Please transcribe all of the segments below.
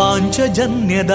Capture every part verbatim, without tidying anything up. ಪಾಂಚಜನ್ಯದ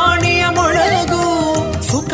ಮೊಳಗು. ಸುಖ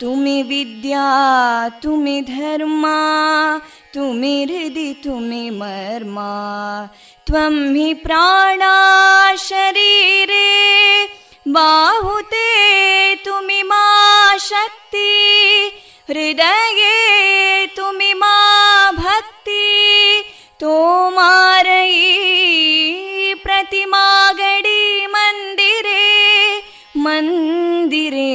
ತುಮಿ ವಿದ್ಯಾ ತುಮಿ ಧರ್ಮ ತುಮಿ ಹೃದಿ ತುಮಿ ಮರ್ಮ ತ್ವಂ ಹಿ ಪ್ರಾಣ ಶರೀರೇ ಬಾಹುತೇ ತುಮಿ ಮಾ ಶಕ್ತಿ ಹೃದಯೇ ತುಮಿ ಮಾ ಭಕ್ತಿ ತೋಮಾರಯಿ ಪ್ರತಿಮಾ ಗಡಿ ಮಂದಿರೆ ಮಂದಿರೆ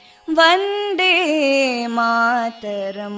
ವಂದೇ ಮಾತರಂ.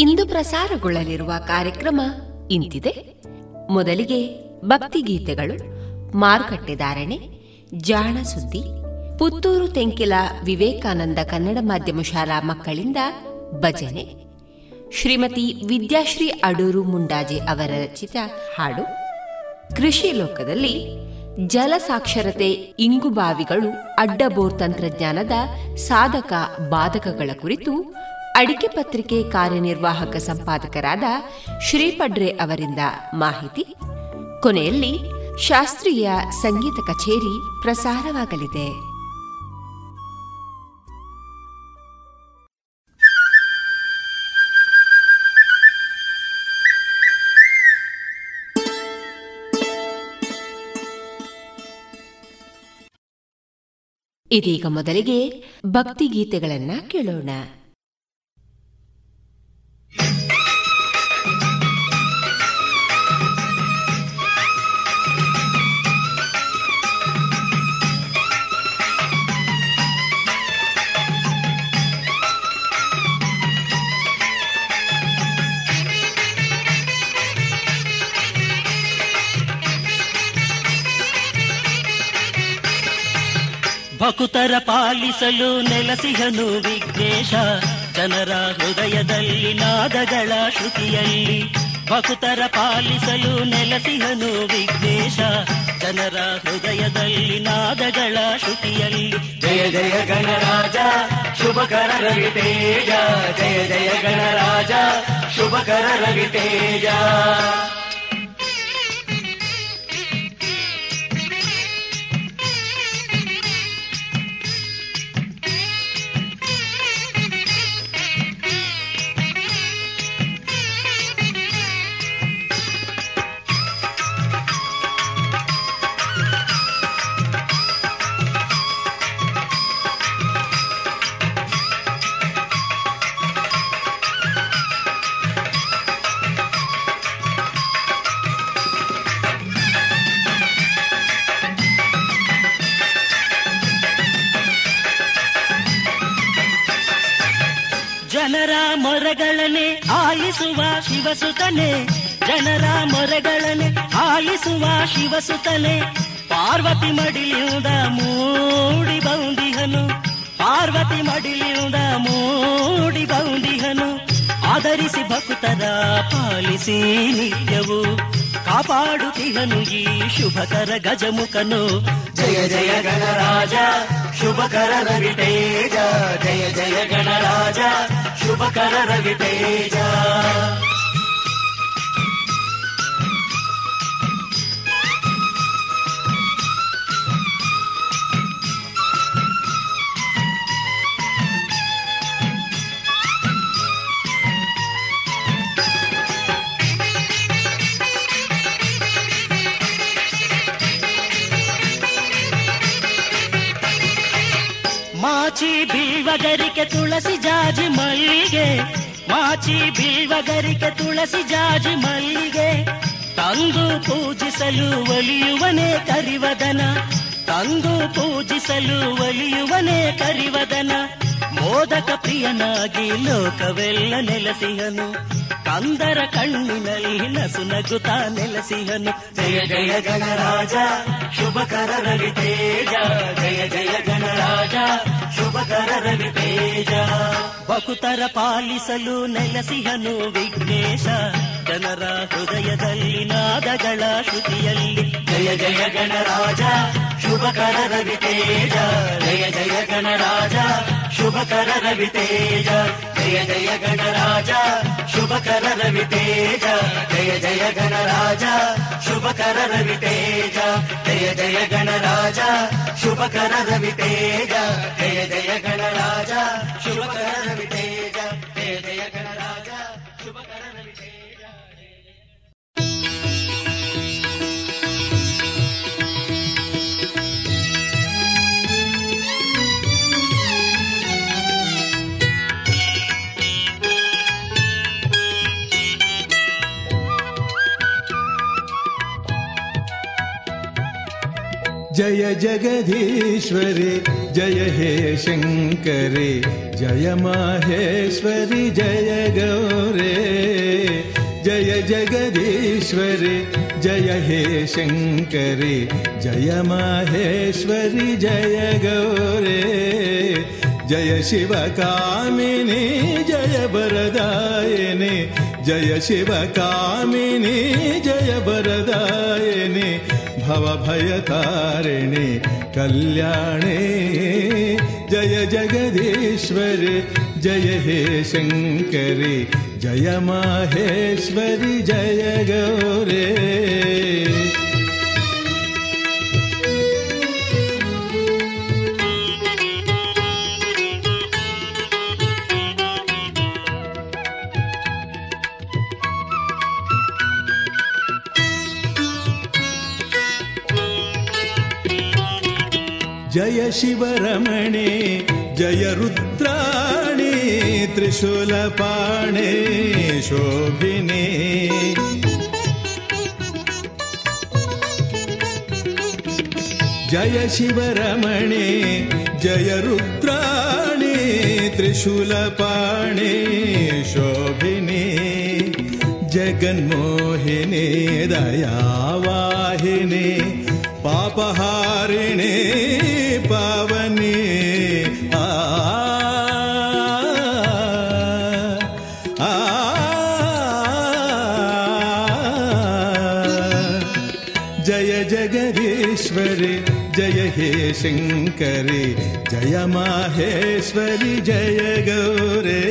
ಇಂದು ಪ್ರಸಾರಗೊಳ್ಳಲಿರುವ ಕಾರ್ಯಕ್ರಮ ಇಂತಿದೆ. ಮೊದಲಿಗೆ ಭಕ್ತಿಗೀತೆಗಳು, ಮಾರುಕಟ್ಟೆದಾರಣೆ, ಜಾಣ ಸುದ್ದಿ, ಪುತ್ತೂರು ತೆಂಕಿಲ ವಿವೇಕಾನಂದ ಕನ್ನಡ ಮಾಧ್ಯಮ ಶಾಲಾ ಮಕ್ಕಳಿಂದ ಭಜನೆ, ಶ್ರೀಮತಿ ವಿದ್ಯಾಶ್ರೀ ಅಡೂರು ಮುಂಡಾಜೆ ಅವರ ರಚಿತ ಹಾಡು, ಕೃಷಿ ಲೋಕದಲ್ಲಿ ಜಲ ಸಾಕ್ಷರತೆ ಇಂಗುಬಾವಿಗಳು ಅಡ್ಡಬೋರ್ ತಂತ್ರಜ್ಞಾನದ ಸಾಧಕ ಬಾಧಕಗಳ ಕುರಿತು ಅಡಿಕೆ ಪತ್ರಿಕೆ ಕಾರ್ಯನಿರ್ವಾಹಕ ಸಂಪಾದಕರಾದ ಶ್ರೀಪಡ್ರೆ ಅವರಿಂದ ಮಾಹಿತಿ. ಕೊನೆಯಲ್ಲಿ ಶಾಸ್ತ್ರೀಯ ಸಂಗೀತ ಕಚೇರಿ ಪ್ರಸಾರವಾಗಲಿದೆ. ಇದೀಗ ಮೊದಲಿಗೆ ಭಕ್ತಿಗೀತೆಗಳನ್ನ ಕೇಳೋಣ. ಭಕುತರ ಪಾಲಿಸಲು ನೆಲಸಿಹನು ವಿಘ್ನೇಶ, ಜನರ ಹೃದಯದಲ್ಲಿ ನಾದಗಳ ಶ್ರುತಿಯಲ್ಲಿ. ಭಕುತರ ಪಾಲಿಸಲು ನೆಲಸಿಹನು ವಿಘ್ನೇಶ, ಜನರ ಹೃದಯದಲ್ಲಿ ನಾದಗಳ ಶ್ರುತಿಯಲ್ಲಿ. ಜಯ ಜಯ ಗಣರಾಜ ಶುಭಕರ ರವಿತೇಜ, ಜಯ ಜಯ ಗಣರಾಜ ಶುಭಕರ ರವಿತೇಜ. ಮೊರೆಗಳನೆ ಆಲಿಸುವ ಶಿವಸುತನೆ, ಜನರ ಮೊರೆಗಳನೆ ಆಲಿಸುವ ಶಿವಸುತನೆ. ಪಾರ್ವತಿ ಮಡಿಲಿಯುದ ಮೂಡಿ ಬೌಂದಿಹನು, ಪಾರ್ವತಿ ಮಡಿಲಿಯುದ ಮೂಡಿ ಬೌಂದಿಹನು. ಆಧರಿಸಿ ಭಕ್ತರ ಪಾಲಿಸಿ ನಿತ್ಯವು, ಕಾಪಾಡುತ್ತಿಹನು ಈ ಶುಭಕರ ಗಜಮುಖನು. ಜಯ ಜಯ ಗಣರಾಜ ಶುಭಕರ ರವಿತೇಜ, ಜಯ ಜಯ ಗಣರಾಜ ಶುಭಕರ ರವಿತೇಜ. ಬೀವಗರಿಕೆ ತುಳಸಿ ಜಾಜಿ ಮಲ್ಲಿಗೆ, ಮಾಚಿ ಬೀವಗರಿಕೆ ತುಳಸಿ ಜಾಜಿ ಮಲ್ಲಿಗೆ. ತಂದು ಪೂಜಿಸಲು ಒಲಿಯುವನೇ ಕರಿವದನ, ತಂದು ಪೂಜಿಸಲು ಒಲಿಯುವನೇ ಕರಿವದನ. ಮೋದಕ ಪ್ರಿಯನಾಗಿ ಲೋಕವೆಲ್ಲ ನೆಲೆಸಿಹನು, ಕಂದರ ಕಣ್ಣಿನಲ್ಲಿ ನಸು ನಗುತ್ತಾ ನೆಲೆಸಿಹನು. ಜಯ ಜಯ ಗಣರಾಜ ಶುಭಕರ ರವಿತೇಜ, ಜಯ ಜಯ ಗಣರಾಜ ಶುಭಕರ ರವಿತೇಜ. ಭಕುತರ ಪಾಲಿಸಲು ನೆಲೆಸಿಹನು ವಿಘ್ನೇಶ, ಜನರ ಹೃದಯದಲ್ಲಿ ನಾದಗಳ ಶ್ರುತಿಯಲ್ಲಿ. ಜಯ ಜಯ ಗಣರಾಜ ಶುಭಕರ ರವಿತೇಜ, ಜಯ ಜಯ ಗಣರಾಜ ಶುಭಕರ ರವಿತೇಜ. ಜಯ ಜಯ ಗಣರಾಜ ಶುಭಕರ ರವಿತೇಜ, ಜಯ ಜಯ ಗಣರಾಜ ಶುಭಕರ ರವಿತೇಜ. ಜಯ ಜಯ ಗಣರಾಜ ಶುಭಕರ ರವಿತೇಜ, ಜಯ ಜಯ ಗಣರಾಜ ಶುಭಕರ ರವಿತೇಜ. ಜಯ ಜಯ ಗಣರಾಜ ಶುಭಕರ ರವಿತೇಜ. ಜಯ ಜಗದೀಶ್ವರೇ, ಜಯ ಹೇ ಶಂಕರೇ, ಜಯ ಮಹೇಶ್ವರಿ ಜಯ ಗೌರೇ ಜಯ ಜಗದೀಶ್ವರಿ ಜಯ ಹೇ ಶಂಕರಿ ಜಯ ಮಹೇಶ್ವರಿ ಜಯ ಗೌರೇ ಜಯ ಶಿವಕಾಮಿನಿ ಜಯ ಬರದಾಯಿನಿ ಜಯ ಶಿವಕಾಮಿನಿ ಜಯ ಬರದಾಯಿನಿ ಭವಭಯತಾರಿಣಿ ಕಲ್ಯಾಣಿ ಜಯ ಜಗದೀಶ್ವರಿ ಜಯ ಹೇ ಶಂಕರಿ ಜಯ ಮಹೇಶ್ವರಿ ಜಯ ಗೌರೇ ಜಯ ಶಿವರಮಣಿ ಜಯ ರುದ್ರಾಣಿ ತ್ರಿಶೂಲಪಾಣಿ ಶೋಭಿನಿ ಜಯ ಶಿವರಮಣಿ ಜಯ ರುದ್ರಾಣಿ ತ್ರಿಶೂಲಪಾಣಿ ಶೋಭಿನಿ ಜಗನ್ಮೋಹಿನಿ ದಯಾವಾಹಿನಿ ಪಾಪಹಾರಿಣಿ ಪಾವನಿ ಆ ಜಯ ಜಗದೀಶ್ವರಿ ಜಯ ಹೇ ಶಂಕರಿ ಜಯ ಮಹೇಶ್ವರಿ ಜಯ ಗೌರೇ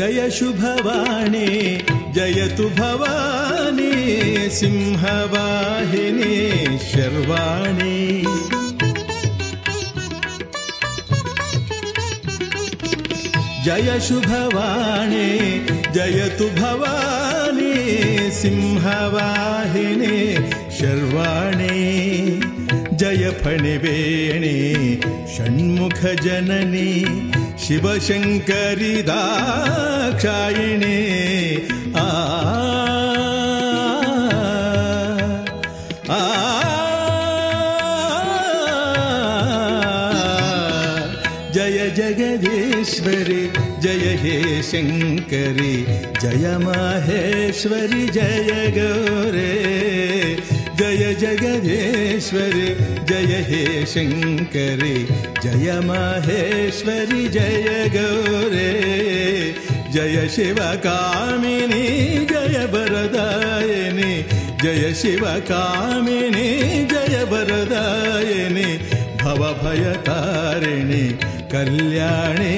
ಜಯ ಶುಭವಾಣಿ ಜಯತು ಭವಾನಿ ಸಿಂಹವಾಹಿನಿ ಶರ್ವಾಣಿ ಜಯ ಶುಭವಾಣಿ ಜಯತು ಭವಾನಿ ಸಿಂಹವಾಹಿನಿ ಶರ್ವಾಣಿ ಜಯ ಫಣಿವೇಣಿ ಷಣ್ಮುಖ ಜನನಿ ಶಿವಶಂಕರಿ ದಾಕ್ಷಾಯಿಣಿ ಆ ಜಯ ಜಗದೀಶ್ವರಿ ಜಯ ಹೇ ಶಂಕರಿ ಜಯ ಮಹೇಶ್ವರಿ ಜಯ ಗೌರೇ ಜಯ ಜಗದೀಶ್ವರಿ ಜಯ ಹೇ ಶಂಕರಿ ಜಯ ಮಹೇಶ್ವರಿ ಜಯ ಗೌರೇ ಜಯ ಶಿವಕಾಮಿನಿ ಜಯ ಬರದಾಯಿನಿ ಜಯ ಶಿವಕಾಮಿನಿ ಜಯ ಬರದಾಯಿನಿ ಭವಭಯತಾರಿಣಿ ಕಲ್ಯಾಣಿ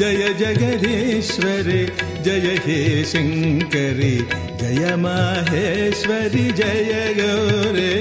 ಜಯ ಜಗದೀಶ್ವರಿ ಜಯ ಹೇ ಶಂಕರಿ ಜಯ ಮಹೇಶ್ವರಿ ಜಯ ಗೌರೇ.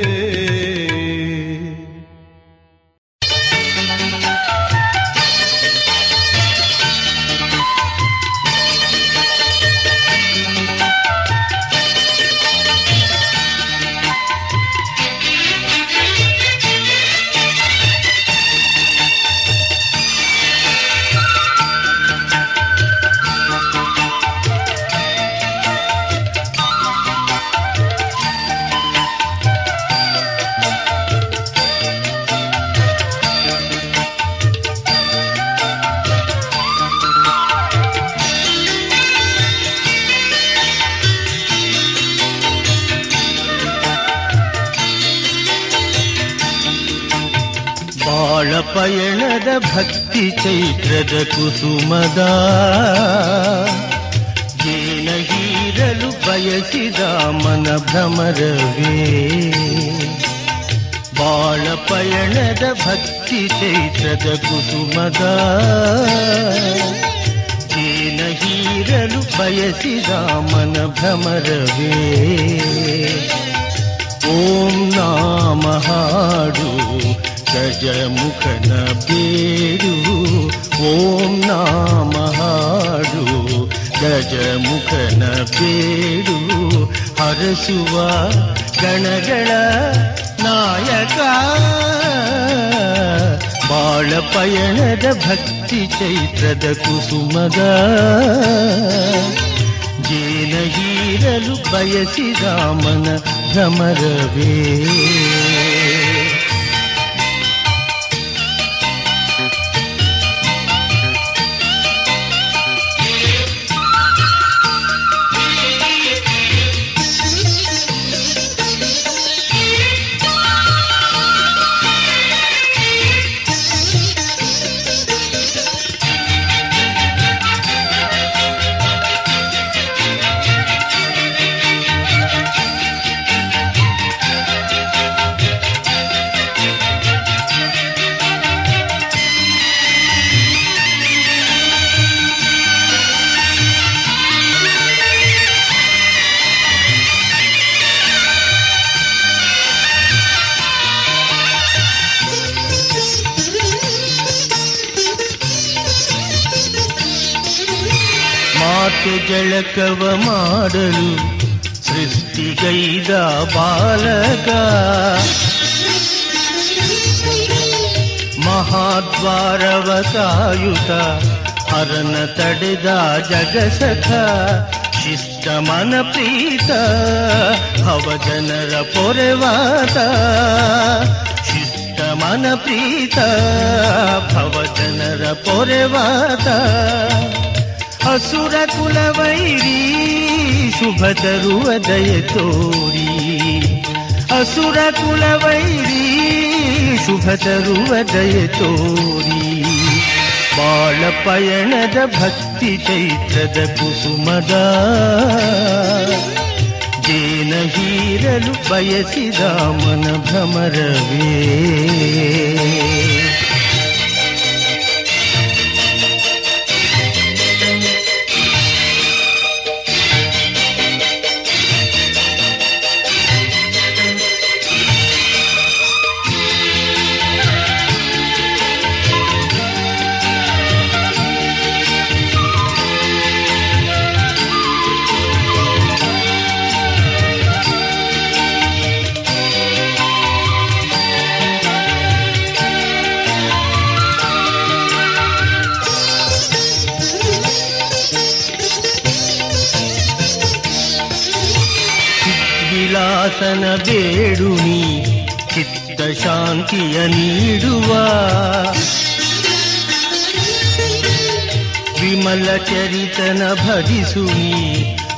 ಪಯಣದ ಭಕ್ತಿ ಚೈತ್ರದ ಕುಸುಮದ ಜೀನ ಹೀರಲು ಬಯಸಿದ ಮನ ಭ್ರಮರವೇ ಬಾಳ ಪಯಣದ ಭಕ್ತಿ ಚೈತ್ರದ ಕುಸುಮದ ಜೀನ ಹೀರಲು ಬಯಸಿದ ಮನ ಭ್ರಮರವೇ ಓಂ ನಾಮ ಹಾಡು ಗಜ ಮುಖನ ಬೇಡು ಓಂ ನಾಮ ಹಾಡು ಗಜ ಮುಖನ ಬೇಡು ಹರಸುವ ಗಣಗಳ ನಾಯಕ ಆಳ ಪಯಣದ ಭಕ್ತಿ ಚೈತ್ರದ ಕುಸುಮದ ಜೇನ ಹೀರಲು ಬಯಸಿದಾಮನ ಭ್ರಮರವೇ ಜಳಕವ ಮಾಡಲು ಸೃಷ್ಟಿಗೈದ ಬಾಲಕ ಮಹಾದ್ವಾರವ ಕಾಯುತ ಹರನ ತಡೆದ ಜಗಸಖ ಶಿಷ್ಟ ಮನ ಪ್ರೀತ ಹವಜನರ ಪೊರೆವಾತ ಶಿಷ್ಟ ಮನ ಪ್ರೀತ ಭವಜನರ ಪೊರೆವಾತ ಅಸುರ ಕುಲವೈರಿ ಶುಭತರುವ ದಯ ತೋರಿ ಅಸುರ ಕುಲವೈರಿ ಶುಭತರುವ ದಯ ತೋರಿ ಬಾಳ ಪಯಣದ ಭಕ್ತಿ ಚೈತ್ರದ ಕುಸುಮದ ಜೇನ ಹೀರಲು ಬಯಸಿದ ಮನ ಭ್ರಮರವೇ ಆತನ ಬೇಡುನಿ ಚಿತ್ತ ಶಾಂತಿಯ ನೀಡುವ ವಿಮಲ ಚರಿತನ ಭಜಿಸುನಿ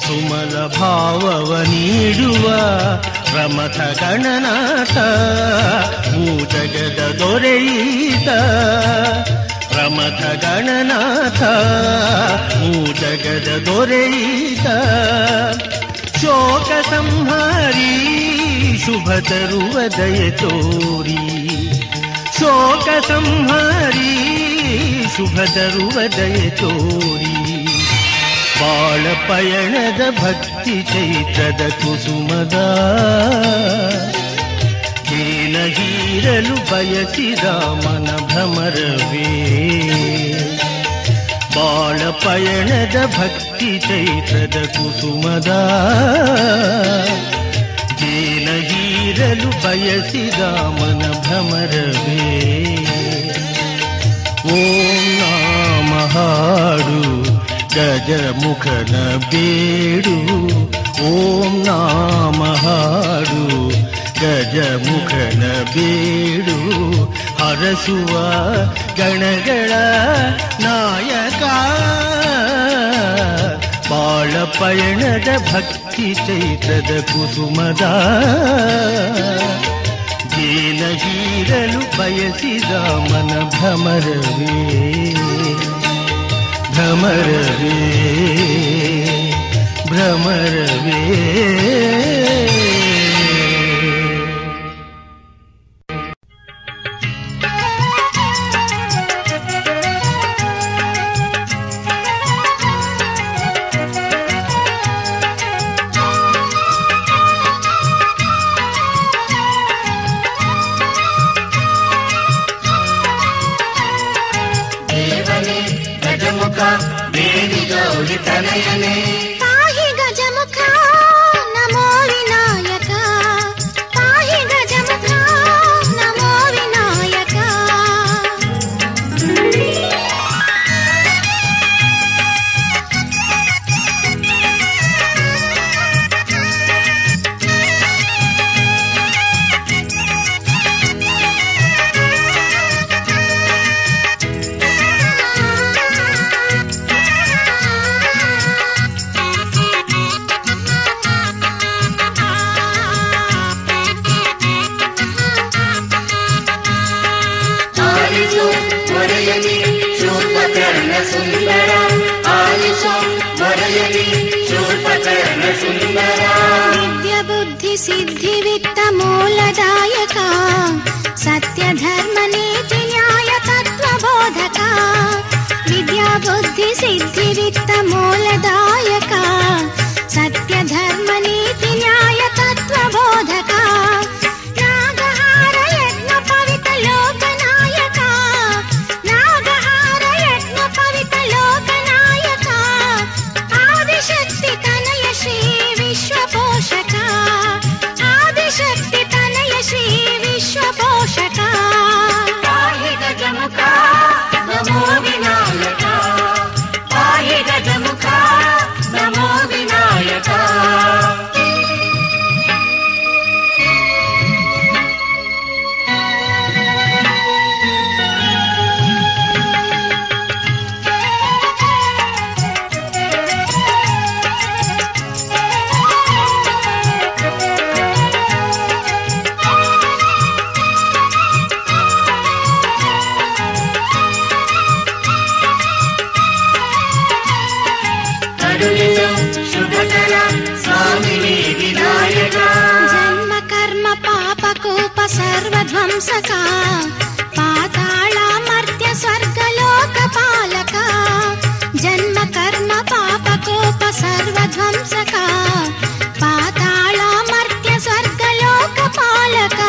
ಸುಮಲ ಭಾವವ ನೀಡುವ ಪ್ರಮಥ ಗಣನಾಥ ಭೂ ಜಗದ ದೊರೆಯಿತ ಪ್ರಮಥ ಗಣನಾಥ ಭೂ ಜಗದ ದೊರೆಯಿತ ಶೋಕ ಸಂಹಾರಿ ಶುಭ ತರುವ ದಯ ತೋರಿ ಶೋಕ ಸಂಹಾರಿ ಶುಭ ತರುವ ದಯ ತೋರಿ ಬಾಳ ಪಯಣದ ಭಕ್ತಿ ಚೈತ್ರದ ಕುಸುಮದ ಜೇನ ಹೀರಲು ಬಯಸಿದ ಮನ ಭ್ರಮರವೇ ಬಾಳ ಪಯಣದ ಭಕ್ತಿ ಚೈತ್ರದ ಕುಸುಮದ ಜೇನ ಹೀರಲು ಬಯಸಿದ ಮನ ಭ್ರಮರವೇ ಓಂ ನಾಮ ಹಾಡು ಗಜಮುಖನ ಬೇಡು ಓಂ ನಾಮ ಹಾಡು ಗಜಮುಖನ ಬೇಡು ಹರಸುವ ಗಣಗಳ ನಾಯಕ ಬಾಳ ಪಯಣದ ಭಕ್ತಿ ಚೈತ್ರದ ಕುಸುಮದ ಜೇನ ಹೀರಲು ಬಯಸಿದ ಮನ ಭ್ರಮರವೇ ಭ್ರಮರವೇ ಭ್ರಮರವೇ. ಸಿದ್ಧಿವಿತ್ತ ಮೂಲದಾಯಕ ಸತ್ಯ ಧರ್ಮ ನೀತಿ ನ್ಯಾಯ ತತ್ವಬೋಧಕ ವಿದ್ಯಾ ಬುದ್ಧಿ ಸಿದ್ಧಿವಿತ್ತ ಮೂಲದಾಯಕ ಸತ್ಯ ಧರ್ಮ ನೀತಿ ನ್ಯಾಯ ತತ್ವಬೋಧಕ ನಾಗಹಾರ ಯಜ್ಞ ಪವಿತ ಲೋಕನಾಯಕ ನಾಗಹಾರ ಯಜ್ಞ ಪವಿತ ಲೋಕನಾಯಕ ಆದಿಶಕ್ತಿ ತನಯ ಶ್ರೀ ವಿಶ್ವಪೋಷಕ ಆದಿಶಕ್ತಿ ತನಯ ಶ್ರೀ ವಿಶ್ವಪೋಷಕ ಸರ್ವಧ್ವಂಸಕ ಪಾತಾಳ ಮರ್ತ್ಯ ಸ್ವರ್ಗಲೋಕ ಪಾಲಕ ಜನ್ಮ ಕರ್ಮ ಪಾಪ ಕೋಪ ಸರ್ವಧ್ವಂಸಕ ಪಾತಾಳ ಮರ್ತ್ಯ ಸ್ವರ್ಗಲೋಕ ಪಾಲಕ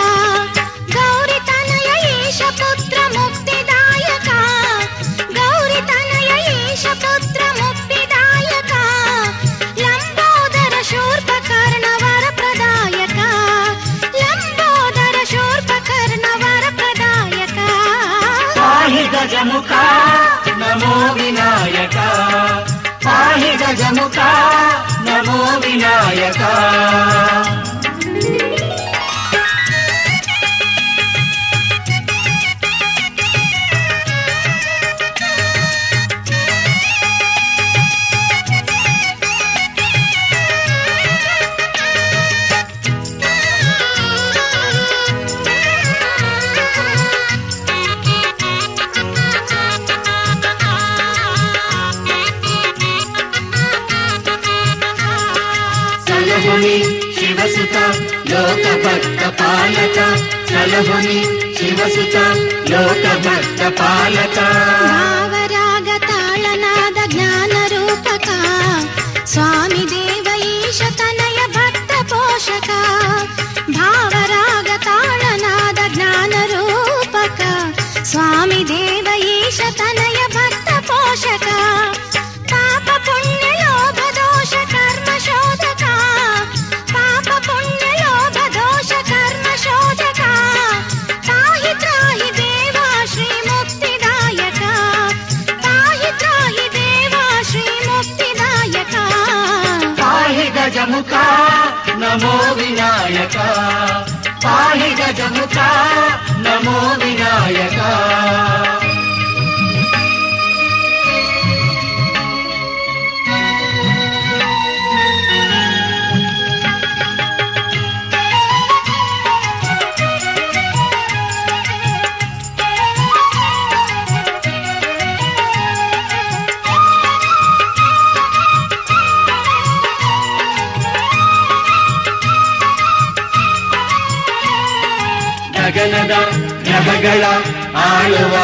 ಗೌರಿ ತನಯ ಈಶ ಪುತ್ರ ಮುಕ್ತಿದಾಯಕ ಗೌರಿ ತನಯ ಈಶ ಪುತ್ರ ಮುಕ್ತಿದಾಯಕ ಲಂಬೋದರ ಶೂರ್ಪ ಕರ್ಣವರ ಪ್ರದಾಯಕ ಗಜಮುಖ ನಮೋ ವಿನಾಯಕ ಪಾಹಿ ಗಜಮುಖ ನಮೋ ವಿನಾಯಕ ಲೋಕಭಕ್ತ ಪಾಲಕ ಸಲಹುನಿ ಶಿವಸುತ ಲೋಕಭಕ್ತ ಪಾಲಕ ಭಾವರಾಗ ತಾಳನಾದ ಜ್ಞಾನ ರೂಪಕ ಸ್ವಾಮಿ ದೇವ ಈಶ ತನಯ ಭಕ್ತ ಪೋಷಕ ಭಾವರಾಗ ತಾಳನಾದ ಜ್ಞಾನ ರೂಪಕ ಸ್ವಾಮಿ ದೇವ ಈಶ ತನಯ ಭಕ್ತ ಪೋಷಕ ಪಾಪ ಪುಣ್ಯ ಲೋಭ ದೋಷ ಕರ್ಮ ಶೋಧಕ ಪಾಪ ಪುಣ್ಯ ಲೋಭ ದೋಷ ಕರ್ಮ ಶೋಧಕ ತಾಯಿ ತ್ರಾಹಿ ದೇವಾ ಶ್ರೀ ಮುಕ್ತಿದಾಯಕ ತಾಯಿ ತ್ರಾಹಿ ದೇವಾ ಶ್ರೀ ಮುಕ್ತಿದಾಯಕ ಪಾಹಿ ಗಜಮುಖ ನಮೋ ವಿನಾಯಕ ಪಾಹಿ ಗಜಮುಖ ನಮೋ ವಿನಾಯಕ ಗಗನದ ಗ್ರಹಗಳ ಆಳುವ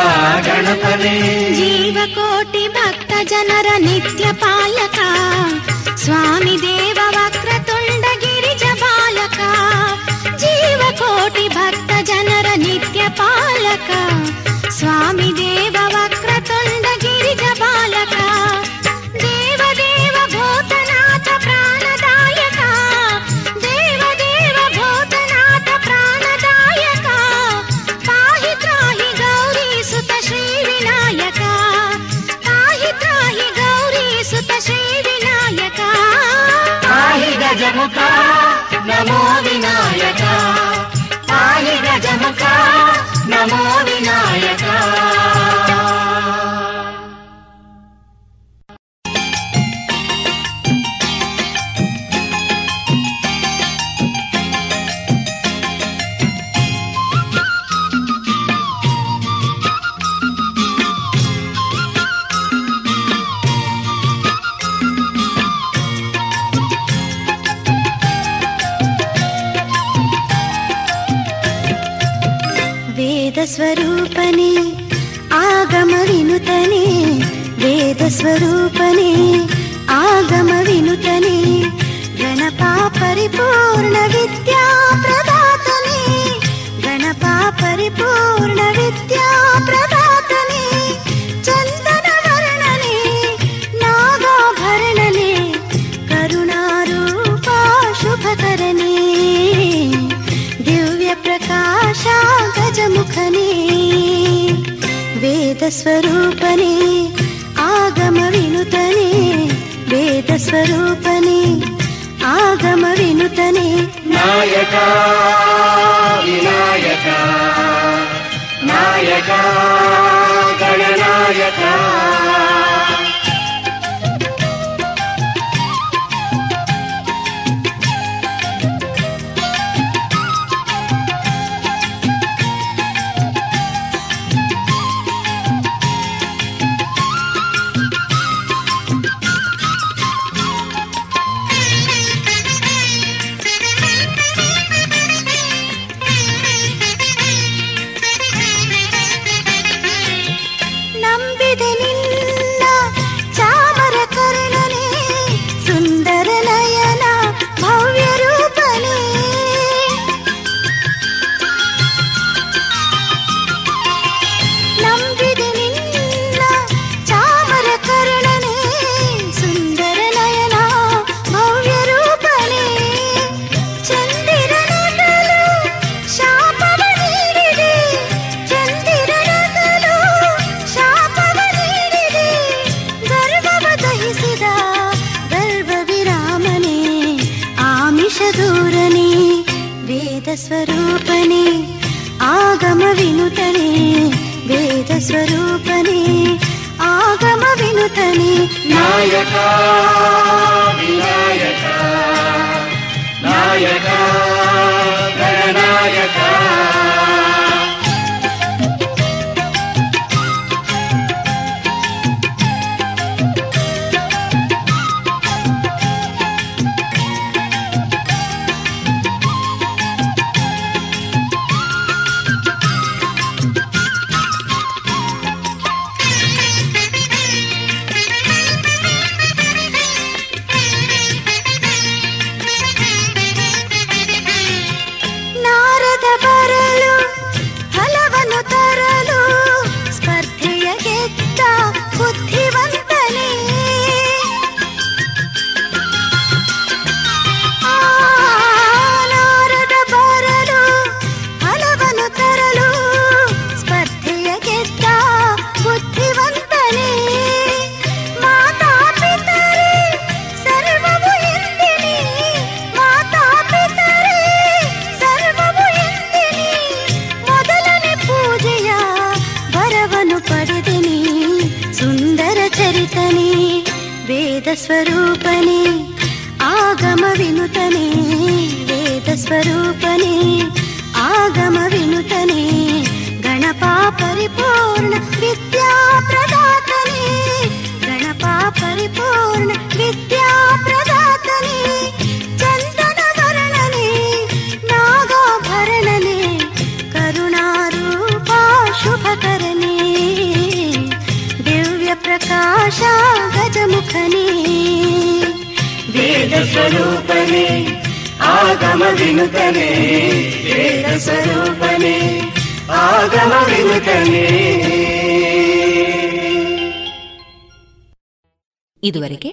ಗಣಪನೇ ಜೀವಕೋಟಿ ಭಕ್ತ ಜನರ ನಿತ್ಯ ಪಾಲಕ ಸ್ವಾಮಿ ದೇವ ವಕ್ರತುಂಡ ಗಿರಿಜ ಬಾಲಕ ಜೀವಕೋಟಿ ಭಕ್ತ ಜನರ ನಿತ್ಯ ಪಾಲಕ ಸ್ವಾಮಿ ದೇವ ವಕ್ರತುಂಡ ಗಿರಿಜ ಬಾಲಕ ಗಜಮುಖ ನಮೋ ವಿನಾಯಕ ಪಾಹಿ ಗಜಮುಖ ನಮೋ ವಿನಾಯಕ. ಸ್ವರೂಪನೇ ಆಗಮ ವಿನುತನೇ ವೇದ ಸ್ವರೂಪನೇ ಆಗಮ ವಿನುತನೇ ಗಣಪ ಪರಿಪೂರ್ಣ ವಿದ್ಯಾ ಪ್ರದಾತನೇ ಗಣಪ ಪರಿಪೂರ್ಣ ವಿದ್ಯಾ ಪ್ರದಾತನೇ ಚಂದನ ವರ್ಣನೆ ನಾಗಾಭರಣನೆ ಕರುಣಾರೂಪ ಶುಭಕರನೇ ದಿವ್ಯ ಪ್ರಕಾಶ ಗಜಮುಖನೇ ವೇದಸ್ವರೂಪನೇ ಆಗಮ ವಿನುತನೇ ವೇದಸ್ವರೂಪನೇ ಆಗಮ ವಿನುತನೇ ನಾಯಕ ವಿನಾಯಕ ನಾಯಕ ಗಣನಾಯಕ ಸ್ವರೂಪನೇ ಆಗಮ ವಿನುತನೇ ವೇದ ಸ್ವರೂಪನೇ ಆಗಮ ವಿನುತನೇ ನಾಯಕ ವಿನಾಯಕ ನಾಯಕ ಗಣನಾಯಕ ಸ್ವರೂಪನೇ ಆಗಮ ವಿನುತನೇ ವೇದ ಸ್ವರೂಪನೇ ಆಗಮ ವಿನುತನೇ ಗಣಪ ಪರಿಪೂರ್ಣ ವಿದ್ಯಾ ಪ್ರದಾತನೇ ಗಣಪ ಪರಿಪೂರ್ಣ ವಿದ್ಯಾ ಪ್ರದಾತನೇ ಚಂದನ ವರ್ಣನೆ ನಾಗಾಭರಣನೆ ಕರುಣಾರೂಪ ಶುಭಕರನೇ ದಿವ್ಯ ಪ್ರಕಾಶ ಗಜಮುಖನೇ ವೇದ ಸ್ವರೂಪನೇ ಆಗಮ ವಿನುತನೇ ವೇದ ಸ್ವರೂಪನೇ ಆಗಮ ವಿನುತನೇ. ಇದುವರೆಗೆ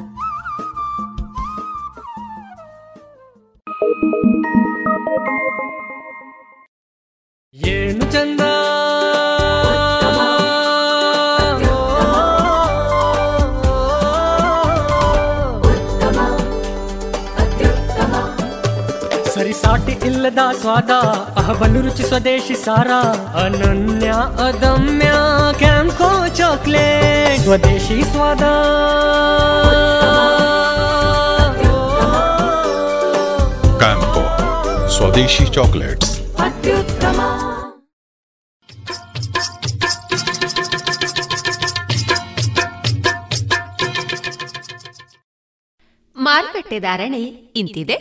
ಏನು ಚಂದ ಸಾಟಿ ಇಲ್ಲದ ಸ್ವಾದ ಅಹಬಲು ರುಚಿ ಸ್ವದೇಶಿ ಸಾರ ಅನನ್ಯ ಅದಮ್ಯ ಕ್ಯಾಂಕೋ ಚಾಕ್ಲೇಟ್ ಸ್ವದೇಶಿ ಸ್ವಾದ ಕ್ಯಾಂಕೋ ಸ್ವದೇಶಿ ಚಾಕ್ಲೇಟ್ಸ್ ಅತ್ಯುತ್ತಮ ಮಾರುಕಟ್ಟೆ ಧಾರಣೆ ಇಂತಿದೆ.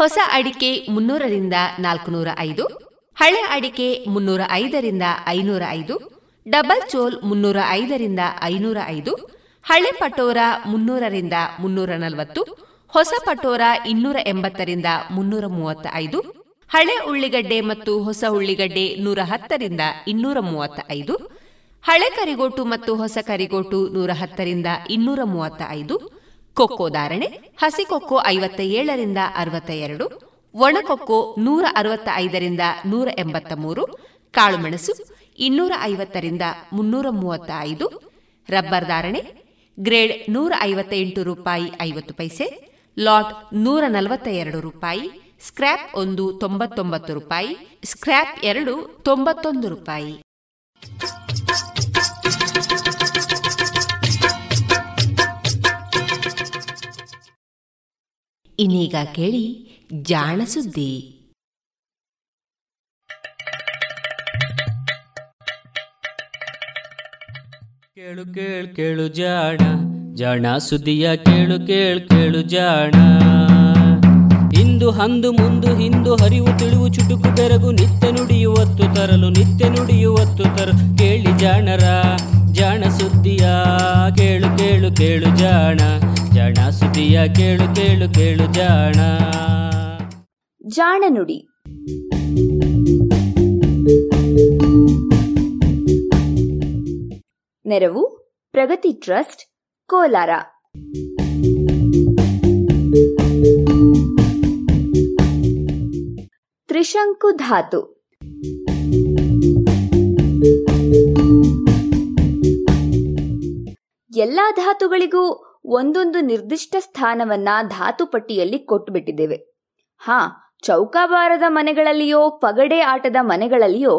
ಹೊಸ ಅಡಿಕೆ ಮುನ್ನೂರರಿಂದ ನಾಲ್ಕುನೂರ ಐದು, ಹಳೆ ಅಡಿಕೆ ಮುನ್ನೂರ ಐದರಿಂದ ಐನೂರ ಐದು, ಡಬಲ್ ಚೋಲ್ ಮುನ್ನೂರ ಐದರಿಂದ ಐನೂರ ಐದು, ಹಳೆ ಪಟೋರ ಮುನ್ನೂರರಿಂದ ಮುನ್ನೂರ ನಲವತ್ತು, ಹೊಸ ಪಟೋರ ಇನ್ನೂರ ಎಂಬತ್ತರಿಂದ ಮುನ್ನೂರ ಮೂವತ್ತ ಐದು, ಹಳೆ ಉಳ್ಳಿಗಡ್ಡೆ ಮತ್ತು ಹೊಸ ಉಳ್ಳಿಗಡ್ಡೆ ನೂರ ಹತ್ತರಿಂದ ಇನ್ನೂರ ಮೂವತ್ತ ಐದು, ಹಳೆ ಕರಿಗೋಟು ಮತ್ತು ಹೊಸ ಕರಿಗೋಟು ನೂರ ಹತ್ತರಿಂದ ಇನ್ನೂರ ಮೂವತ್ತ ಐದು, ಕೊಕ್ಕೋ ಧಾರಣೆ ಹಸಿ ಕೊಕ್ಕೋ ಐವತ್ತ ಏಳರಿಂದ ಅರವತ್ತ ಎರಡು, ಒಣಕೊಕ್ಕೋ ನೂರ ಅರವತ್ತ ಐದರಿಂದ ನೂರ ಎಂಬತ್ತ ಮೂರು, ಕಾಳುಮೆಣಸು ಇನ್ನೂರ ಐವತ್ತರಿಂದ ಮುನ್ನೂರ ಮೂವತ್ತ ಐದು, ರಬ್ಬರ್ ಧಾರಣೆ ಗ್ರೇಡ್ ನೂರ ಐವತ್ತ ಎಂಟು ರೂಪಾಯಿ ಐವತ್ತು ಪೈಸೆ, ಲಾಟ್ ನೂರ ನಲವತ್ತ ಎರಡು ರೂಪಾಯಿ, ಸ್ಕ್ರ್ಯಾಪ್ ಒಂದು ತೊಂಬತ್ತೊಂಬತ್ತು ರೂಪಾಯಿ, ಸ್ಕ್ರ್ಯಾಪ್ ಎರಡು ತೊಂಬತ್ತೊಂದು ರೂಪಾಯಿ. ಇನ್ನೀಗ ಕೇಳಿ ಜಾಣ ಸುದ್ದಿ. ಕೇಳು ಕೇಳು ಕೇಳು ಜಾಣ ಜಾಣ ಸುದ್ದಿಯ ಕೇಳು ಕೇಳು ಕೇಳು ಜಾಣ. ಇಂದು ಅಂದು ಮುಂದು ಹಿಂದು ಹರಿವು ತಿಳಿವು ಚುಟುಕು ಬೆರಗು ನಿತ್ಯ ನುಡಿಯುವತ್ತು ತರಲು ನಿತ್ಯ ನುಡಿಯುವತ್ತು ತರಲು ಕೇಳಿ ಜಾಣರ ಜಾಣ ಸುದ್ದಿಯ ಕೇಳು ಕೇಳು ಕೇಳು ಜಾಣ ಜಾಣ ಸುದ್ದಿಯ ಕೇಳು ಕೇಳು ಕೇಳು ಜಾಣ. ಜಾಣ ನುಡಿ. ನೆರವು ಪ್ರಗತಿ ಟ್ರಸ್ಟ್ ಕೋಲಾರ. ತ್ರಿಶಂಕು ಧಾತು. ಎಲ್ಲಾ ಧಾತುಗಳಿಗೂ ಒಂದೊಂದು ನಿರ್ದಿಷ್ಟ ಸ್ಥಾನವನ್ನ ಧಾತು ಪಟ್ಟಿಯಲ್ಲಿ ಕೊಟ್ಟುಬಿಟ್ಟಿದ್ದೇವೆ. ಹಾ, ಚೌಕಾಬಾರದ ಮನೆಗಳಲ್ಲಿಯೋ ಪಗಡೆ ಆಟದ ಮನೆಗಳಲ್ಲಿಯೋ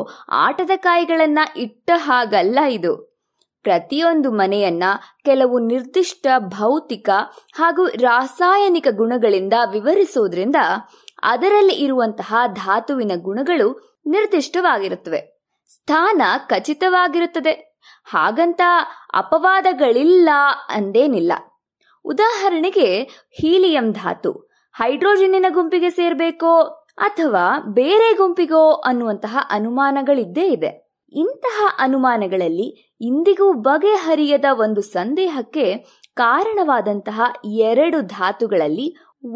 ಆಟದ ಕಾಯಿಗಳನ್ನ ಇಟ್ಟ ಹಾಗಲ್ಲ ಇದು. ಪ್ರತಿಯೊಂದು ಮನೆಯನ್ನ ಕೆಲವು ನಿರ್ದಿಷ್ಟ ಭೌತಿಕ ಹಾಗೂ ರಾಸಾಯನಿಕ ಗುಣಗಳಿಂದ ವಿವರಿಸುವುದರಿಂದ ಅದರಲ್ಲಿ ಇರುವಂತಹ ಧಾತುವಿನ ಗುಣಗಳು ನಿರ್ದಿಷ್ಟವಾಗಿರುತ್ತವೆ, ಸ್ಥಾನ ಖಚಿತವಾಗಿರುತ್ತದೆ. ಹಾಗಂತ ಅಪವಾದಗಳಿಲ್ಲ ಅಂದೇನಿಲ್ಲ. ಉದಾಹರಣೆಗೆ ಹೀಲಿಯಂ ಧಾತು ಹೈಡ್ರೋಜನ್ನಿನ ಗುಂಪಿಗೆ ಸೇರ್ಬೇಕೋ ಅಥವಾ ಬೇರೆ ಗುಂಪಿಗೋ ಅನ್ನುವಂತಹ ಅನುಮಾನಗಳಿದ್ದೇ ಇದೆ. ಇಂತಹ ಅನುಮಾನಗಳಲ್ಲಿ ಇಂದಿಗೂ ಬಗೆಹರಿಯದ ಒಂದು ಸಂದೇಹಕ್ಕೆ ಕಾರಣವಾದಂತಹ ಎರಡು ಧಾತುಗಳಲ್ಲಿ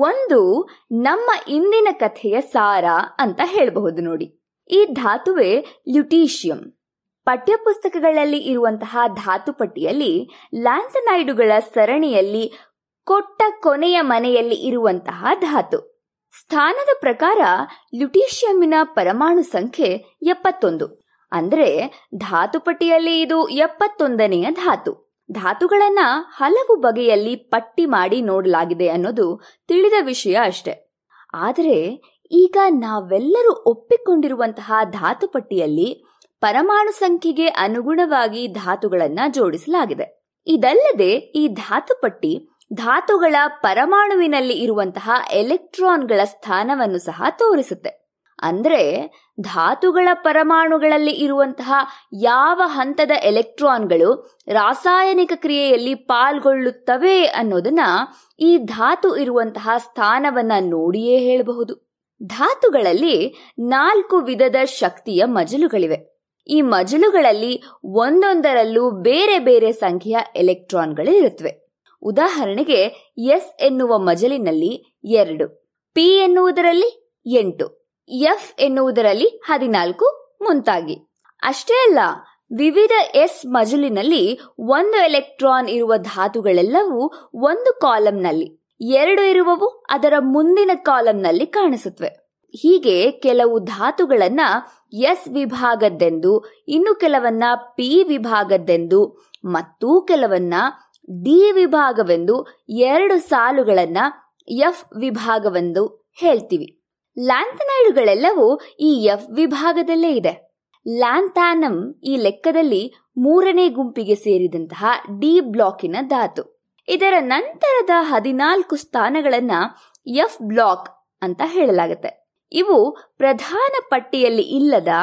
ಒಂದು ನಮ್ಮ ಇಂದಿನ ಕಥೆಯ ಸಾರ ಅಂತ ಹೇಳಬಹುದು ನೋಡಿ. ಈ ಧಾತುವೆ ಲ್ಯೂಟೀಷಿಯಂ. ಪಠ್ಯಪುಸ್ತಕಗಳಲ್ಲಿ ಇರುವಂತಹ ಧಾತು ಪಟ್ಟಿಯಲ್ಲಿ ಲ್ಯಾಂಥನೈಡುಗಳ ಸರಣಿಯಲ್ಲಿ ಕೊಟ್ಟ ಕೊನೆಯ ಮನೆಯಲ್ಲಿ ಇರುವಂತಹ ಧಾತು. ಸ್ಥಾನದ ಪ್ರಕಾರ ಲ್ಯೂಟೀಷಿಯಂನ ಪರಮಾಣು ಸಂಖ್ಯೆ ಎಪ್ಪತ್ತೊಂದು. ಅಂದ್ರೆ ಧಾತುಪಟ್ಟಿಯಲ್ಲಿ ಇದು ಎಪ್ಪತ್ತೊಂದನೆಯ ಧಾತು. ಧಾತುಗಳನ್ನ ಹಲವು ಬಗೆಯಲ್ಲಿ ಪಟ್ಟಿ ಮಾಡಿ ನೋಡಲಾಗಿದೆ ಅನ್ನೋದು ತಿಳಿದ ವಿಷಯ ಅಷ್ಟೆ. ಆದರೆ ಈಗ ನಾವೆಲ್ಲರೂ ಒಪ್ಪಿಕೊಂಡಿರುವಂತಹ ಧಾತುಪಟ್ಟಿಯಲ್ಲಿ ಪರಮಾಣು ಸಂಖ್ಯೆಗೆ ಅನುಗುಣವಾಗಿ ಧಾತುಗಳನ್ನ ಜೋಡಿಸಲಾಗಿದೆ. ಇದಲ್ಲದೆ ಈ ಧಾತುಪಟ್ಟಿ ಧಾತುಗಳ ಪರಮಾಣುವಿನಲ್ಲಿ ಇರುವಂತಹ ಎಲೆಕ್ಟ್ರಾನ್ಗಳ ಸ್ಥಾನವನ್ನು ಸಹ ತೋರಿಸುತ್ತೆ. ಅಂದ್ರೆ ಧಾತುಗಳ ಪರಮಾಣುಗಳಲ್ಲಿ ಇರುವಂತಹ ಯಾವ ಹಂತದ ಎಲೆಕ್ಟ್ರಾನ್ಗಳು ರಾಸಾಯನಿಕ ಕ್ರಿಯೆಯಲ್ಲಿ ಪಾಲ್ಗೊಳ್ಳುತ್ತವೆ ಅನ್ನೋದನ್ನ ಈ ಧಾತು ಇರುವಂತಹ ಸ್ಥಾನವನ್ನ ನೋಡಿಯೇ ಹೇಳಬಹುದು. ಧಾತುಗಳಲ್ಲಿ ನಾಲ್ಕು ವಿಧದ ಶಕ್ತಿಯ ಮಜಲುಗಳಿವೆ. ಈ ಮಜಲುಗಳಲ್ಲಿ ಒಂದೊಂದರಲ್ಲೂ ಬೇರೆ ಬೇರೆ ಸಂಖ್ಯೆಯ ಎಲೆಕ್ಟ್ರಾನ್ಗಳು ಇರುತ್ತವೆ. ಉದಾಹರಣೆಗೆ ಎಸ್ ಎನ್ನುವ ಮಜಲಿನಲ್ಲಿ ಎರಡು, ಪಿ ಎನ್ನುವುದರಲ್ಲಿ ಎಂಟು, ಎಫ್ ಎನ್ನುವುದರಲ್ಲಿ ಹದಿನಾಲ್ಕು ಮುಂತಾಗಿ. ಅಷ್ಟೇ ಅಲ್ಲ, ವಿವಿಧ ಎಸ್ ಮಜಲಿನಲ್ಲಿ ಒಂದು ಎಲೆಕ್ಟ್ರಾನ್ ಇರುವ ಧಾತುಗಳೆಲ್ಲವೂ ಒಂದು ಕಾಲಂನಲ್ಲಿ, ಎರಡು ಇರುವವು ಅದರ ಮುಂದಿನ ಕಾಲಂನಲ್ಲಿ ಕಾಣಿಸುತ್ತವೆ. ಹೀಗೆ ಕೆಲವು ಧಾತುಗಳನ್ನ ಎಸ್ ವಿಭಾಗದ್ದೆಂದು, ಇನ್ನು ಕೆಲವನ್ನ ಪಿ ವಿಭಾಗದ್ದೆಂದು ಮತ್ತು ಕೆಲವನ್ನ ಡಿ ವಿಭಾಗವೆಂದು, ಎರಡು ಸಾಲುಗಳನ್ನ ಎಫ್ ವಿಭಾಗವೆಂದು ಹೇಳ್ತೀವಿ. ಲ್ಯಾಂಥನೈಡುಗಳೆಲ್ಲವೂ ಈ ಎಫ್ ವಿಭಾಗದಲ್ಲೇ ಇದೆ. ಲ್ಯಾಂಥಾನಂ ಈ ಲೆಕ್ಕದಲ್ಲಿ ಮೂರನೇ ಗುಂಪಿಗೆ ಸೇರಿದಂತಹ ಡಿ ಬ್ಲಾಕಿನ ಧಾತು. ಇದರ ನಂತರದ ಹದಿನಾಲ್ಕು ಸ್ಥಾನಗಳನ್ನ ಎಫ್ ಬ್ಲಾಕ್ ಅಂತ ಹೇಳಲಾಗುತ್ತೆ. ಇವು ಪ್ರಧಾನ ಪಟ್ಟಿಯಲ್ಲಿ ಇಲ್ಲದ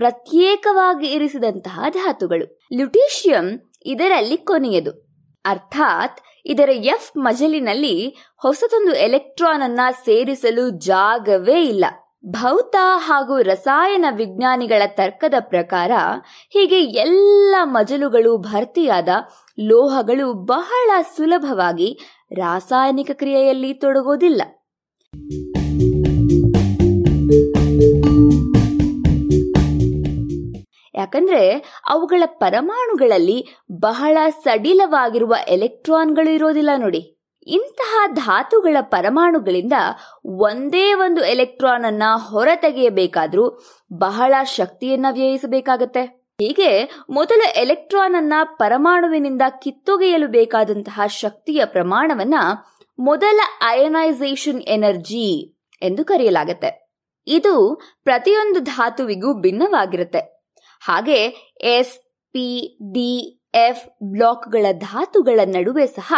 ಪ್ರತ್ಯೇಕವಾಗಿ ಇರಿಸಿದಂತಹ ಧಾತುಗಳು. ಲ್ಯೂಟೀಷಿಯಂ ಇದರಲ್ಲಿ ಕೊನೆಯದು. ಅರ್ಥಾತ್ ಇದರ ಎಫ್ ಮಜಲಿನಲ್ಲಿ ಹೊಸದೊಂದು ಎಲೆಕ್ಟ್ರಾನ್ ಅನ್ನ ಸೇರಿಸಲು ಜಾಗವೇ ಇಲ್ಲ. ಭೌತ ಹಾಗೂ ರಸಾಯನ ವಿಜ್ಞಾನಿಗಳ ತರ್ಕದ ಪ್ರಕಾರ ಹೀಗೆ ಎಲ್ಲ ಮಜಲುಗಳು ಭರ್ತಿಯಾದ ಲೋಹಗಳು ಬಹಳ ಸುಲಭವಾಗಿ ರಾಸಾಯನಿಕ ಕ್ರಿಯೆಯಲ್ಲಿ ತೊಡಗೋದಿಲ್ಲ. ಯಾಕಂದ್ರೆ ಅವುಗಳ ಪರಮಾಣುಗಳಲ್ಲಿ ಬಹಳ ಸಡಿಲವಾಗಿರುವ ಎಲೆಕ್ಟ್ರಾನ್ಗಳು ಇರೋದಿಲ್ಲ ನೋಡಿ. ಇಂತಹ ಧಾತುಗಳ ಪರಮಾಣುಗಳಿಂದ ಒಂದೇ ಒಂದು ಎಲೆಕ್ಟ್ರಾನ್ ಅನ್ನ ಹೊರತೆಗೆಯಬೇಕಾದ್ರೂ ಬಹಳ ಶಕ್ತಿಯನ್ನ ವ್ಯಯಿಸಬೇಕಾಗತ್ತೆ. ಹೀಗೆ ಮೊದಲ ಎಲೆಕ್ಟ್ರಾನ್ ಅನ್ನ ಪರಮಾಣುವಿನಿಂದ ಕಿತ್ತೊಗೆಯಲು ಬೇಕಾದಂತಹ ಶಕ್ತಿಯ ಪ್ರಮಾಣವನ್ನ ಮೊದಲ ಅಯನೈಸೇಷನ್ ಎನರ್ಜಿ ಎಂದು ಕರೆಯಲಾಗತ್ತೆ. ಇದು ಪ್ರತಿಯೊಂದು ಧಾತುವಿಗೂ ಭಿನ್ನವಾಗಿರುತ್ತೆ. ಹಾಗೆ ಎಸ್, ಪಿ, ಡಿ, ಎಫ್ ಬ್ಲಾಕ್ಗಳ ಧಾತುಗಳ ನಡುವೆ ಸಹ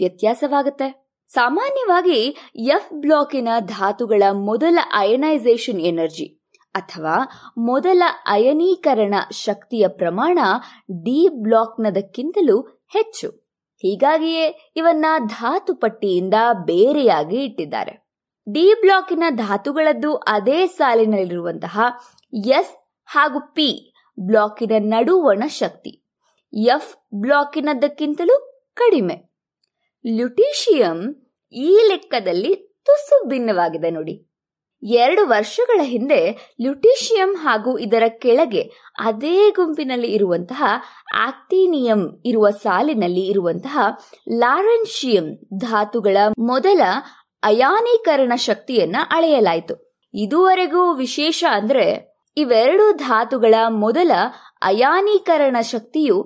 ವ್ಯತ್ಯಾಸವಾಗುತ್ತೆ. ಸಾಮಾನ್ಯವಾಗಿ ಎಫ್ ಬ್ಲಾಕಿನ ಧಾತುಗಳ ಮೊದಲ ಅಯನೈಸೇಷನ್ ಎನರ್ಜಿ ಅಥವಾ ಮೊದಲ ಅಯನೀಕರಣ ಶಕ್ತಿಯ ಪ್ರಮಾಣ ಡಿ ಬ್ಲಾಕ್ನದಕ್ಕಿಂತಲೂ ಹೆಚ್ಚು. ಹೀಗಾಗಿಯೇ ಇವನ್ನ ಧಾತು ಪಟ್ಟಿಯಿಂದ ಬೇರೆಯಾಗಿ ಇಟ್ಟಿದ್ದಾರೆ. ಡಿ ಬ್ಲಾಕಿನ ಧಾತುಗಳದ್ದು ಅದೇ ಸಾಲಿನಲ್ಲಿರುವಂತಹ ಎಸ್ ಹಾಗೂ ಪಿ ಬ್ಲಾಕಿನ ನಡುವಣ ಶಕ್ತಿ ಎಫ್ ಬ್ಲಾಕಿನದ್ದಕ್ಕಿಂತಲೂ ಕಡಿಮೆ. ಲುಟೀಶಿಯಂ ಈ ಲೆಕ್ಕದಲ್ಲಿ ತುಸು ಭಿನ್ನವಾಗಿದೆ ನೋಡಿ. ಎರಡು ವರ್ಷಗಳ ಹಿಂದೆ ಲುಟೀಶಿಯಂ ಹಾಗೂ ಇದರ ಕೆಳಗೆ ಅದೇ ಗುಂಪಿನಲ್ಲಿ ಇರುವಂತಹ ಆಕ್ಟಿನಿಯಂ ಇರುವ ಸಾಲಿನಲ್ಲಿ ಇರುವಂತಹ ಲಾರೆನ್ಶಿಯಂ ಧಾತುಗಳ ಮೊದಲ ಅಯಾನೀಕರಣ ಶಕ್ತಿಯನ್ನ ಅಳೆಯಲಾಯಿತು. ಇದುವರೆಗೂ ವಿಶೇಷ ಅಂದ್ರೆ ಇವೆರಡು ಧಾತುಗಳ ಮೊದಲ ಅಯಾನೀಕರಣ ಶಕ್ತಿಯು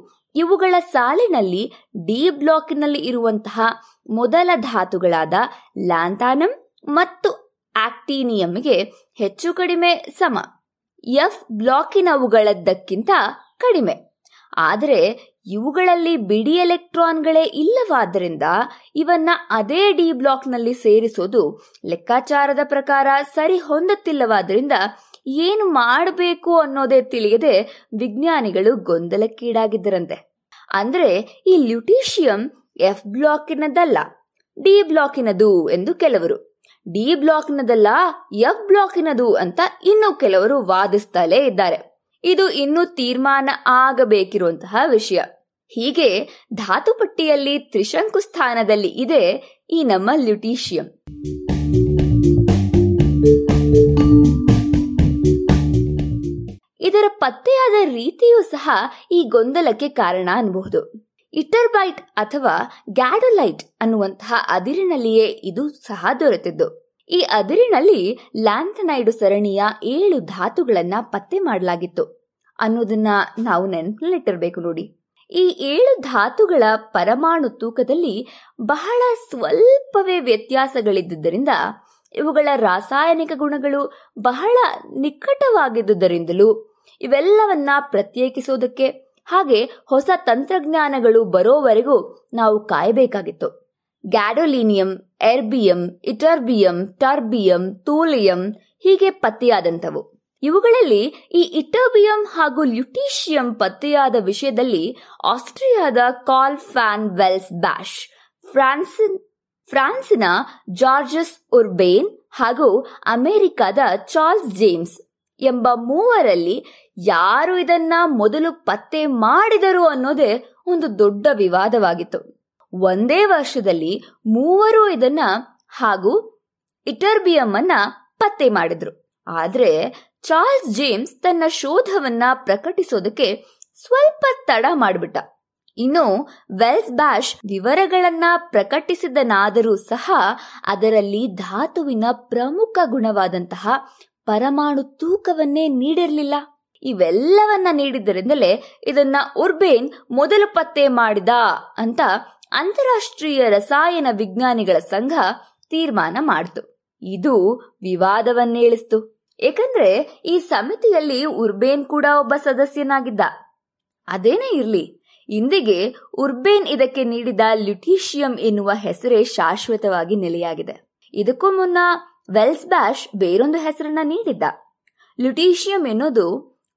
ಇವುಗಳ ಸಾಲಿನಲ್ಲಿ ಡಿ ಬ್ಲಾಕ್ನಲ್ಲಿ ಇರುವಂತಹ ಮೊದಲ ಧಾತುಗಳಾದ ಲಾಂಥಾನಂ ಮತ್ತು ಆಕ್ಟಿನಿಯಂಗೆ ಹೆಚ್ಚು ಕಡಿಮೆ ಸಮ. ಎಫ್ ಬ್ಲಾಕಿನವುಗಳದ್ದಕ್ಕಿಂತ ಕಡಿಮೆ. ಆದರೆ ಇವುಗಳಲ್ಲಿ ಬಿಡಿ ಎಲೆಕ್ಟ್ರಾನ್ಗಳೇ ಇಲ್ಲವಾದ್ದರಿಂದ ಇವನ್ನ ಅದೇ ಡಿ ಬ್ಲಾಕ್ನಲ್ಲಿ ಸೇರಿಸೋದು ಲೆಕ್ಕಾಚಾರದ ಪ್ರಕಾರ ಸರಿ ಹೊಂದುತ್ತಿಲ್ಲವಾದ್ದರಿಂದ ಏನು ಮಾಡಬೇಕು ಅನ್ನೋದೇ ತಿಳಿಯದೆ ವಿಜ್ಞಾನಿಗಳು ಗೊಂದಲಕ್ಕೀಡಾಗಿದ್ದರಂತೆ. ಅಂದ್ರೆ ಈ ಲುಟೀಶಿಯಂ ಎಫ್ ಬ್ಲಾಕಿನದಲ್ಲ, ಡಿ ಬ್ಲಾಕಿನದು ಎಂದು ಕೆಲವರು, ಡಿ ಬ್ಲಾಕ್ನದಲ್ಲ ಎಫ್ ಬ್ಲಾಕಿನದು ಅಂತ ಇನ್ನು ಕೆಲವರು ವಾದಿಸ್ತಲೇ ಇದ್ದಾರೆ. ಇದು ಇನ್ನೂ ತೀರ್ಮಾನ ಆಗಬೇಕಿರುವಂತಹ ವಿಷಯ. ಹೀಗೆ ಧಾತುಪಟ್ಟಿಯಲ್ಲಿ ತ್ರಿಶಂಕು ಸ್ಥಾನದಲ್ಲಿ ಇದೆ ಈ ನಮ್ಮ ಲುಟೀಶಿಯಂ. ಇದರ ಪತ್ತೆಯಾದ ರೀತಿಯೂ ಸಹ ಈ ಗೊಂದಲಕ್ಕೆ ಕಾರಣ ಅನ್ನಬಹುದು. ಇಟರ್ಬೈಟ್ ಅಥವಾ ಗ್ಯಾಡೊಲೈಟ್ ಅನ್ನುವಂತಹ ಅದಿರಿನಲ್ಲಿಯೇ ಇದು ಸಹ ದೊರೆತಿದ್ದು. ಈ ಅದಿರಿನಲ್ಲಿ ಲ್ಯಾಂಥನೈಡ್ ಸರಣಿಯ ಏಳು ಧಾತುಗಳನ್ನ ಪತ್ತೆ ಮಾಡಲಾಗಿತ್ತು ಅನ್ನೋದನ್ನ ನಾವು ನೆನಪಿನಲ್ಲಿಟ್ಟಿರಬೇಕು ನೋಡಿ. ಈ ಏಳು ಧಾತುಗಳ ಪರಮಾಣು ತೂಕದಲ್ಲಿ ಬಹಳ ಸ್ವಲ್ಪವೇ ವ್ಯತ್ಯಾಸಗಳಿದ್ದುದರಿಂದ ಇವುಗಳ ರಾಸಾಯನಿಕ ಗುಣಗಳು ಬಹಳ ನಿಕಟವಾಗಿದ್ದುದರಿಂದಲೂ ಇವೆಲ್ಲವನ್ನ ಪ್ರತ್ಯೇಕಿಸೋದಕ್ಕೆ ಹಾಗೆ ಹೊಸ ತಂತ್ರಜ್ಞಾನಗಳು ಬರೋವರೆಗೂ ನಾವು ಕಾಯಬೇಕಾಗಿತ್ತು. Gadolinium, erbium, ytterbium, terbium, thulium ಹೀಗೆ ಪತ್ತೆಯಾದಂಥವು. ಇವುಗಳಲ್ಲಿ ಈ ಇಟರ್ಬಿಯಂ ಹಾಗೂ ಲ್ಯುಟೀಶಿಯಂ ಪತ್ತೆಯಾದ ವಿಷಯದಲ್ಲಿ ಆಸ್ಟ್ರಿಯಾದ ಕಾರ್ಲ್ ಫ್ಯಾನ್ ವೆಲ್ಸ್ ಬ್ಯಾಶ್, ಫ್ರಾನ್ಸಿನ್ ಫ್ರಾನ್ಸಿನ ಜಾರ್ಜಸ್ ಉರ್ಬೇನ್ ಹಾಗೂ ಅಮೆರಿಕದ ಚಾರ್ಲ್ಸ್ ಜೇಮ್ಸ್ ಎಂಬ ಮೂವರಲ್ಲಿ ಯಾರು ಇದನ್ನ ಮೊದಲು ಪತ್ತೆ ಮಾಡಿದರು ಅನ್ನೋದೇ ಒಂದು ದೊಡ್ಡ ವಿವಾದವಾಗಿತ್ತು. ಒಂದೇ ವರ್ಷದಲ್ಲಿ ಮೂವರು ಇದನ್ನ ಹಾಗೂ ಇಟರ್ಬಿಯಂ ಅನ್ನ ಪತ್ತೆ ಮಾಡಿದ್ರು. ಆದ್ರೆ ಚಾರ್ಲ್ಸ್ ಜೇಮ್ಸ್ ತನ್ನ ಶೋಧವನ್ನ ಪ್ರಕಟಿಸೋದಕ್ಕೆ ಸ್ವಲ್ಪ ತಡ ಮಾಡಿಬಿಟ್ಟ. ಇನ್ನು ವೆಲ್ಸ್ ಬ್ಯಾಶ್ ವಿವರಗಳನ್ನ ಪ್ರಕಟಿಸಿದನಾದರೂ ಸಹ ಅದರಲ್ಲಿ ಧಾತುವಿನ ಪ್ರಮುಖ ಗುಣವಾದಂತಹ ಪರಮಾಣು ತೂಕವನ್ನೇ ನೀಡಿರಲಿಲ್ಲ. ಇವೆಲ್ಲವನ್ನ ನೀಡಿದ್ದರಿಂದಲೇ ಇದನ್ನ ಉರ್ಬೇನ್ ಮೊದಲು ಪತ್ತೆ ಮಾಡಿದ ಅಂತ ಅಂತಾರಾಷ್ಟ್ರೀಯ ರಸಾಯನ ವಿಜ್ಞಾನಿಗಳ ಸಂಘ ತೀರ್ಮಾನ ಮಾಡಿತು. ಇದು ವಿವಾದವನ್ನೇಳಿಸ್ತು. ಏಕೆಂದ್ರೆ ಈ ಸಮಿತಿಯಲ್ಲಿ ಉರ್ಬೇನ್ ಕೂಡ ಒಬ್ಬ ಸದಸ್ಯನಾಗಿದ್ದ. ಅದೇನೇ ಇರ್ಲಿ, ಇಂದಿಗೆ ಉರ್ಬೇನ್ ಇದಕ್ಕೆ ನೀಡಿದ ಲುಟೀಶಿಯಂ ಎನ್ನುವ ಹೆಸರೇ ಶಾಶ್ವತವಾಗಿ ನೆಲೆಯಾಗಿದೆ. ಇದಕ್ಕೂ ಮುನ್ನ ವೆಲ್ಸ್ ಬ್ಯಾಶ್ ಬೇರೊಂದು ಹೆಸರನ್ನ ನೀಡಿದ್ದ. ಲುಟೀಶಿಯಂ ಎನ್ನುವುದು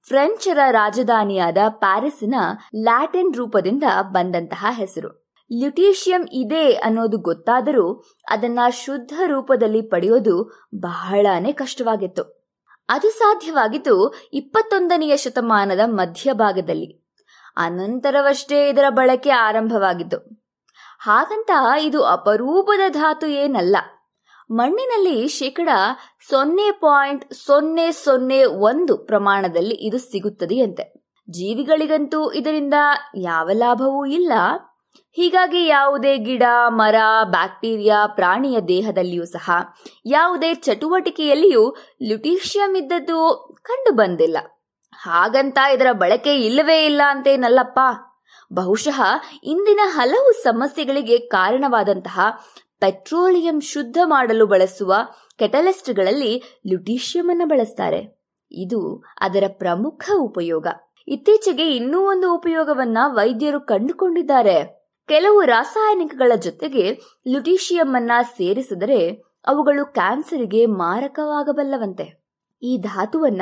ಫ್ರೆಂಚರ ರಾಜಧಾನಿಯಾದ ಪ್ಯಾರಿಸ್ನ ಲ್ಯಾಟಿನ್ ರೂಪದಿಂದ ಬಂದಂತಹ ಹೆಸರು. ಲ್ಯುಟೀಷಿಯಂ ಇದೆ ಅನ್ನೋದು ಗೊತ್ತಾದರೂ ಅದನ್ನ ಶುದ್ಧ ರೂಪದಲ್ಲಿ ಪಡೆಯೋದು ಬಹಳನೇ ಕಷ್ಟವಾಗಿತ್ತು. ಅದು ಸಾಧ್ಯವಾಗಿದ್ದು ಇಪ್ಪತ್ತೊಂದನೆಯ ಶತಮಾನದ ಮಧ್ಯಭಾಗದಲ್ಲಿ. ಅನಂತರವಷ್ಟೇ ಇದರ ಬಳಕೆ ಆರಂಭವಾಗಿತ್ತು. ಹಾಗಂತ ಇದು ಅಪರೂಪದ ಧಾತು ಏನಲ್ಲ. ಮಣ್ಣಿನಲ್ಲಿ ಶೇಕಡ ಸೊನ್ನೆ ಪಾಯಿಂಟ್ ಸೊನ್ನೆ ಸೊನ್ನೆ ಒಂದು ಪ್ರಮಾಣದಲ್ಲಿ ಇದು ಸಿಗುತ್ತದೆಯಂತೆ. ಜೀವಿಗಳಿಗಂತೂ ಇದರಿಂದ ಯಾವ ಲಾಭವೂ ಇಲ್ಲ. ಹೀಗಾಗಿ ಯಾವುದೇ ಗಿಡ, ಮರ, ಬ್ಯಾಕ್ಟೀರಿಯಾ, ಪ್ರಾಣಿಯ ದೇಹದಲ್ಲಿಯೂ ಸಹ ಯಾವುದೇ ಚಟುವಟಿಕೆಯಲ್ಲಿಯೂ ಲ್ಯುಟೀಷಿಯಂ ಇದ್ದದ್ದು ಕಂಡು ಬಂದಿಲ್ಲ. ಹಾಗಂತ ಇದರ ಬಳಕೆ ಇಲ್ಲವೇ ಇಲ್ಲ ಅಂತೇನಲ್ಲಪ್ಪ. ಬಹುಶಃ ಇಂದಿನ ಹಲವು ಸಮಸ್ಯೆಗಳಿಗೆ ಕಾರಣವಾದಂತಹ ಪೆಟ್ರೋಲಿಯಂ ಶುದ್ಧ ಮಾಡಲು ಬಳಸುವ ಕೆಟಲಿಸ್ಟ್ಗಳಲ್ಲಿ ಲ್ಯುಟೀಷಿಯಂ ಅನ್ನು ಬಳಸ್ತಾರೆ. ಇದು ಅದರ ಪ್ರಮುಖ ಉಪಯೋಗ. ಇತ್ತೀಚೆಗೆ ಇನ್ನೂ ಒಂದು ಉಪಯೋಗವನ್ನ ವೈದ್ಯರು ಕಂಡುಕೊಂಡಿದ್ದಾರೆ. ಕೆಲವು ರಾಸಾಯನಿಕಗಳ ಜೊತೆಗೆ ಲ್ಯುಟೀಷಿಯಂ ಅನ್ನ ಸೇರಿಸಿದರೆ ಅವುಗಳು ಕ್ಯಾನ್ಸರಿಗೆ ಮಾರಕವಾಗಬಲ್ಲವಂತೆ. ಈ ಧಾತುವನ್ನ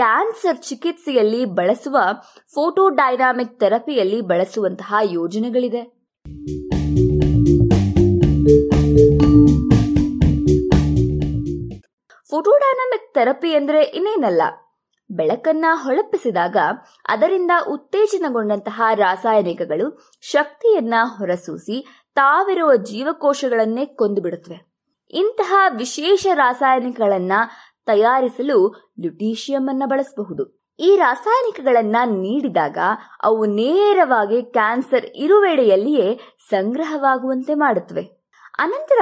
ಕ್ಯಾನ್ಸರ್ ಚಿಕಿತ್ಸೆಯಲ್ಲಿ ಬಳಸುವ ಫೋಟೋಡೈನಾಮಿಕ್ ಥೆರಪಿಯಲ್ಲಿ ಬಳಸುವಂತಹ ಯೋಜನೆಗಳಿದೆ. ಫೋಟೋಡೈನಾಮಿಕ್ ಥೆರಪಿ ಅಂದ್ರೆ ಇನ್ನೇನಲ್ಲ, ಬೆಳಕನ್ನ ಹೊಳಪಿಸಿದಾಗ ಅದರಿಂದ ಉತ್ತೇಜನಗೊಂಡಂತಹ ರಾಸಾಯನಿಕಗಳು ಶಕ್ತಿಯನ್ನ ಹೊರಸೂಸಿ ತಾವಿರುವ ಜೀವಕೋಶಗಳನ್ನೇ ಕೊಂದುಬಿಡುತ್ತವೆ. ಇಂತಹ ವಿಶೇಷ ರಾಸಾಯನಿಕಗಳನ್ನ ತಯಾರಿಸಲು ಲ್ಯುಟೀಷಿಯಂ ಅನ್ನ ಬಳಸಬಹುದು. ಈ ರಾಸಾಯನಿಕಗಳನ್ನ ನೀಡಿದಾಗ ಅವು ನೇರವಾಗಿ ಕ್ಯಾನ್ಸರ್ ಇರುವೆಡೆಯಲ್ಲಿಯೇ ಸಂಗ್ರಹವಾಗುವಂತೆ ಮಾಡುತ್ತವೆ. ಅನಂತರ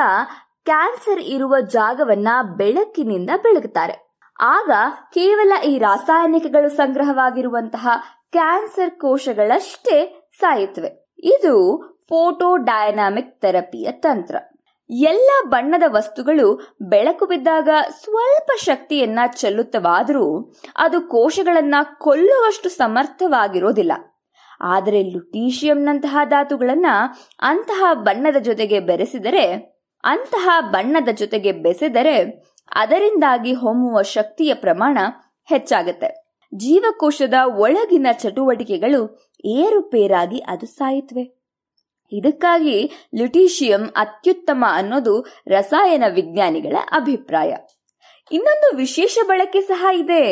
ಕ್ಯಾನ್ಸರ್ ಇರುವ ಜಾಗವನ್ನ ಬೆಳಕಿನಿಂದ ಬೆಳಗುತ್ತಾರೆ. ಆಗ ಕೇವಲ ಈ ರಾಸಾಯನಿಕಗಳು ಸಂಗ್ರಹವಾಗಿರುವಂತಹ ಕ್ಯಾನ್ಸರ್ ಕೋಶಗಳಷ್ಟೇ ಸಾಯುತ್ತವೆ. ಇದು ಫೋಟೋ ಡೈನಾಮಿಕ್ ಥೆರಪಿಯ ತಂತ್ರ. ಎಲ್ಲ ಬಣ್ಣದ ವಸ್ತುಗಳು ಬೆಳಕು ಬಿದ್ದಾಗ ಸ್ವಲ್ಪ ಶಕ್ತಿಯನ್ನ ಚೆಲ್ಲುತ್ತವಾದರೂ ಅದು ಕೋಶಗಳನ್ನ ಕೊಲ್ಲುವಷ್ಟು ಸಮರ್ಥವಾಗಿರೋದಿಲ್ಲ. ಆದರೆ ಲುಟೀಷಿಯಂನಂತಹ ಧಾತುಗಳನ್ನ ಅಂತಹ ಬಣ್ಣದ ಜೊತೆಗೆ ಬೆರೆಸಿದರೆ ಅಂತಹ ಬಣ್ಣದ ಜೊತೆಗೆ ಬೆಸೆದರೆ ಅದರಿಂದಾಗಿ ಹೊಮ್ಮುವ ಶಕ್ತಿಯ ಪ್ರಮಾಣ ಹೆಚ್ಚಾಗುತ್ತೆ. ಜೀವಕೋಶದ ಒಳಗಿನ ಚಟುವಟಿಕೆಗಳು ಏರುಪೇರಾಗಿ ಅದು ಸಾಯುತ್ತವೆ. ಇದಕ್ಕಾಗಿ ಲ್ಯುಟೀಷಿಯಂ ಅತ್ಯುತ್ತಮ ಅನ್ನೋದು ರಸಾಯನ ವಿಜ್ಞಾನಿಗಳ ಅಭಿಪ್ರಾಯ. ಇನ್ನೊಂದು ವಿಶೇಷ ಬಳಕೆ ಸಹ ಇದೆ.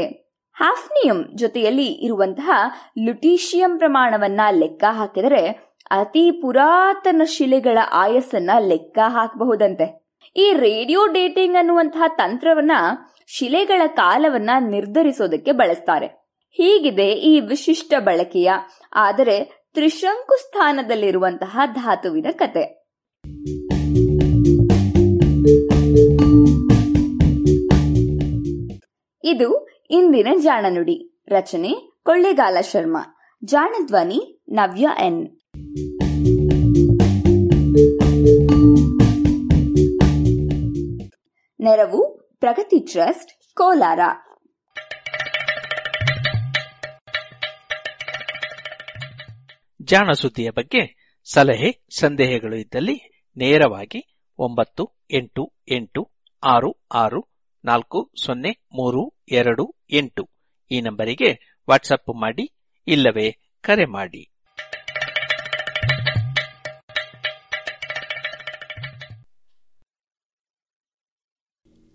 ಹ್ಯಾಫ್ನಿಯಂ ಜೊತೆಯಲ್ಲಿ ಇರುವಂತಹ ಲ್ಯುಟೀಷಿಯಂ ಪ್ರಮಾಣವನ್ನ ಲೆಕ್ಕ ಹಾಕಿದರೆ ಅತಿ ಪುರಾತನ ಶಿಲೆಗಳ ಆಯಸ್ಸನ್ನ ಲೆಕ್ಕ ಹಾಕಬಹುದಂತೆ. ಈ ರೇಡಿಯೋ ಡೇಟಿಂಗ್ ಅನ್ನುವಂತಹ ತಂತ್ರವನ್ನ ಶಿಲೆಗಳ ಕಾಲವನ್ನ ನಿರ್ಧರಿಸೋದಕ್ಕೆ ಬಳಸ್ತಾರೆ. ಹೀಗಿದೆ ಈ ವಿಶಿಷ್ಟ ಬಳಕೆಯ ಆದರೆ ತ್ರಿಶಂಕು ಸ್ಥಾನದಲ್ಲಿರುವಂತಹ ಧಾತುವಿನ ಕತೆ. ಇದು ಇಂದಿನ ಜಾಣನುಡಿ. ರಚನೆ ಕೊಳ್ಳೇಗಾಲ ಶರ್ಮಾ. ಜಾಣಧ್ವನಿ ನವ್ಯ ಎನ್. ನೆರವು ಪ್ರಗತಿ ಟ್ರಸ್ಟ್, ಕೋಲಾರ. ಜಾಣ ಸುದ್ದಿಯ ಬಗ್ಗೆ ಸಲಹೆ ಸಂದೇಹಗಳು ಇದ್ದಲ್ಲಿ ನೇರವಾಗಿ ಒಂಬತ್ತು ಎಂಟು ಎಂಟು ಆರು ಆರು ನಾಲ್ಕು ಸೊನ್ನೆ ಮೂರು ಎರಡು ಎಂಟು ಈ ನಂಬರಿಗೆ ವಾಟ್ಸಪ್ ಮಾಡಿ, ಇಲ್ಲವೇ ಕರೆ ಮಾಡಿ.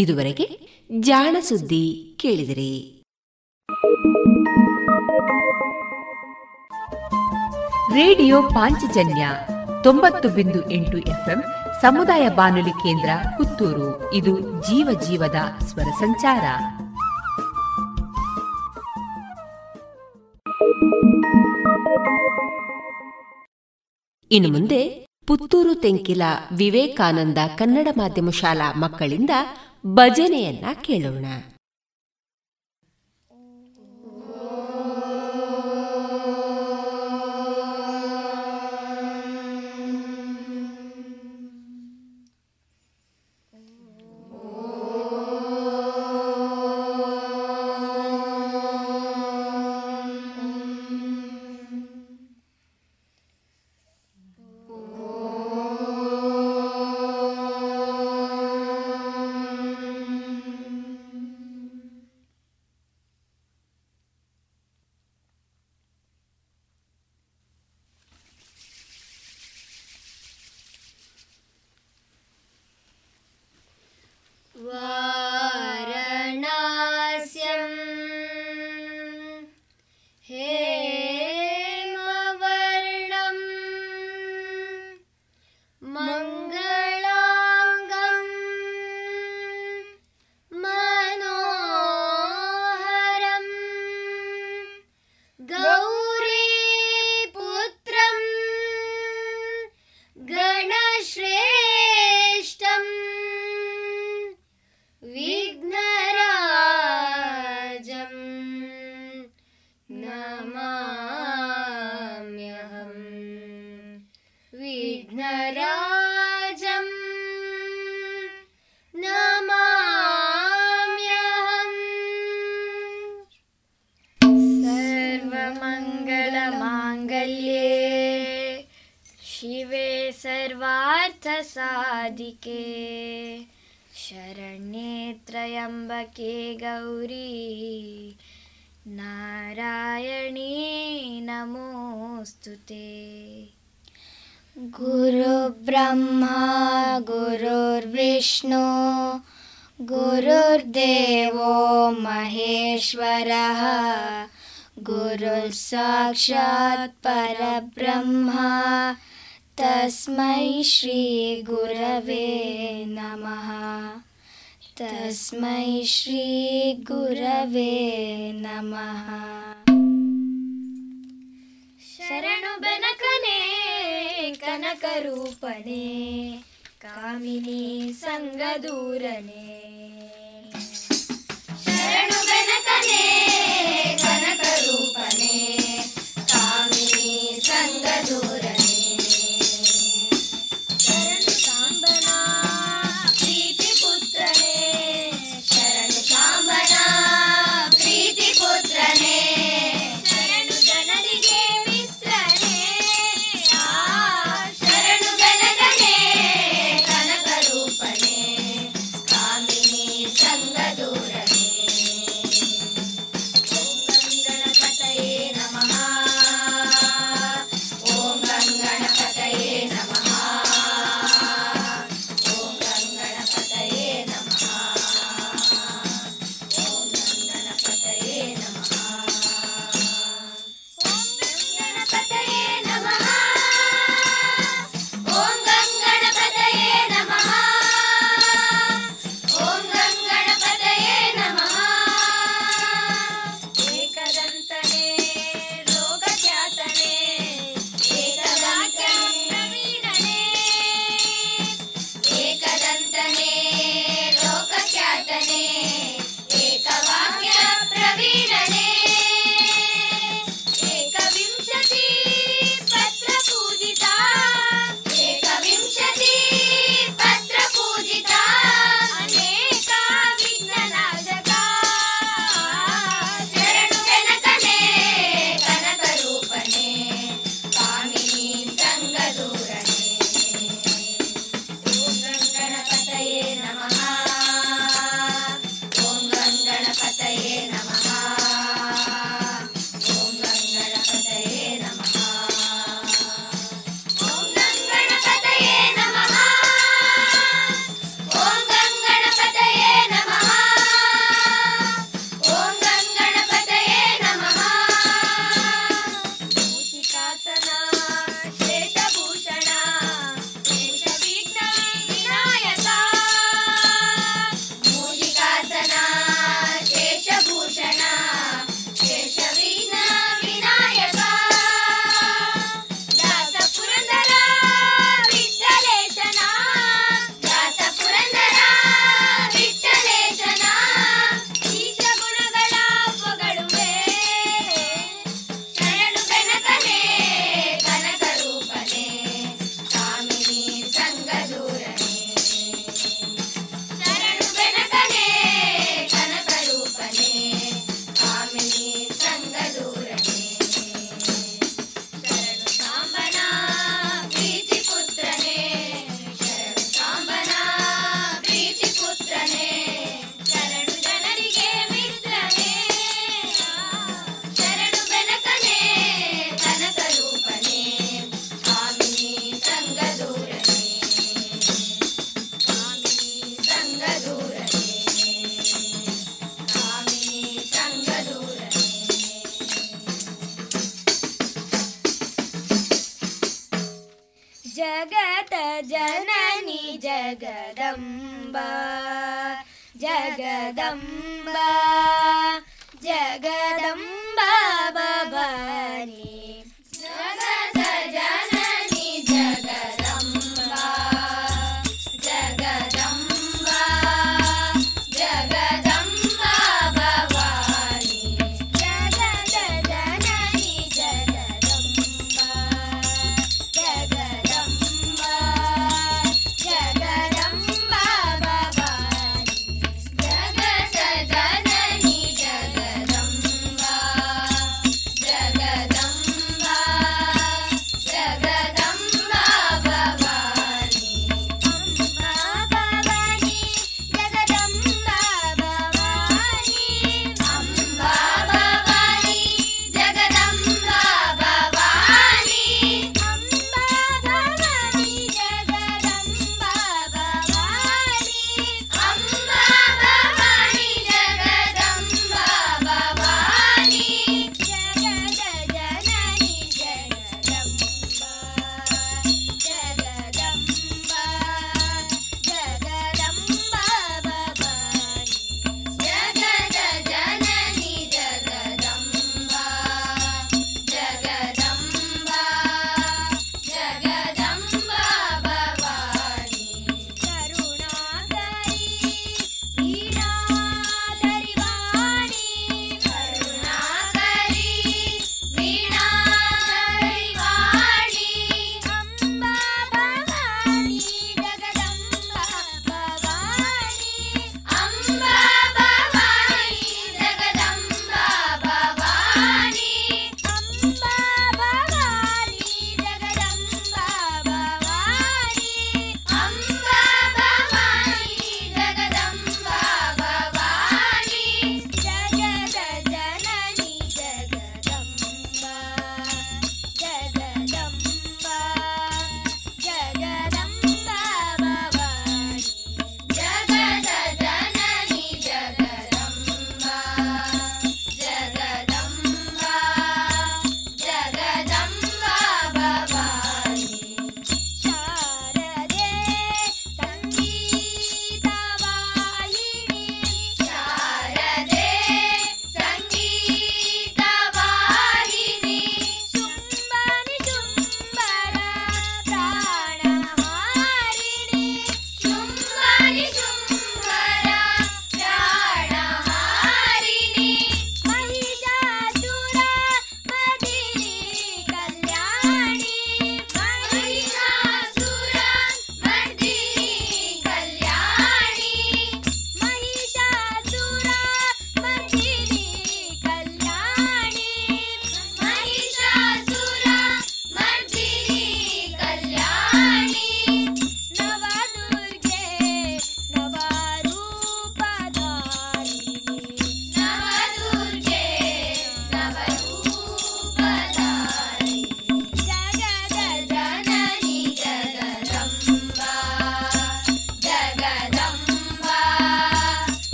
ಇದುವರೆಗೆ ಜಾಣ ಸುದ್ದಿ ಕೇಳಿದಿರಿ. ರೇಡಿಯೋ ಪಾಂಚಜನ್ಯ ತೊಂಬತ್ತು ಬಿಂದು ಎಂಟು ಎಫ್ಎಂ ಸಮುದಾಯ ಬಾನುಲಿ ಕೇಂದ್ರ ಪುತ್ತೂರು. ಇದು ಜೀವ ಜೀವದ ಸ್ವರ ಸಂಚಾರ. ಇನ್ನು ಮುಂದೆ ಪುತ್ತೂರು ತೆಂಕಿಲ ವಿವೇಕಾನಂದ ಕನ್ನಡ ಮಾಧ್ಯಮ ಶಾಲಾ ಮಕ್ಕಳಿಂದ ಭಜನೆಯನ್ನ ಕೇಳೋಣ. ಮಂಗಳಮಾಂಗಲ್ಯೆ ಶಿವೆ ಸರ್ವಾರ್ಥಸಾಧಿಕೆ ಶರಣ್ಯೆ ತ್ರಯಂಬಕೆ ಗೌರಿ ನಾರಾಯಣಿ ನಮೋಸ್ತುತೆ. ಗುರು ಬ್ರಹ್ಮ ಗುರುರ್ವಿಷ್ಣು ಗುರುರ್ದೇವೋ ಮಹೇಶ್ವರಃ ಗುರುರ್ ಸಾಕ್ಷಾತ್ ಪರಬ್ರಹ್ಮ ತಸ್ಮೈ ಶ್ರೀ ಗುರವೇ ನಮಃ ತಸ್ಮೈ ಶ್ರೀ ಗುರವೇ ನಮಃ. ಶರಣು ಬೆನಕನೆ ಕನಕರೂಪನೆ ಕಾಮಿನಿ ಸಂಗದೂರನೆ ಶರಣು ಬೆನಕನೆ ಕನಕರೂಪನೆ ಕಾಮಿನಿ ಸಂಗದೂರನೆ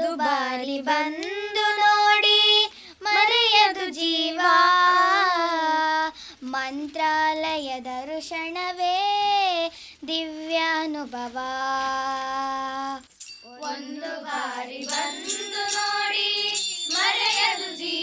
ಒಂದು ಬಾರಿ ಬಂದು ನೋಡಿ ಮರೆಯದು ಜೀವ. ಮಂತ್ರಾಲಯ ದರ್ಶನವೇ ದಿವ್ಯಾನುಭವ. ಒಂದು ಬಾರಿ ಬಂದು ನೋಡಿ ಮರೆಯದು ಜೀವ.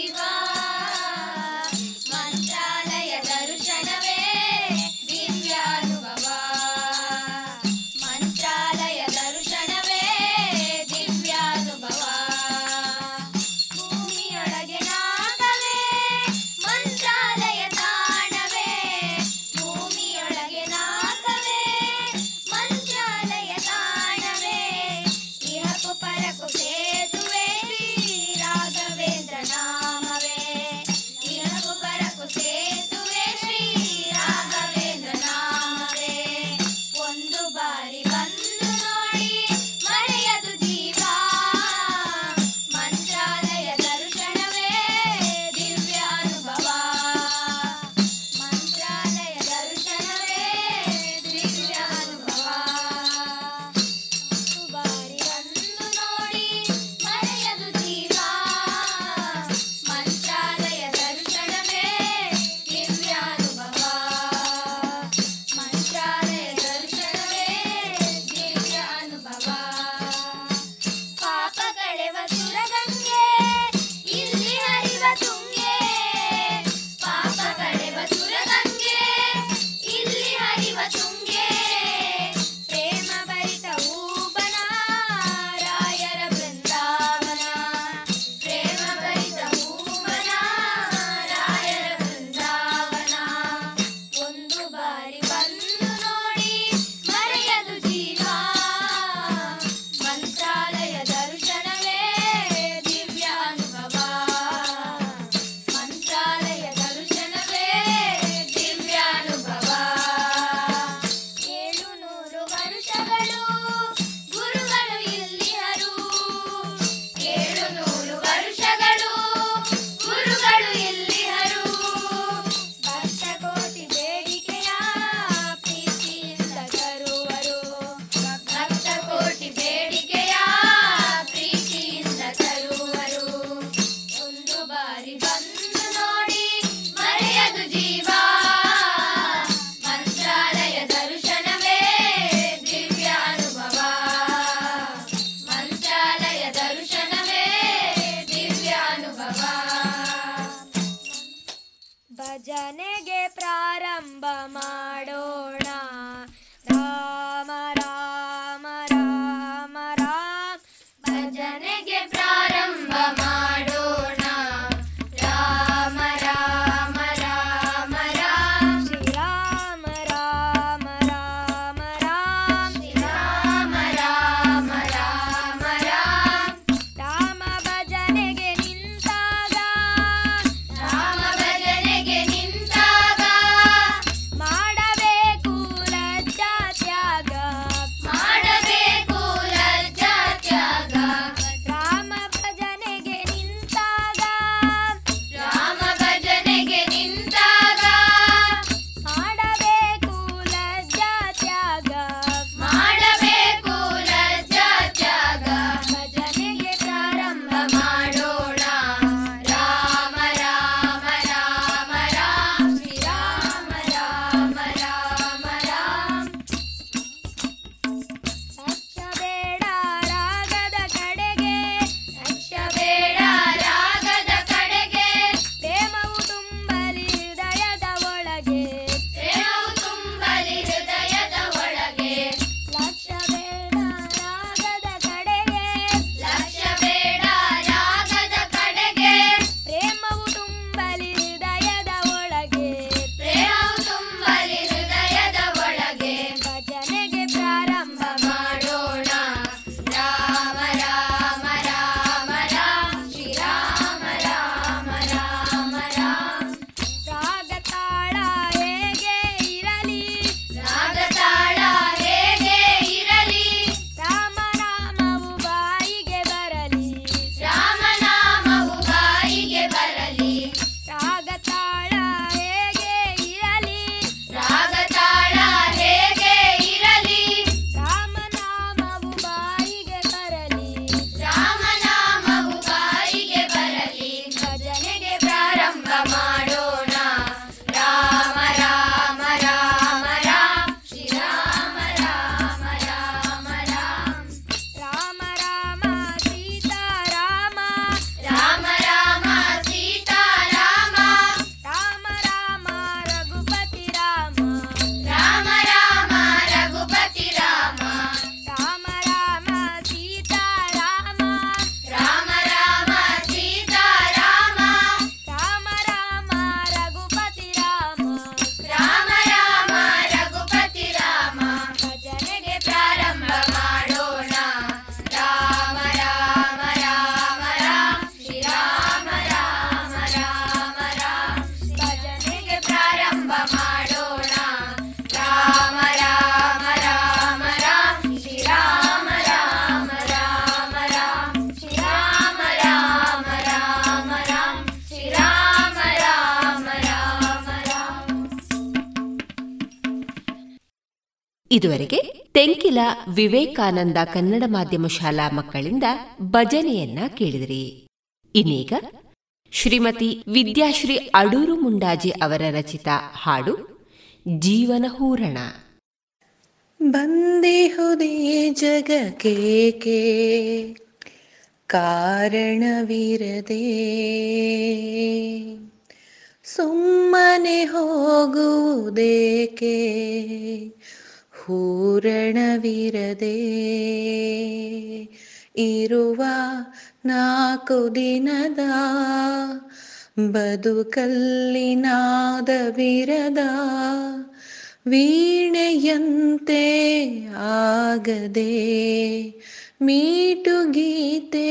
ಇದುವರೆಗೆ ತೆಂಕಿಲ ವಿವೇಕಾನಂದ ಕನ್ನಡ ಮಾಧ್ಯಮ ಶಾಲಾ ಮಕ್ಕಳಿಂದ ಭಜನೆಯನ್ನ ಕೇಳಿದಿರಿ. ಇನ್ನೀಗ ಶ್ರೀಮತಿ ವಿದ್ಯಾಶ್ರೀ ಅಡೂರು ಮುಂಡಾಜೆ ಅವರ ರಚಿತ ಹಾಡು ಜೀವನ ಹೂರಣ. ಬಂದಿಹುದೇ ಜಗಕೇಕೆ ಕಾರಣವಿರದೆ, ಸುಮ್ಮನೆ ಹೋಗುವುದೇಕೆ ಹೂರಣವಿರದೆ, ಇರುವ ನಾಲ್ಕು ದಿನದ ಬದುಕಲ್ಲಿ ನಾದವಿರದ, ವೀಣೆಯಂತೆ ಆಗದೆ ಮೀಟು ಗೀತೆ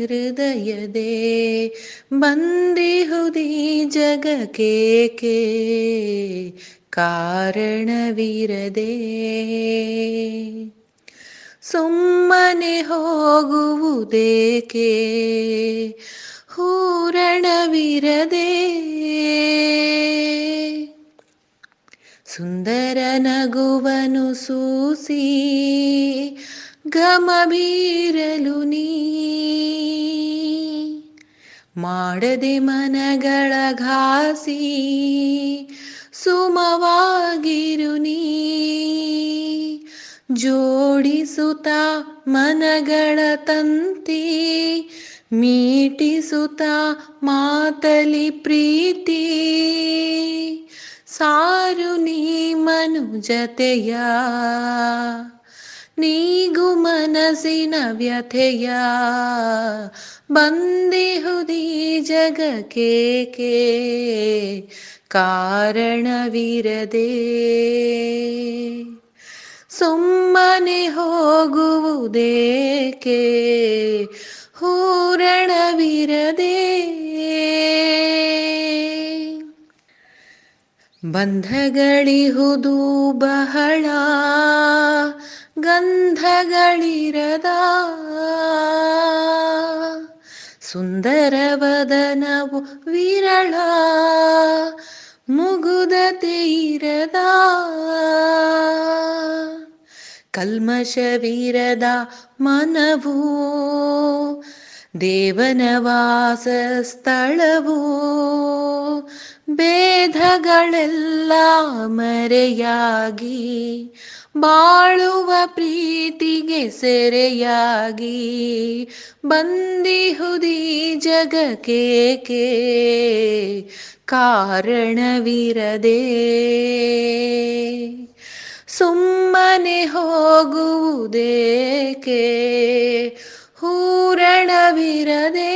ಹೃದಯದೆ, ಬಂದಿಹುದಿ ಜಗಕೇಕೆ ಕಾರಣವಿರದೆ, ಸುಮ್ಮನೆ ಹೋಗುವುದೇಕೆ ಹೂರಣವಿರದೆ, ಸುಂದರ ನಗುವನು ಸೂಸಿ ಗಮಬೀರಲು ನೀ, ಮಾಡದೆ ಮನಗಳ ಘಾಸಿ ಸುಮವಾಗಿರು ನೀ, ಜೋಡಿಸುತ್ತ ಮನಗಳ ತಂತಿ ಮೀಟಿಸುತ್ತ ಮಾತಲಿ ಪ್ರೀತಿ, ಸಾರು ನೀ ಮನು ಜತೆಯ ನೀಗು ಮನಸ್ಸಿನ ವ್ಯಥೆಯ, ಬಂದಿಹುದಿ ಜಗಕೇಕೆ ಕಾರಣವಿರದೆ, ಸುಮ್ಮನೆ ಹೋಗುವುದೇಕೆ ಹೂರಣವಿರದೆ, ಬಂಧಗಳಿಹುದು ಬಹಳ ಗಂಧಗಳಿರದ, ಸುಂದರವದನವು ವಿರಳ ಮುಗುದತೆ ಇರದ, ಕಲ್ಮಶವಿರದ ಮನವು ದೇವನ ವಾಸ ಸ್ಥಳವು, ಭೇದಗಳೆಲ್ಲ ಮರೆಯಾಗಿ ಬಾಳುವ ಪ್ರೀತಿಗೆ ಸೆರೆಯಾಗಿ, ಬಂದಿಹುದಿ ಜಗಕೇಕೆ ಕಾರಣವಿರದೆ, ಸುಮ್ಮನೆ ಹೋಗುವುದೇಕೆ ಹೂರಣವಿರದೆ.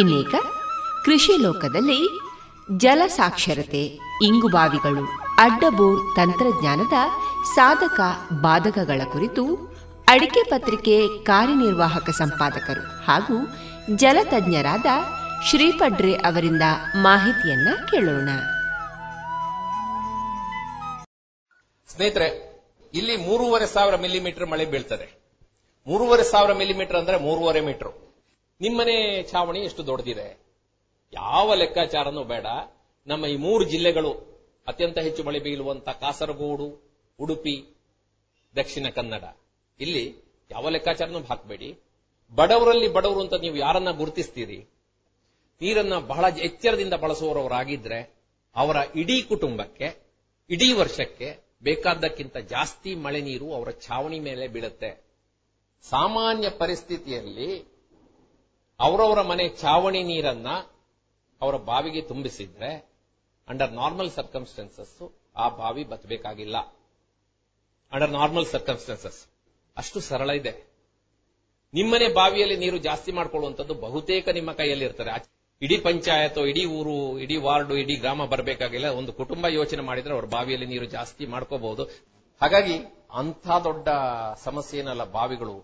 ಇನ್ನೇಕ ಕೃಷಿ ಲೋಕದಲ್ಲಿ ಜಲಸಾಕ್ಷರತೆ, ಇಂಗುಬಾವಿಗಳು, ಅಡ್ಡಬೋರ್ ತಂತ್ರಜ್ಞಾನದ ಸಾಧಕ ಬಾಧಕಗಳ ಕುರಿತು ಅಡಿಕೆ ಪತ್ರಿಕೆ ಕಾರ್ಯನಿರ್ವಾಹಕ ಸಂಪಾದಕರು ಹಾಗೂ ಜಲತಜ್ಞರಾದ ಶ್ರೀಪಡ್ರೆ ಅವರಿಂದ ಮಾಹಿತಿಯನ್ನ ಕೇಳೋಣ. ಸ್ನೇಹಿತರೆ, ಇಲ್ಲಿ ಮೂರುವರೆ ಸಾವಿರ ಮಿಲಿಮೀಟರ್ ಮಳೆ ಬೀಳ್ತದೆ. ಮೂರುವರೆ ಸಾವಿರ ಮಿಲಿಮೀಟರ್ ಅಂದ್ರೆ ಮೂರುವರೆ ಮೀಟರ್. ನಿಮ್ಮನೆ ಛಾವಣಿ ಎಷ್ಟು ದೊಡ್ಡದಿದೆ, ಯಾವ ಲೆಕ್ಕಾಚಾರನೂ ಬೇಡ. ನಮ್ಮ ಈ ಮೂರು ಜಿಲ್ಲೆಗಳು ಅತ್ಯಂತ ಹೆಚ್ಚು ಮಳೆ ಬೀಳುವಂತ ಕಾಸರಗೋಡು, ಉಡುಪಿ, ದಕ್ಷಿಣ ಕನ್ನಡ, ಇಲ್ಲಿ ಯಾವ ಲೆಕ್ಕಾಚಾರನೂ ಹಾಕಬೇಡಿ. ಬಡವರಲ್ಲಿ ಬಡವರು ಅಂತ ನೀವು ಯಾರನ್ನ ಗುರುತಿಸ್ತೀರಿ? ನೀರನ್ನ ಬಹಳ ಎಚ್ಚರದಿಂದ ಬಳಸುವವರಾಗಿದ್ರೆ ಅವರ ಇಡೀ ಕುಟುಂಬಕ್ಕೆ ಇಡೀ ವರ್ಷಕ್ಕೆ ಬೇಕಾದ್ದಕ್ಕಿಂತ ಜಾಸ್ತಿ ಮಳೆ ನೀರು ಅವರ ಛಾವಣಿ ಮೇಲೆ ಬೀಳುತ್ತೆ. ಸಾಮಾನ್ಯ ಪರಿಸ್ಥಿತಿಯಲ್ಲಿ ಅವರವರ ಮನೆ ಛಾವಣಿ ನೀರನ್ನ ಅವರ ಬಾವಿಗೆ ತುಂಬಿಸಿದ್ರೆ ಅಂಡರ್ ನಾರ್ಮಲ್ ಸರ್ಕಮ್ಸ್ಟೆನ್ಸಸ್ ಆ ಬಾವಿ ಬತ್ತಬೇಕಾಗಿಲ್ಲ. ಅಂಡರ್ ನಾರ್ಮಲ್ ಸರ್ಕಮ್ಸ್ಟೆನ್ಸಸ್ ಅಷ್ಟು ಸರಳ ಇದೆ. ನಿಮ್ಮನೆ ಬಾವಿಯಲ್ಲಿ ನೀರು ಜಾಸ್ತಿ ಮಾಡ್ಕೊಳ್ಳುವಂಥದ್ದು ಬಹುತೇಕ ನಿಮ್ಮ ಕೈಯಲ್ಲಿ ಇರ್ತಾರೆ. ಇಡೀ ಪಂಚಾಯತ್, ಇಡೀ ಊರು, ಇಡೀ ವಾರ್ಡು, ಇಡೀ ಗ್ರಾಮ ಬರಬೇಕಾಗಿಲ್ಲ. ಒಂದು ಕುಟುಂಬ ಯೋಚನೆ ಮಾಡಿದ್ರೆ ಅವ್ರ ಬಾವಿಯಲ್ಲಿ ನೀರು ಜಾಸ್ತಿ ಮಾಡ್ಕೋಬಹುದು. ಹಾಗಾಗಿ ಅಂಥ ದೊಡ್ಡ ಸಮಸ್ಯೆ ಏನಲ್ಲ ಬಾವಿಗಳು.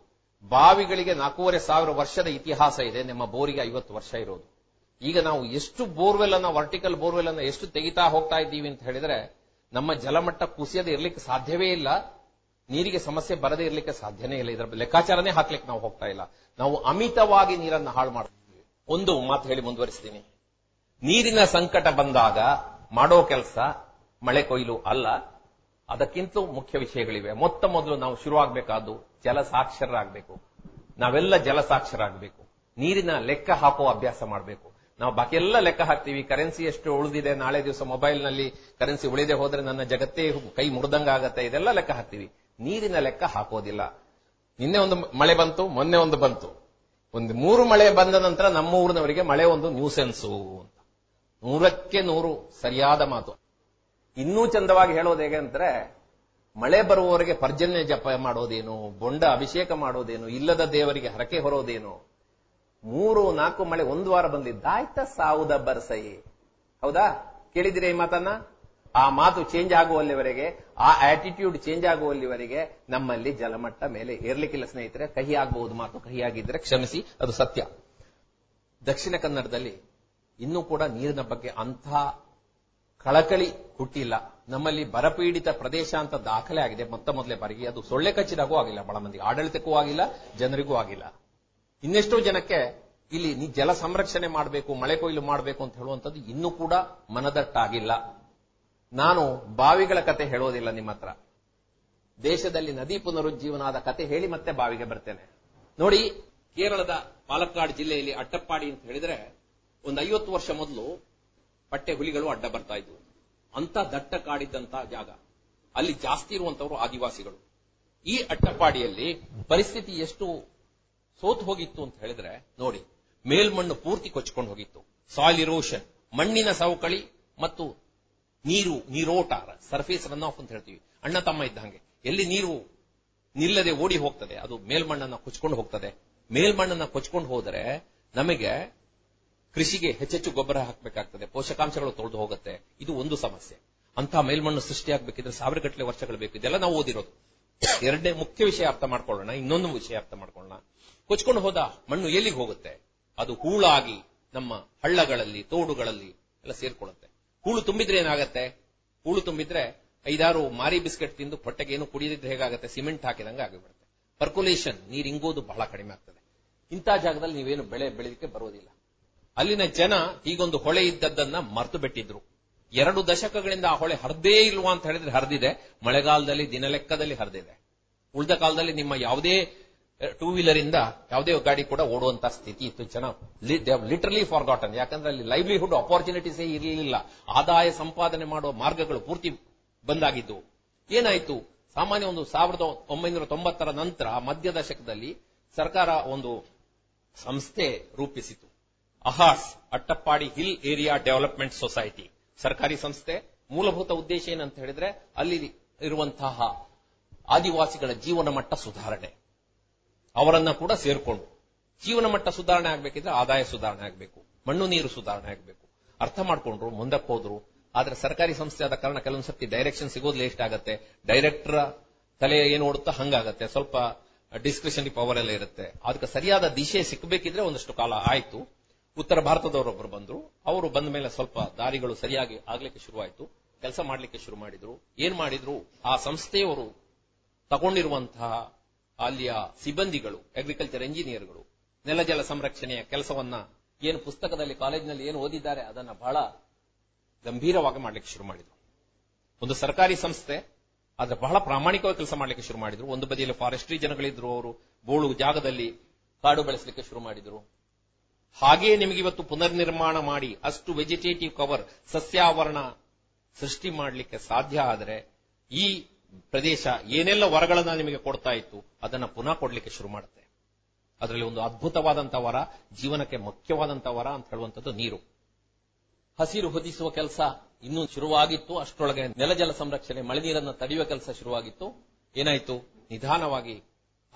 ಬಾವಿಗಳಿಗೆ ನಾಲ್ಕೂವರೆ ಸಾವಿರ ವರ್ಷದ ಇತಿಹಾಸ ಇದೆ. ನಮ್ಮ ಬೋರಿಗೆ ಐವತ್ತು ವರ್ಷ ಇರೋದು. ಈಗ ನಾವು ಎಷ್ಟು ಬೋರ್ವೆಲ್ ಅನ್ನ, ವರ್ಟಿಕಲ್ ಬೋರ್ವೆಲ್ ಅನ್ನ ಎಷ್ಟು ತೆಗಿತಾ ಹೋಗ್ತಾ ಇದ್ದೀವಿ ಅಂತ ಹೇಳಿದ್ರೆ ನಮ್ಮ ಜಲಮಟ್ಟ ಕುಸಿಯದೆ ಇರ್ಲಿಕ್ಕೆ ಸಾಧ್ಯವೇ ಇಲ್ಲ, ನೀರಿಗೆ ಸಮಸ್ಯೆ ಬರದೇ ಇರ್ಲಿಕ್ಕೆ ಸಾಧ್ಯನೇ ಇಲ್ಲ. ಇದರ ಲೆಕ್ಕಾಚಾರನೇ ಹಾಕ್ಲಿಕ್ಕೆ ನಾವು ಹೋಗ್ತಾ ಇಲ್ಲ. ನಾವು ಅಮಿತವಾಗಿ ನೀರನ್ನು ಹಾಳು ಮಾಡ್ತೀವಿ. ಒಂದು ಮಾತು ಹೇಳಿ ಮುಂದುವರಿಸ್ತೀನಿ. ನೀರಿನ ಸಂಕಟ ಬಂದಾಗ ಮಾಡೋ ಕೆಲಸ ಮಳೆ ಕೊಯ್ಲು ಅಲ್ಲ, ಅದಕ್ಕಿಂತ ಮುಖ್ಯ ವಿಷಯಗಳಿವೆ. ಮೊತ್ತ ಮೊದಲು ನಾವು ಶುರುವಾಗಬೇಕಾದ್ದು ಜಲಸಾಕ್ಷರರಾಗಬೇಕು. ನಾವೆಲ್ಲ ಜಲಸಾಕ್ಷರರಾಗಬೇಕು, ನೀರಿನ ಲೆಕ್ಕ ಹಾಕುವ ಅಭ್ಯಾಸ ಮಾಡಬೇಕು. ನಾವು ಬಾಕಿ ಎಲ್ಲ ಲೆಕ್ಕ ಹಾಕ್ತೀವಿ, ಕರೆನ್ಸಿ ಎಷ್ಟು ಉಳಿದಿದೆ, ನಾಳೆ ದಿವಸ ಮೊಬೈಲ್ನಲ್ಲಿ ಕರೆನ್ಸಿ ಉಳಿದೇ ಹೋದ್ರೆ ನನ್ನ ಜಗತ್ತೇ ಕೈ ಮುರಿದಂಗಾಗತ್ತೆ, ಇದೆಲ್ಲ ಲೆಕ್ಕ ಹಾಕ್ತೀವಿ. ನೀರಿನ ಲೆಕ್ಕ ಹಾಕೋದಿಲ್ಲ. ನಿನ್ನೆ ಒಂದು ಮಳೆ ಬಂತು, ಮೊನ್ನೆ ಒಂದು ಬಂತು, ಒಂದು ಮೂರು ಮಳೆ ಬಂದ ನಂತರ ನಮ್ಮ ಊರಿನವರಿಗೆ ಮಳೆ ಒಂದು ನ್ಯೂಸೆನ್ಸು ಅಂತ. ನೂರಕ್ಕೆ ನೂರು ಸರಿಯಾದ ಮಾತು. ಇನ್ನೂ ಚಂದವಾಗಿ ಹೇಳೋದು ಹೇಗೆ ಅಂದ್ರೆ, ಮಳೆ ಬರುವವರಿಗೆ ಪರ್ಜನ್ಯ ಜಪ ಮಾಡೋದೇನು, ಬೊಂಡ ಅಭಿಷೇಕ ಮಾಡೋದೇನು, ಇಲ್ಲದ ದೇವರಿಗೆ ಹರಕೆ ಹೊರೋದೇನು. ಮೂರು ನಾಲ್ಕು ಮಳೆ ಒಂದು ವಾರ ಬಂದಿದ್ದಾಯ್ತ ಸಾವುದ ಬರ್ಸೈ. ಹೌದಾ, ಕೇಳಿದಿರಿ ಈ ಮಾತನ್ನ? ಆ ಮಾತು ಚೇಂಜ್ ಆಗುವಲ್ಲಿವರೆಗೆ, ಆ ಆಟಿಟ್ಯೂಡ್ ಚೇಂಜ್ ಆಗುವಲ್ಲಿವರೆಗೆ ನಮ್ಮಲ್ಲಿ ಜಲಮಟ್ಟ ಮೇಲೆ ಏರ್ಲಿಕ್ಕಿಲ್ಲ ಸ್ನೇಹಿತರೆ. ಕಹಿ ಆಗಬಹುದು ಮಾತು, ಕಹಿಯಾಗಿದ್ರೆ ಕ್ಷಮಿಸಿ, ಅದು ಸತ್ಯ. ದಕ್ಷಿಣ ಕನ್ನಡದಲ್ಲಿ ಇನ್ನೂ ಕೂಡ ನೀರಿನ ಬಗ್ಗೆ ಅಂಥ ಕಳಕಳಿ ಹುಟ್ಟಿಲ್ಲ. ನಮ್ಮಲ್ಲಿ ಬರಪೀಡಿತ ಪ್ರದೇಶ ಅಂತ ದಾಖಲೆ ಆಗಿದೆ ಮೊತ್ತ ಮೊದಲೇ ಬಾರಿಗೆ. ಅದು ಸೊಳ್ಳೆ ಕಚ್ಚಿದಾಗೂ ಆಗಿಲ್ಲ, ಬಹಳ ಮಂದಿಗೆ ಆಡಳಿತಕ್ಕೂ ಆಗಿಲ್ಲ, ಜನರಿಗೂ ಆಗಿಲ್ಲ. ಇನ್ನೆಷ್ಟೋ ಜನಕ್ಕೆ ಇಲ್ಲಿ ಜಲ ಸಂರಕ್ಷಣೆ ಮಾಡಬೇಕು, ಮಳೆ ಕೊಯ್ಲು ಮಾಡಬೇಕು ಅಂತ ಹೇಳುವಂಥದ್ದು ಇನ್ನೂ ಕೂಡ ಮನದಟ್ಟಾಗಿಲ್ಲ. ನಾನು ಬಾವಿಗಳ ಕತೆ ಹೇಳೋದಿಲ್ಲ ನಿಮ್ಮ ಹತ್ರ. ದೇಶದಲ್ಲಿ ನದಿ ಪುನರುಜ್ಜೀವನದ ಕತೆ ಹೇಳಿ ಮತ್ತೆ ಬಾವಿಗೆ ಬರ್ತೇನೆ. ನೋಡಿ, ಕೇರಳದ ಪಾಲಕ್ಕಾಡ್ ಜಿಲ್ಲೆಯಲ್ಲಿ ಅಟ್ಟಪ್ಪಾಡಿ ಅಂತ ಹೇಳಿದ್ರೆ ಒಂದು ಐವತ್ತು ವರ್ಷ ಮೊದಲು ಪಟ್ಟೆ ಹುಲಿಗಳು ಅಡ್ಡ ಬರ್ತಾ ಇದ್ವು. ಅಂತ ದಟ್ಟ ಕಾಡಿದ್ದಂತ ಜಾಗ, ಅಲ್ಲಿ ಜಾಸ್ತಿ ಇರುವಂತವರು ಆದಿವಾಸಿಗಳು. ಈ ಅಟ್ಟಪ್ಪಾಡಿಯಲ್ಲಿ ಪರಿಸ್ಥಿತಿ ಎಷ್ಟು ಸೋತು ಹೋಗಿತ್ತು ಅಂತ ಹೇಳಿದ್ರೆ, ನೋಡಿ, ಮೇಲ್ಮಣ್ಣು ಪೂರ್ತಿ ಕೊಚ್ಕೊಂಡು ಹೋಗಿತ್ತು. ಸಾಯಿಲ್ ಇರೋಷನ್, ಮಣ್ಣಿನ ಸವಕಳಿ ಮತ್ತು ನೀರು ನೀರೋಟ, ಸರ್ಫೇಸ್ ರನ್ ಆಫ್ ಅಂತ ಹೇಳ್ತೀವಿ, ಅಣ್ಣ ತಮ್ಮ ಇದ್ದಂಗೆ. ಎಲ್ಲಿ ನೀರು ನಿಲ್ಲದೆ ಓಡಿ ಹೋಗ್ತದೆ, ಅದು ಮೇಲ್ಮಣ್ಣನ್ನ ಕೊಚ್ಕೊಂಡು ಹೋಗ್ತದೆ. ಮೇಲ್ಮಣ್ಣನ್ನ ಕೊಚ್ಕೊಂಡು ಹೋದರೆ ನಮಗೆ ಕೃಷಿಗೆ ಹೆಚ್ಚೆಚ್ಚು ಗೊಬ್ಬರ ಹಾಕಬೇಕಾಗ್ತದೆ, ಪೋಷಕಾಂಶಗಳು ತೊಳೆದು ಹೋಗುತ್ತೆ. ಇದು ಒಂದು ಸಮಸ್ಯೆ. ಅಂತಹ ಮೇಲ್ಮಣ್ಣು ಸೃಷ್ಟಿಯಾಗಬೇಕಿದ್ರೆ ಸಾವಿರ ಗಟ್ಟಲೆ ವರ್ಷಗಳು ಬೇಕು. ಇದೆಲ್ಲ ನಾವು ಓದಿರೋದು. ಎರಡನೇ ಮುಖ್ಯ ವಿಷಯ ಅರ್ಥ ಮಾಡ್ಕೊಳ್ಳೋಣ, ಇನ್ನೊಂದು ವಿಷಯ ಅರ್ಥ ಮಾಡ್ಕೊಳ್ಳೋಣ. ಕೊಚ್ಕೊಂಡು ಹೋದ ಮಣ್ಣು ಎಲ್ಲಿಗೆ ಹೋಗುತ್ತೆ? ಅದು ಹೂಳಾಗಿ ನಮ್ಮ ಹಳ್ಳಗಳಲ್ಲಿ, ತೋಡುಗಳಲ್ಲಿ ಎಲ್ಲ ಸೇರ್ಕೊಳ್ಳುತ್ತೆ. ಹೂಳು ತುಂಬಿದ್ರೆ ಏನಾಗತ್ತೆ? ಹೂಳು ತುಂಬಿದ್ರೆ ಐದಾರು ಮಾರಿ ಬಿಸ್ಕೆಟ್ ತಿಂದು ಹೊಟ್ಟೆಗೆ ಏನು ಕುಡಿದಿದ್ರೆ ಹೇಗಾಗುತ್ತೆ? ಸಿಮೆಂಟ್ ಹಾಕಿದಂಗೆ ಆಗಿಬಿಡುತ್ತೆ. ಪರ್ಕುಲೇಷನ್, ನೀರು ಇಂಗೋದು ಬಹಳ ಕಡಿಮೆ ಆಗ್ತದೆ. ಇಂತಹ ಜಾಗದಲ್ಲಿ ನೀವೇನು ಬೆಳೆ ಬೆಳೀಲಿಕ್ಕೆ ಬರೋದಿಲ್ಲ. ಅಲ್ಲಿನ ಜನ ಹೀಗೊಂದು ಹೊಳೆ ಇದ್ದದ್ದನ್ನ ಮರ್ತು ಬಿಟ್ಟಿದ್ರು. ಎರಡು ದಶಕಗಳಿಂದ ಆ ಹೊಳೆ ಹರಿದೇ ಇಲ್ವಾ ಅಂತ ಹೇಳಿದ್ರೆ ಹರಿದಿದೆ. ಮಳೆಗಾಲದಲ್ಲಿ ದಿನಲೆಕ್ಕದಲ್ಲಿ ಹರಿದಿದೆ. ಉಳಿದ ಕಾಲದಲ್ಲಿ ನಿಮ್ಮ ಯಾವುದೇ ಟೂ ವೀಲರ್ ಇಂದ ಯಾವುದೇ ಗಾಡಿ ಕೂಡ ಓಡುವಂತಹ ಸ್ಥಿತಿ ಇತ್ತು. ಜನ ಲಿಟರಲಿ ಫಾರ್ ಗಾಟನ್. ಯಾಕಂದ್ರೆ ಅಲ್ಲಿ ಲೈವ್ಲಿಹುಡ್ ಅಪಾರ್ಚುನಿಟೀಸೇ ಇರಲಿಲ್ಲ. ಆದಾಯ ಸಂಪಾದನೆ ಮಾಡುವ ಮಾರ್ಗಗಳು ಪೂರ್ತಿ ಬಂದಾಗಿದ್ದು. ಏನಾಯ್ತು? ಸಾಮಾನ್ಯ ಒಂದು ಸಾವಿರದ ಒಂಬೈನೂರ ತೊಂಬತ್ತರ ನಂತರ ಮಧ್ಯ ದಶಕದಲ್ಲಿ ಸರ್ಕಾರ ಒಂದು ಸಂಸ್ಥೆ ರೂಪಿಸಿತು. ಅಹಾಸ್, Attappadi hill area development society, ಸರ್ಕಾರಿ ಸಂಸ್ಥೆ. ಮೂಲಭೂತ ಉದ್ದೇಶ ಏನಂತ ಹೇಳಿದ್ರೆ, ಅಲ್ಲಿ ಇರುವಂತಹ ಆದಿವಾಸಿಗಳ ಜೀವನ ಮಟ್ಟ ಸುಧಾರಣೆ, ಅವರನ್ನ ಕೂಡ ಸೇರ್ಕೊಂಡು. ಜೀವನ ಮಟ್ಟ ಸುಧಾರಣೆ ಆಗ್ಬೇಕಿದ್ರೆ ಆದಾಯ ಸುಧಾರಣೆ ಆಗ್ಬೇಕು, ಮಣ್ಣು ನೀರು ಸುಧಾರಣೆ ಆಗ್ಬೇಕು. ಅರ್ಥ ಮಾಡ್ಕೊಂಡ್ರು, ಮುಂದಕ್ಕೆ ಹೋದ್ರು. ಆದ್ರೆ ಸರ್ಕಾರಿ ಸಂಸ್ಥೆ ಆದ ಕಾರಣ ಕೆಲವೊಂದ್ಸರ್ತಿ ಡೈರೆಕ್ಷನ್ ಸಿಗೋದು ಲೇಟ್ ಆಗತ್ತೆ. ಡೈರೆಕ್ಟರ್ ತಲೆ ಏನು ಓಡುತ್ತಾ ಹಂಗಾಗತ್ತೆ, ಸ್ವಲ್ಪ ಡಿಸ್ಕ್ರಿಷನರಿ ಪವರ್ ಎಲ್ಲ ಇರುತ್ತೆ. ಅದಕ್ಕೆ ಸರಿಯಾದ ದಿಶೆ ಸಿಕ್ಕಬೇಕಿದ್ರೆ ಒಂದಷ್ಟು ಕಾಲ ಆಯ್ತು. ಉತ್ತರ ಭಾರತದವರೊಬ್ಬರು ಬಂದ್ರು. ಅವರು ಬಂದ ಮೇಲೆ ಸ್ವಲ್ಪ ದಾರಿಗಳು ಸರಿಯಾಗಿ ಆಗ್ಲಿಕ್ಕೆ ಶುರುವಾಯಿತು, ಕೆಲಸ ಮಾಡ್ಲಿಕ್ಕೆ ಶುರು ಮಾಡಿದ್ರು. ಏನ್ ಮಾಡಿದ್ರು? ಆ ಸಂಸ್ಥೆಯವರು ತಗೊಂಡಿರುವಂತಹ ಅಲ್ಲಿಯ ಸಿಬ್ಬಂದಿಗಳು, ಅಗ್ರಿಕಲ್ಚರ್ ಇಂಜಿನಿಯರ್ಗಳು, ನೆಲ ಜಲ ಸಂರಕ್ಷಣೆಯ ಕೆಲಸವನ್ನ ಏನು ಪುಸ್ತಕದಲ್ಲಿ ಕಾಲೇಜಿನಲ್ಲಿ ಏನು ಓದಿದ್ದಾರೆ ಅದನ್ನ ಬಹಳ ಗಂಭೀರವಾಗಿ ಮಾಡ್ಲಿಕ್ಕೆ ಶುರು ಮಾಡಿದ್ರು. ಒಂದು ಸರ್ಕಾರಿ ಸಂಸ್ಥೆ ಆದ್ರೆ ಬಹಳ ಪ್ರಾಮಾಣಿಕವಾಗಿ ಕೆಲಸ ಮಾಡ್ಲಿಕ್ಕೆ ಶುರು ಮಾಡಿದ್ರು. ಒಂದು ಬದಿಯಲ್ಲಿ ಫಾರೆಸ್ಟ್ರಿ ಜನಗಳಿದ್ರು, ಅವರು ಬೋಳು ಜಾಗದಲ್ಲಿ ಕಾಡು ಬೆಳೆಸಲಿಕ್ಕೆ ಶುರು ಮಾಡಿದ್ರು. ಹಾಗೇ ನಿಮಗೆ ಇವತ್ತು ಪುನರ್ನಿರ್ಮಾಣ ಮಾಡಿ ಅಷ್ಟು ವೆಜಿಟೇಟಿವ್ ಕವರ್, ಸಸ್ಯಾವರಣ ಸೃಷ್ಟಿ ಮಾಡಲಿಕ್ಕೆ ಸಾಧ್ಯ ಆದರೆ ಈ ಪ್ರದೇಶ ಏನೆಲ್ಲ ವರಗಳನ್ನ ನಿಮಗೆ ಕೊಡ್ತಾ ಇತ್ತು ಅದನ್ನ ಪುನಃ ಕೊಡ್ಲಿಕ್ಕೆ ಶುರು ಮಾಡುತ್ತೆ. ಅದರಲ್ಲಿ ಒಂದು ಅದ್ಭುತವಾದಂತಹ ವರ, ಜೀವನಕ್ಕೆ ಮುಖ್ಯವಾದಂತಹ ವರ ಅಂತ ಹೇಳುವಂಥದ್ದು ನೀರು. ಹಸಿರು ಹೊದಿಸುವ ಕೆಲಸ ಇನ್ನೂ ಶುರುವಾಗಿತ್ತು. ಅಷ್ಟರೊಳಗೆ ನೆಲಜಲ ಸಂರಕ್ಷಣೆ, ಮಳೆ ನೀರನ್ನು ತಡೆಯುವ ಕೆಲಸ ಶುರುವಾಗಿತ್ತು. ಏನಾಯ್ತು? ನಿಧಾನವಾಗಿ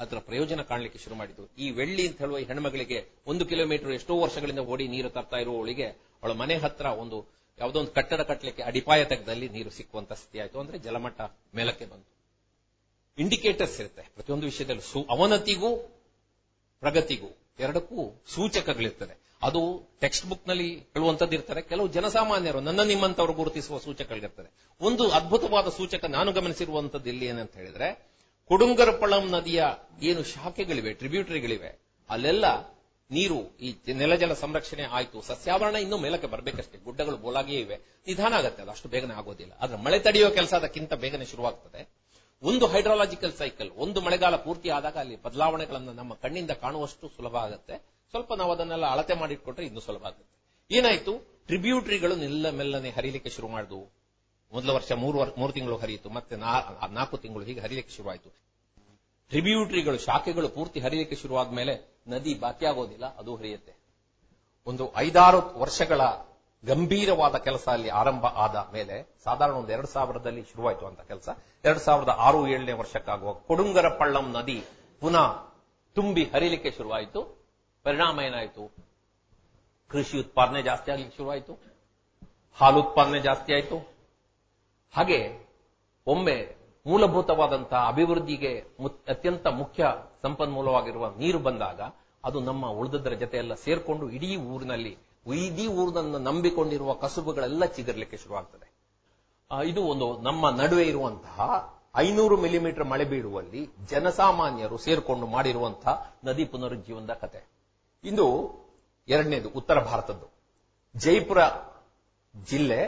ಅದರ ಪ್ರಯೋಜನ ಕಾಣಲಿಕ್ಕೆ ಶುರು ಮಾಡಿತು. ಈ ವೆಳ್ಳಿ ಅಂತ ಹೇಳುವ ಈ ಹೆಣ್ಮಗಳಿಗೆ ಒಂದು ಕಿಲೋಮೀಟರ್ ಎಷ್ಟೋ ವರ್ಷಗಳಿಂದ ಓಡಿ ನೀರು ತರ್ತಾ ಇರುವವಳಿಗೆ ಅವಳ ಮನೆ ಹತ್ರ ಒಂದು ಯಾವುದೋ ಒಂದು ಕಟ್ಟಡ ಕಟ್ಟಲಿಕ್ಕೆ ಅಡಿಪಾಯ ತೆಗೆದಲ್ಲಿ ನೀರು ಸಿಕ್ಕುವಂತ ಸ್ಥಿತಿ ಆಯಿತು. ಅಂದ್ರೆ ಜಲಮಟ್ಟ ಮೇಲಕ್ಕೆ ಬಂತು. ಇಂಡಿಕೇಟರ್ಸ್ ಇರುತ್ತೆ ಪ್ರತಿಯೊಂದು ವಿಷಯದಲ್ಲೂ, ಅವನತಿಗೂ ಪ್ರಗತಿಗೂ ಎರಡಕ್ಕೂ ಸೂಚಕಗಳಿರ್ತದೆ. ಅದು ಟೆಕ್ಸ್ಟ್ ಬುಕ್ ನಲ್ಲಿ ಹೇಳುವಂತದ್ದು ಇರ್ತಾರೆ. ಕೆಲವು ಜನಸಾಮಾನ್ಯರು ನನ್ನ ನಿಮ್ಮಂತವರು ಗುರುತಿಸುವ ಸೂಚಕಗಳಿರ್ತದೆ. ಒಂದು ಅದ್ಭುತವಾದ ಸೂಚಕ ನಾನು ಗಮನಿಸಿರುವಂತದ್ದು ಇಲ್ಲಿ ಏನಂತ ಹೇಳಿದ್ರೆ, ಕೊಡುಂಗರಪಳಂ ನದಿಯ ಏನು ಶಾಖೆಗಳಿವೆ, ಟ್ರಿಬ್ಯೂಟರಿಗಳಿವೆ, ಅಲ್ಲೆಲ್ಲ ನೀರು ಈ ನೆಲಜಲ ಸಂರಕ್ಷಣೆ ಆಯಿತು. ಸಸ್ಯಾವರಣ ಇನ್ನೂ ಮೇಲಕ್ಕೆ ಬರಬೇಕಷ್ಟೇ, ಗುಡ್ಡಗಳು ಬೋಲಾಗಿಯೇ ಇವೆ, ನಿಧಾನ ಆಗುತ್ತೆ, ಅದು ಅಷ್ಟು ಬೇಗನೆ ಆಗೋದಿಲ್ಲ. ಆದ್ರೆ ಮಳೆ ತಡೆಯುವ ಕೆಲಸ ಅದಕ್ಕಿಂತ ಬೇಗನೆ ಶುರುವಾಗ್ತದೆ. ಒಂದು ಹೈಡ್ರಾಲಜಿಕಲ್ ಸೈಕಲ್, ಒಂದು ಮಳೆಗಾಲ ಪೂರ್ತಿ ಆದಾಗ ಅಲ್ಲಿ ಬದಲಾವಣೆಗಳನ್ನು ನಮ್ಮ ಕಣ್ಣಿಂದ ಕಾಣುವಷ್ಟು ಸುಲಭ ಆಗುತ್ತೆ. ಸ್ವಲ್ಪ ನಾವು ಅದನ್ನೆಲ್ಲ ಅಳತೆ ಮಾಡಿಟ್ಕೊಂಡ್ರೆ ಇನ್ನೂ ಸುಲಭ ಆಗುತ್ತೆ. ಏನಾಯ್ತು, ಟ್ರಿಬ್ಯೂಟರಿಗಳು ನಿಲ್ಲ ಮೆಲ್ಲನೆ ಹರಿಲಿಕ್ಕೆ ಶುರು ಮಾಡುದು. ಮೊದಲ ವರ್ಷ ಮೂರು ಮೂರು ತಿಂಗಳು ಹರಿಯಿತು, ಮತ್ತೆ ನಾಲ್ಕು ತಿಂಗಳು ಹೀಗೆ ಹರಿಲಿಕ್ಕೆ ಶುರುವಾಯಿತು. ಟ್ರಿಬ್ಯೂಟರಿಗಳು, ಶಾಖೆಗಳು ಪೂರ್ತಿ ಹರಿಯಲಿಕ್ಕೆ ಶುರುವಾದ್ಮೇಲೆ ನದಿ ಬಾಕಿ ಆಗೋದಿಲ್ಲ, ಅದು ಹರಿಯುತ್ತೆ. ಒಂದು ಐದಾರು ವರ್ಷಗಳ ಗಂಭೀರವಾದ ಕೆಲಸ ಅಲ್ಲಿ ಆರಂಭ ಆದ ಮೇಲೆ ಸಾಧಾರಣ ಒಂದು ಎರಡ್ ಸಾವಿರದಲ್ಲಿ ಶುರುವಾಯಿತು ಅಂತ ಕೆಲಸ. ಎರಡ್ ಸಾವಿರದ ಆರು ಏಳನೇ ವರ್ಷಕ್ಕಾಗುವಾಗ ಕೊಡುಂಗರಪಳ್ಳಂ ನದಿ ಪುನಃ ತುಂಬಿ ಹರಿಲಿಕ್ಕೆ ಶುರುವಾಯಿತು. ಪರಿಣಾಮ ಏನಾಯಿತು, ಕೃಷಿ ಉತ್ಪಾದನೆ ಜಾಸ್ತಿ ಆಗ್ಲಿಕ್ಕೆ ಶುರುವಾಯಿತು, ಹಾಲು ಉತ್ಪಾದನೆ ಜಾಸ್ತಿ ಆಯಿತು. ಹಾಗೆ ಒಮ್ಮೆ ಮೂಲಭೂತವಾದಂತಹ ಅಭಿವೃದ್ಧಿಗೆ ಅತ್ಯಂತ ಮುಖ್ಯ ಸಂಪನ್ಮೂಲವಾಗಿರುವ ನೀರು ಬಂದಾಗ ಅದು ನಮ್ಮ ಉಳಿದದರ ಜೊತೆ ಎಲ್ಲ ಸೇರ್ಕೊಂಡು ಇಡೀ ಊರಿನಲ್ಲಿ, ಇಡೀ ಊರನ್ನು ನಂಬಿಕೊಂಡಿರುವ ಕಸುಬುಗಳೆಲ್ಲ ಚಿಗರ್ಲಿಕ್ಕೆ ಶುರುವಾಗ್ತದೆ. ಇದು ಒಂದು ನಮ್ಮ ನಡುವೆ ಇರುವಂತಹ ಐನೂರು ಮಿಲಿಮೀಟರ್ ಮಳೆ ಬೀಳುವಲ್ಲಿ ಜನಸಾಮಾನ್ಯರು ಸೇರ್ಕೊಂಡು ಮಾಡಿರುವಂತಹ ನದಿ ಪುನರುಜ್ಜೀವನದ ಕತೆ. ಇಂದು ಎರಡನೇದು ಉತ್ತರ ಭಾರತದ್ದು, ಜೈಪುರ ಜಿಲ್ಲೆ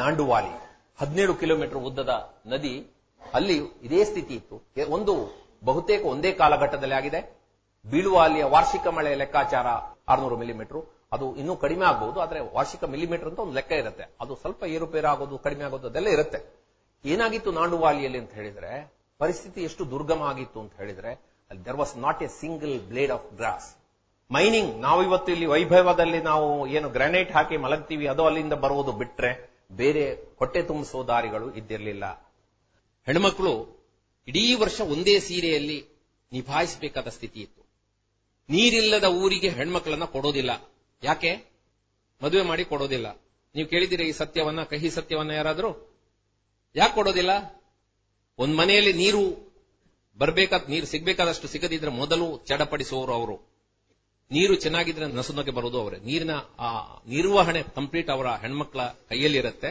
ನಾಂಡುವಾಲಿ, ಹದಿನೇಳು ಕಿಲೋಮೀಟರ್ ಉದ್ದದ ನದಿ. ಅಲ್ಲಿ ಇದೇ ಸ್ಥಿತಿ ಇತ್ತು. ಒಂದು ಬಹುತೇಕ ಒಂದೇ ಕಾಲಘಟ್ಟದಲ್ಲಿ ಆಗಿದೆ. ಬೀಳುವ ಅಲ್ಲಿಯ ವಾರ್ಷಿಕ ಮಳೆ ಲೆಕ್ಕಾಚಾರ ಆರ್ನೂರು ಮಿಲಿಮೀಟರ್, ಅದು ಇನ್ನೂ ಕಡಿಮೆ ಆಗಬಹುದು, ಆದರೆ ವಾರ್ಷಿಕ ಮಿಲಿಮೀಟರ್ ಅಂತ ಒಂದು ಲೆಕ್ಕ ಇರುತ್ತೆ, ಅದು ಸ್ವಲ್ಪ ಏರುಪೇರಾಗೋದು ಕಡಿಮೆ ಆಗೋದು ಅದೆಲ್ಲ ಇರುತ್ತೆ. ಏನಾಗಿತ್ತು ನಾಂಡುವಾಲಿಯಲ್ಲಿ ಅಂತ ಹೇಳಿದ್ರೆ, ಪರಿಸ್ಥಿತಿ ಎಷ್ಟು ದುರ್ಗಮ ಆಗಿತ್ತು ಅಂತ ಹೇಳಿದ್ರೆ, ಅಲ್ಲಿ there was not a single blade of grass. Mining, ನಾವು ಇವತ್ತು ಇಲ್ಲಿ ವೈಭವದಲ್ಲಿ ನಾವು ಏನು ಗ್ರಾನೈಟ್ ಹಾಕಿ ಮಲಗ್ತೀವಿ ಅದು ಅಲ್ಲಿಂದ ಬರುವುದು ಬಿಟ್ರೆ ಬೇರೆ ಹೊಟ್ಟೆ ತುಂಬಿಸೋ ದಾರಿಗಳು ಇದ್ದಿರಲಿಲ್ಲ. ಹೆಣ್ಮಕ್ಳು ಇಡೀ ವರ್ಷ ಒಂದೇ ಸೀರೆಯಲ್ಲಿ ನಿಭಾಯಿಸಬೇಕಾದ ಸ್ಥಿತಿ ಇತ್ತು. ನೀರಿಲ್ಲದ ಊರಿಗೆ ಹೆಣ್ಮಕ್ಳನ್ನ ಕೊಡೋದಿಲ್ಲ. ಯಾಕೆ? ಮದುವೆ ಮಾಡಿ ಕೊಡೋದಿಲ್ಲ. ನೀವು ಕೇಳಿದಿರ ಈ ಸತ್ಯವನ್ನ, ಕಹಿ ಸತ್ಯವನ್ನ ಯಾರಾದ್ರೂ? ಯಾಕೆ ಕೊಡೋದಿಲ್ಲ? ಒಂದ್ ಮನೆಯಲ್ಲಿ ನೀರು ಬರ್ಬೇಕಾದ, ನೀರು ಸಿಗ್ಬೇಕಾದಷ್ಟು ಸಿಗದಿದ್ರೆ ಮೊದಲು ಚಡಪಡಿಸುವವರು ಅವರು. ನೀರು ಚೆನ್ನಾಗಿದ್ರೆ ನಸುನಕ್ಕೆ ಬರೋದು ಅವರೇ. ನೀರಿನ ಆ ನಿರ್ವಹಣೆ ಕಂಪ್ಲೀಟ್ ಅವರ ಹೆಣ್ಮಕ್ಳ ಕೈಯಲ್ಲಿ ಇರುತ್ತೆ.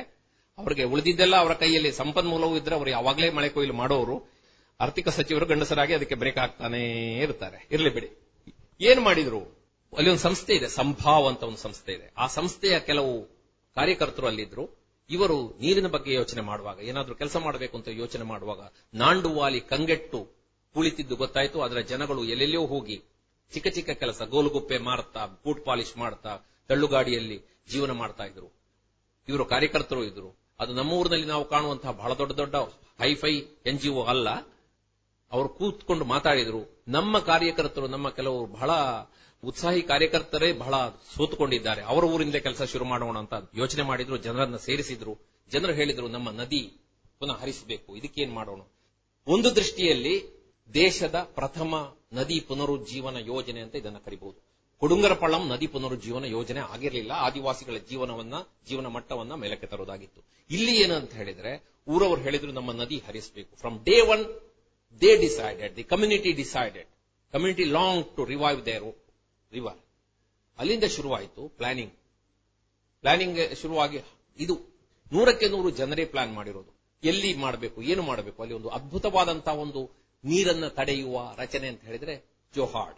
ಅವರಿಗೆ ಉಳಿದಿದ್ದೆಲ್ಲ ಅವರ ಕೈಯಲ್ಲಿ, ಸಂಪನ್ಮೂಲವೂ ಇದ್ರೆ ಅವರು ಯಾವಾಗಲೇ ಮಳೆ ಕೊಯ್ಲು ಮಾಡೋರು. ಆರ್ಥಿಕ ಸಚಿವರು ಗಂಡಸರಾಗಿ ಅದಕ್ಕೆ ಬ್ರೇಕ್ ಆಗ್ತಾನೇ ಇರ್ತಾರೆ. ಇರ್ಲಿ ಬಿಡಿ. ಏನ್ ಮಾಡಿದ್ರು, ಅಲ್ಲಿ ಒಂದು ಸಂಸ್ಥೆ ಇದೆ, ಸಂಭಾವ್ ಅಂತ ಒಂದು ಸಂಸ್ಥೆ ಇದೆ. ಆ ಸಂಸ್ಥೆಯ ಕೆಲವು ಕಾರ್ಯಕರ್ತರು ಅಲ್ಲಿದ್ರು. ಇವರು ನೀರಿನ ಬಗ್ಗೆ ಯೋಚನೆ ಮಾಡುವಾಗ, ಏನಾದ್ರೂ ಕೆಲಸ ಮಾಡಬೇಕು ಅಂತ ಯೋಚನೆ ಮಾಡುವಾಗ ನಾಂಡುವಾಲಿ ಕಂಗೆಟ್ಟು ಕುಳಿತಿದ್ದು ಗೊತ್ತಾಯ್ತು. ಅದರ ಜನಗಳು ಎಲ್ಲೆಲ್ಲೋ ಹೋಗಿ ಚಿಕ್ಕ ಚಿಕ್ಕ ಕೆಲಸ, ಗೋಲುಗುಪ್ಪೆ ಮಾರ್ತಾ, ಬೂಟ್ ಪಾಲಿಶ್ ಮಾಡ್ತಾ, ತಳ್ಳುಗಾಡಿಯಲ್ಲಿ ಜೀವನ ಮಾಡ್ತಾ ಇದ್ರು. ಇವರು ಕಾರ್ಯಕರ್ತರು ಇದ್ರು. ಅದು ನಮ್ಮ ಊರಿನಲ್ಲಿ ನಾವು ಕಾಣುವಂತಹ ಬಹಳ ದೊಡ್ಡ ದೊಡ್ಡ ಹೈಫೈ ಎನ್ ಜಿ ಒ ಅಲ್ಲ. ಅವರು ಕೂತ್ಕೊಂಡು ಮಾತಾಡಿದ್ರು. ನಮ್ಮ ಕಾರ್ಯಕರ್ತರು, ನಮ್ಮ ಕೆಲವು ಬಹಳ ಉತ್ಸಾಹಿ ಕಾರ್ಯಕರ್ತರೇ ಬಹಳ ಸೋತುಕೊಂಡಿದ್ದಾರೆ, ಅವರ ಊರಿಂದಲೇ ಕೆಲಸ ಶುರು ಮಾಡೋಣ ಅಂತ ಯೋಚನೆ ಮಾಡಿದ್ರು. ಜನರನ್ನ ಸೇರಿಸಿದ್ರು. ಜನರು ಹೇಳಿದ್ರು, ನಮ್ಮ ನದಿ ಪುನಃ ಹರಿಸಬೇಕು, ಇದಕ್ಕೇನ್ ಮಾಡೋಣ. ಒಂದು ದೃಷ್ಟಿಯಲ್ಲಿ ದೇಶದ ಪ್ರಥಮ ನದಿ ಪುನರುಜ್ಜೀವನ ಯೋಜನೆ ಅಂತ ಇದನ್ನು ಕರಿಬಹುದು. ಕೊಡುಂಗರಪಳ್ಳಂ ನದಿ ಪುನರುಜ್ಜೀವನ ಯೋಜನೆ ಆಗಿರಲಿಲ್ಲ, ಆದಿವಾಸಿಗಳ ಜೀವನವನ್ನ, ಜೀವನ ಮಟ್ಟವನ್ನ ಮೇಲಕ್ಕೆ ತರೋದಾಗಿತ್ತು. ಇಲ್ಲಿ ಏನಂತ ಹೇಳಿದ್ರೆ, ಊರವರು ಹೇಳಿದ್ರು ನಮ್ಮ ನದಿ ಹರಿಸಬೇಕು. From day one they decided, the community decided, community long to revive their river. ಅಲ್ಲಿಂದ ಶುರುವಾಯಿತು ಪ್ಲಾನಿಂಗ್. ಪ್ಲಾನಿಂಗ್ ಶುರುವಾಗಿ ಇದು ನೂರಕ್ಕೆ ನೂರು ಜನರೇ ಪ್ಲಾನ್ ಮಾಡಿರೋದು. ಎಲ್ಲಿ ಮಾಡಬೇಕು, ಏನು ಮಾಡಬೇಕು. ಅಲ್ಲಿ ಒಂದು ಅದ್ಭುತವಾದಂತಹ ಒಂದು ನೀರನ್ನ ತಡೆಯುವ ರಚನೆ ಅಂತ ಹೇಳಿದ್ರೆ ಜೋಹಾಡ್.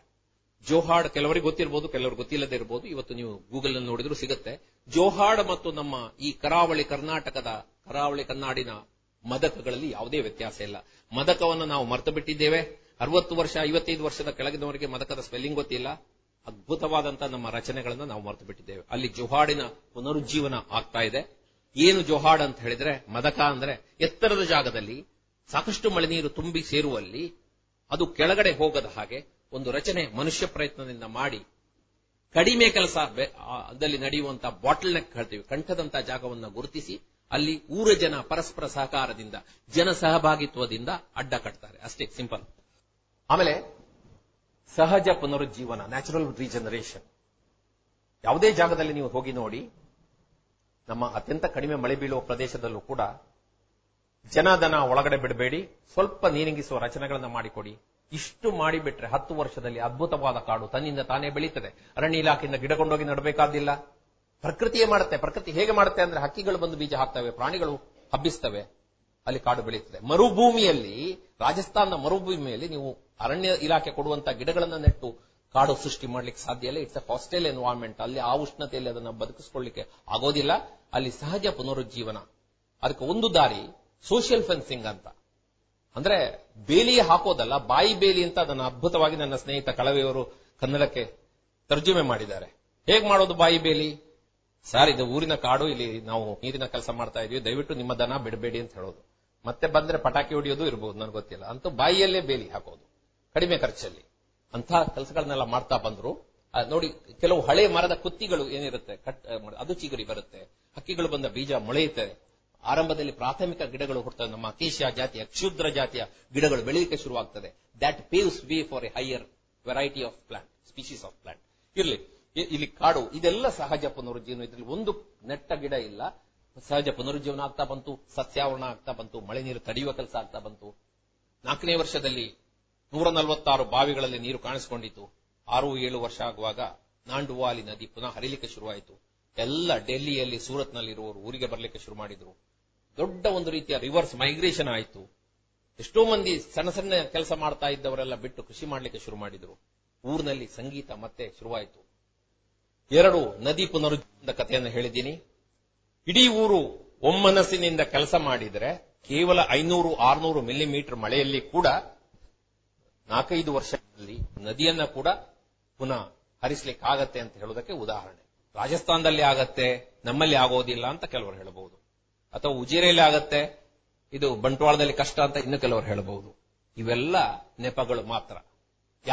ಜೋಹಾಡ್ ಕೆಲವರಿಗೆ ಗೊತ್ತಿರಬಹುದು, ಕೆಲವರಿಗೆ ಗೊತ್ತಿಲ್ಲದೆ ಇರಬಹುದು. ಇವತ್ತು ನೀವು ಗೂಗಲ್ ನಲ್ಲಿ ನೋಡಿದ್ರು ಸಿಗುತ್ತೆ. ಜೋಹಾಡ್ ಮತ್ತು ನಮ್ಮ ಈ ಕರಾವಳಿ ಕರ್ನಾಟಕದ, ಕರಾವಳಿ ಕರ್ನಾಡಿನ ಮದಕಗಳಲ್ಲಿ ಯಾವುದೇ ವ್ಯತ್ಯಾಸ ಇಲ್ಲ. ಮದಕವನ್ನು ನಾವು ಮರ್ತು ಬಿಟ್ಟಿದ್ದೇವೆ. ಅರವತ್ತು ವರ್ಷ, ಐವತ್ತೈದು ವರ್ಷದ ಕೆಳಗಿನವರಿಗೆ ಮದಕದ ಸ್ಪೆಲ್ಲಿಂಗ್ ಗೊತ್ತಿಲ್ಲ. ಅದ್ಭುತವಾದಂತಹ ನಮ್ಮ ರಚನೆಗಳನ್ನ ನಾವು ಮರ್ತು ಬಿಟ್ಟಿದ್ದೇವೆ. ಅಲ್ಲಿ ಜೋಹಾಡಿನ ಪುನರುಜ್ಜೀವನ ಆಗ್ತಾ ಇದೆ. ಏನು ಜೋಹಾಡ್ ಅಂತ ಹೇಳಿದ್ರೆ, ಮದಕ ಅಂದ್ರೆ ಎತ್ತರದ ಜಾಗದಲ್ಲಿ ಸಾಕಷ್ಟು ಮಳೆ ನೀರು ತುಂಬಿ ಸೇರುವಲ್ಲಿ ಅದು ಕೆಳಗಡೆ ಹೋಗದ ಹಾಗೆ ಒಂದು ರಚನೆ ಮನುಷ್ಯ ಪ್ರಯತ್ನದಿಂದ ಮಾಡಿ, ಕಡಿಮೆ ಕೆಲಸ ದಲ್ಲಿ ನಡೆಯುವಂತಹ ಬಾಟಲ್ ನೆಕ್ ಹೇಳ್ತೀವಿ, ಕಂಠದಂತಹ ಜಾಗವನ್ನು ಗುರುತಿಸಿ ಅಲ್ಲಿ ಊರ ಜನ ಪರಸ್ಪರ ಸಹಕಾರದಿಂದ, ಜನ ಸಹಭಾಗಿತ್ವದಿಂದ ಅಡ್ಡ ಕಟ್ತಾರೆ. ಅಷ್ಟೇ, ಸಿಂಪಲ್. ಆಮೇಲೆ ಸಹಜ ಪುನರುಜ್ಜೀವನ, ನ್ಯಾಚುರಲ್ ರೀಜನರೇಷನ್. ಯಾವುದೇ ಜಾಗದಲ್ಲಿ ನೀವು ಹೋಗಿ ನೋಡಿ, ನಮ್ಮ ಅತ್ಯಂತ ಕಡಿಮೆ ಮಳೆ ಬೀಳುವ ಪ್ರದೇಶದಲ್ಲೂ ಕೂಡ ಜನಧನ ಒಳಗಡೆ ಬಿಡಬೇಡಿ, ಸ್ವಲ್ಪ ನೀರಿಂಗಿಸುವ ರಚನೆಗಳನ್ನು ಮಾಡಿಕೊಡಿ. ಇಷ್ಟು ಮಾಡಿಬಿಟ್ರೆ ಹತ್ತು ವರ್ಷದಲ್ಲಿ ಅದ್ಭುತವಾದ ಕಾಡು ತನ್ನಿಂದ ತಾನೇ ಬೆಳೀತದೆ. ಅರಣ್ಯ ಇಲಾಖೆಯಿಂದ ಗಿಡ ಕೊಂಡೋಗಿ ನಡಬೇಕಾದಿಲ್ಲ, ಪ್ರಕೃತಿಯೇ ಮಾಡುತ್ತೆ. ಪ್ರಕೃತಿ ಹೇಗೆ ಮಾಡುತ್ತೆ ಅಂದ್ರೆ ಹಕ್ಕಿಗಳು ಬಂದು ಬೀಜ ಹಾಕ್ತವೆ, ಪ್ರಾಣಿಗಳು ಹಬ್ಬಿಸ್ತವೆ, ಅಲ್ಲಿ ಕಾಡು ಬೆಳೀತದೆ. ಮರುಭೂಮಿಯಲ್ಲಿ, ರಾಜಸ್ಥಾನದ ಮರುಭೂಮಿಯಲ್ಲಿ ನೀವು ಅರಣ್ಯ ಇಲಾಖೆ ಕೊಡುವಂತಹ ಗಿಡಗಳನ್ನ ನೆಟ್ಟು ಕಾಡು ಸೃಷ್ಟಿ ಮಾಡ್ಲಿಕ್ಕೆ ಸಾಧ್ಯ ಇಲ್ಲ. It's a hostile environment. ಅಲ್ಲಿ ಆ ಉಷ್ಣತೆಯಲ್ಲಿ ಅದನ್ನ ಬದುಕಿಸ್ಕೊಳ್ಳಿಕ್ಕೆ ಆಗೋದಿಲ್ಲ. ಅಲ್ಲಿ ಸಹಜ ಪುನರುಜ್ಜೀವನ. ಅದಕ್ಕೆ ಒಂದು ದಾರಿ ಸೋಷಿಯಲ್ ಫೆನ್ಸಿಂಗ್ ಅಂತ. ಅಂದ್ರೆ ಬೇಲಿ ಹಾಕೋದಲ್ಲ, ಬಾಯಿ ಬೇಲಿ ಅಂತ ಅದನ್ನು ಅದ್ಭುತವಾಗಿ ನನ್ನ ಸ್ನೇಹಿತ ಕಳವೆಯವರು ಕನ್ನಡಕ್ಕೆ ತರ್ಜುಮೆ ಮಾಡಿದ್ದಾರೆ. ಹೇಗ್ ಮಾಡೋದು ಬಾಯಿ ಬೇಲಿ? ಸರ್, ಇದು ಊರಿನ ಕಾಡು, ಇಲ್ಲಿ ನಾವು ನೀರಿನ ಕೆಲಸ ಮಾಡ್ತಾ ಇದೀವಿ, ದಯವಿಟ್ಟು ನಿಮ್ಮ ದನ ಬಿಡಬೇಡಿ ಅಂತ ಹೇಳೋದು. ಮತ್ತೆ ಬಂದ್ರೆ ಪಟಾಕಿ ಹೊಡಿಯೋದು ಇರಬಹುದು, ನನ್ಗೆ ಗೊತ್ತಿಲ್ಲ. ಅಂತೂ ಬಾಯಿಯಲ್ಲೇ ಬೇಲಿ ಹಾಕೋದು ಕಡಿಮೆ ಖರ್ಚಲ್ಲಿ. ಅಂತಹ ಕೆಲಸಗಳನ್ನೆಲ್ಲ ಮಾಡ್ತಾ ಬಂದ್ರು. ನೋಡಿ, ಕೆಲವು ಹಳೆ ಮರದ ಕುತ್ತಿಗಳು ಏನಿರುತ್ತೆ ಕಟ್, ಅದು ಚಿಗುರಿ ಬರುತ್ತೆ, ಹಕ್ಕಿಗಳು ಬಂದ ಬೀಜ ಮೊಳೆಯುತ್ತೆ. ಆರಂಭದಲ್ಲಿ ಪ್ರಾಥಮಿಕ ಗಿಡಗಳು ಹುಡ್ತವೆ. ನಮ್ಮ ಅಕೇಶಿಯಾ ಜಾತಿಯ, ಕ್ಷುದ್ರ ಜಾತಿಯ ಗಿಡಗಳು ಬೆಳೆಯಲಿಕ್ಕೆ ಶುರುವಾಗ್ತದೆ. That paves way for a higher variety of plant, species of plant. ಇರ್ಲಿ, ಇಲ್ಲಿ ಕಾಡು ಇದೆಲ್ಲ ಸಹಜ ಪುನರುಜ್ಜೀವನ. ಇದರಲ್ಲಿ ಒಂದು ನೆಟ್ಟ ಗಿಡ ಇಲ್ಲ. ಸಹಜ ಪುನರುಜ್ಜೀವನ ಆಗ್ತಾ ಬಂತು, ಸಸ್ಯಾವರಣ ಆಗ್ತಾ ಬಂತು, ಮಳೆ ನೀರು ತಡೆಯುವ ಕೆಲಸ ಆಗ್ತಾ ಬಂತು. ನಾಲ್ಕನೇ ವರ್ಷದಲ್ಲಿ ನೂರ ನಲವತ್ತಾರು ಬಾವಿಗಳಲ್ಲಿ ನೀರು ಕಾಣಿಸಿಕೊಂಡಿತು. ಆರು ಏಳು ವರ್ಷ ಆಗುವಾಗ ನಾಂಡುವಾಲಿ ನದಿ ಪುನಃ ಹರಿಲಿಕ್ಕೆ ಶುರುವಾಯಿತು. ಎಲ್ಲ ಡೆಲ್ಲಿಯಲ್ಲಿ, ಸೂರತ್ನಲ್ಲಿರುವವರು ಊರಿಗೆ ಬರಲಿಕ್ಕೆ ಶುರು ಮಾಡಿದ್ರು. ದೊಡ್ಡ ಒಂದು ರೀತಿಯ ರಿವರ್ಸ್ ಮೈಗ್ರೇಷನ್ ಆಯಿತು. ಎಷ್ಟೋ ಮಂದಿ ಸಣ್ಣ ಸಣ್ಣ ಕೆಲಸ ಮಾಡ್ತಾ ಇದ್ದವರೆಲ್ಲ ಬಿಟ್ಟು ಕೃಷಿ ಮಾಡಲಿಕ್ಕೆ ಶುರು ಮಾಡಿದ್ರು. ಊರಿನಲ್ಲಿ ಸಂಗೀತ ಮತ್ತೆ ಶುರುವಾಯಿತು. ಎರಡು ನದಿ ಪುನರುಜ್ಜೀವನದ ಕಥೆಯನ್ನು ಹೇಳಿದ್ದೀನಿ. ಇಡೀ ಊರು ಒಮ್ಮನಸ್ಸಿನಿಂದ ಕೆಲಸ ಮಾಡಿದ್ರೆ ಕೇವಲ ಐನೂರು ಆರ್ನೂರು ಮಿಲಿಮೀಟರ್ ಮಳೆಯಲ್ಲಿ ಕೂಡ ನಾಲ್ಕೈದು ವರ್ಷದಲ್ಲಿ ನದಿಯನ್ನ ಕೂಡ ಪುನಃ ಹರಿಸಲಿಕ್ಕೆ ಆಗತ್ತೆ ಅಂತ ಹೇಳೋದಕ್ಕೆ ಉದಾಹರಣೆ. ರಾಜಸ್ಥಾನದಲ್ಲಿ ಆಗತ್ತೆ, ನಮ್ಮಲ್ಲಿ ಆಗೋದಿಲ್ಲ ಅಂತ ಕೆಲವರು ಹೇಳಬಹುದು. ಅಥವಾ ಉಜಿರೆಯಲ್ಲಿ ಆಗತ್ತೆ, ಇದು ಬಂಟ್ವಾಳದಲ್ಲಿ ಕಷ್ಟ ಅಂತ ಇನ್ನು ಕೆಲವರು ಹೇಳಬಹುದು. ಇವೆಲ್ಲ ನೆಪಗಳು ಮಾತ್ರ.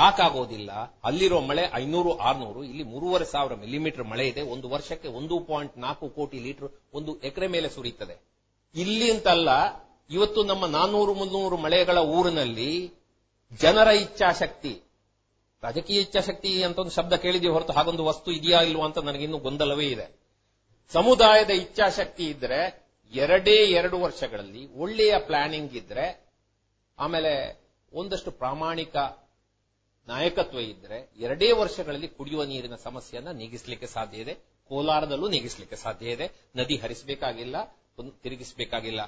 ಯಾಕಾಗೋದಿಲ್ಲ? ಅಲ್ಲಿರೋ ಮಳೆ ಐನೂರು ಆರ್ನೂರು, ಇಲ್ಲಿ ಮೂರುವರೆ ಸಾವಿರ ಮಿಲಿಮೀಟರ್ ಮಳೆ ಇದೆ. ಒಂದು ವರ್ಷಕ್ಕೆ ಒಂದು ಪಾಯಿಂಟ್ ನಾಲ್ಕು ಕೋಟಿ ಲೀಟರ್ ಒಂದು ಎಕರೆ ಮೇಲೆ ಸುರಿಯುತ್ತದೆ. ಇಲ್ಲಿ ಅಂತಲ್ಲ, ಇವತ್ತು ನಮ್ಮ ನಾನ್ನೂರು ಮುನ್ನೂರು ಮಳೆಗಳ ಊರಿನಲ್ಲಿ ಜನರ ಇಚ್ಛಾಶಕ್ತಿ, ರಾಜಕೀಯ ಇಚ್ಛಾಶಕ್ತಿ ಅಂತ ಒಂದು ಶಬ್ದ ಕೇಳಿದೀವಿ ಹೊರತು ಹಾಗೊಂದು ವಸ್ತು ಇದೆಯಾ ಇಲ್ವಾ ಅಂತ ನನಗಿನ್ನೂ ಗೊಂದಲವೇ ಇದೆ. ಸಮುದಾಯದ ಇಚ್ಛಾಶಕ್ತಿ ಇದ್ರೆ, ಎರಡೇ ಎರಡು ವರ್ಷಗಳಲ್ಲಿ ಒಳ್ಳೆಯ ಪ್ಲಾನಿಂಗ್ ಇದ್ರೆ, ಆಮೇಲೆ ಒಂದಷ್ಟು ಪ್ರಾಮಾಣಿಕ ನಾಯಕತ್ವ ಇದ್ರೆ, ಎರಡೇ ವರ್ಷಗಳಲ್ಲಿ ಕುಡಿಯುವ ನೀರಿನ ಸಮಸ್ಯೆಯನ್ನ ನೀಗಿಸಲಿಕ್ಕೆ ಸಾಧ್ಯ ಇದೆ. ಕೋಲಾರದಲ್ಲೂ ನೀಗಿಸಲಿಕ್ಕೆ ಸಾಧ್ಯ ಇದೆ. ನದಿ ಹರಿಸಬೇಕಾಗಿಲ್ಲ, ತಿರುಗಿಸಬೇಕಾಗಿಲ್ಲ.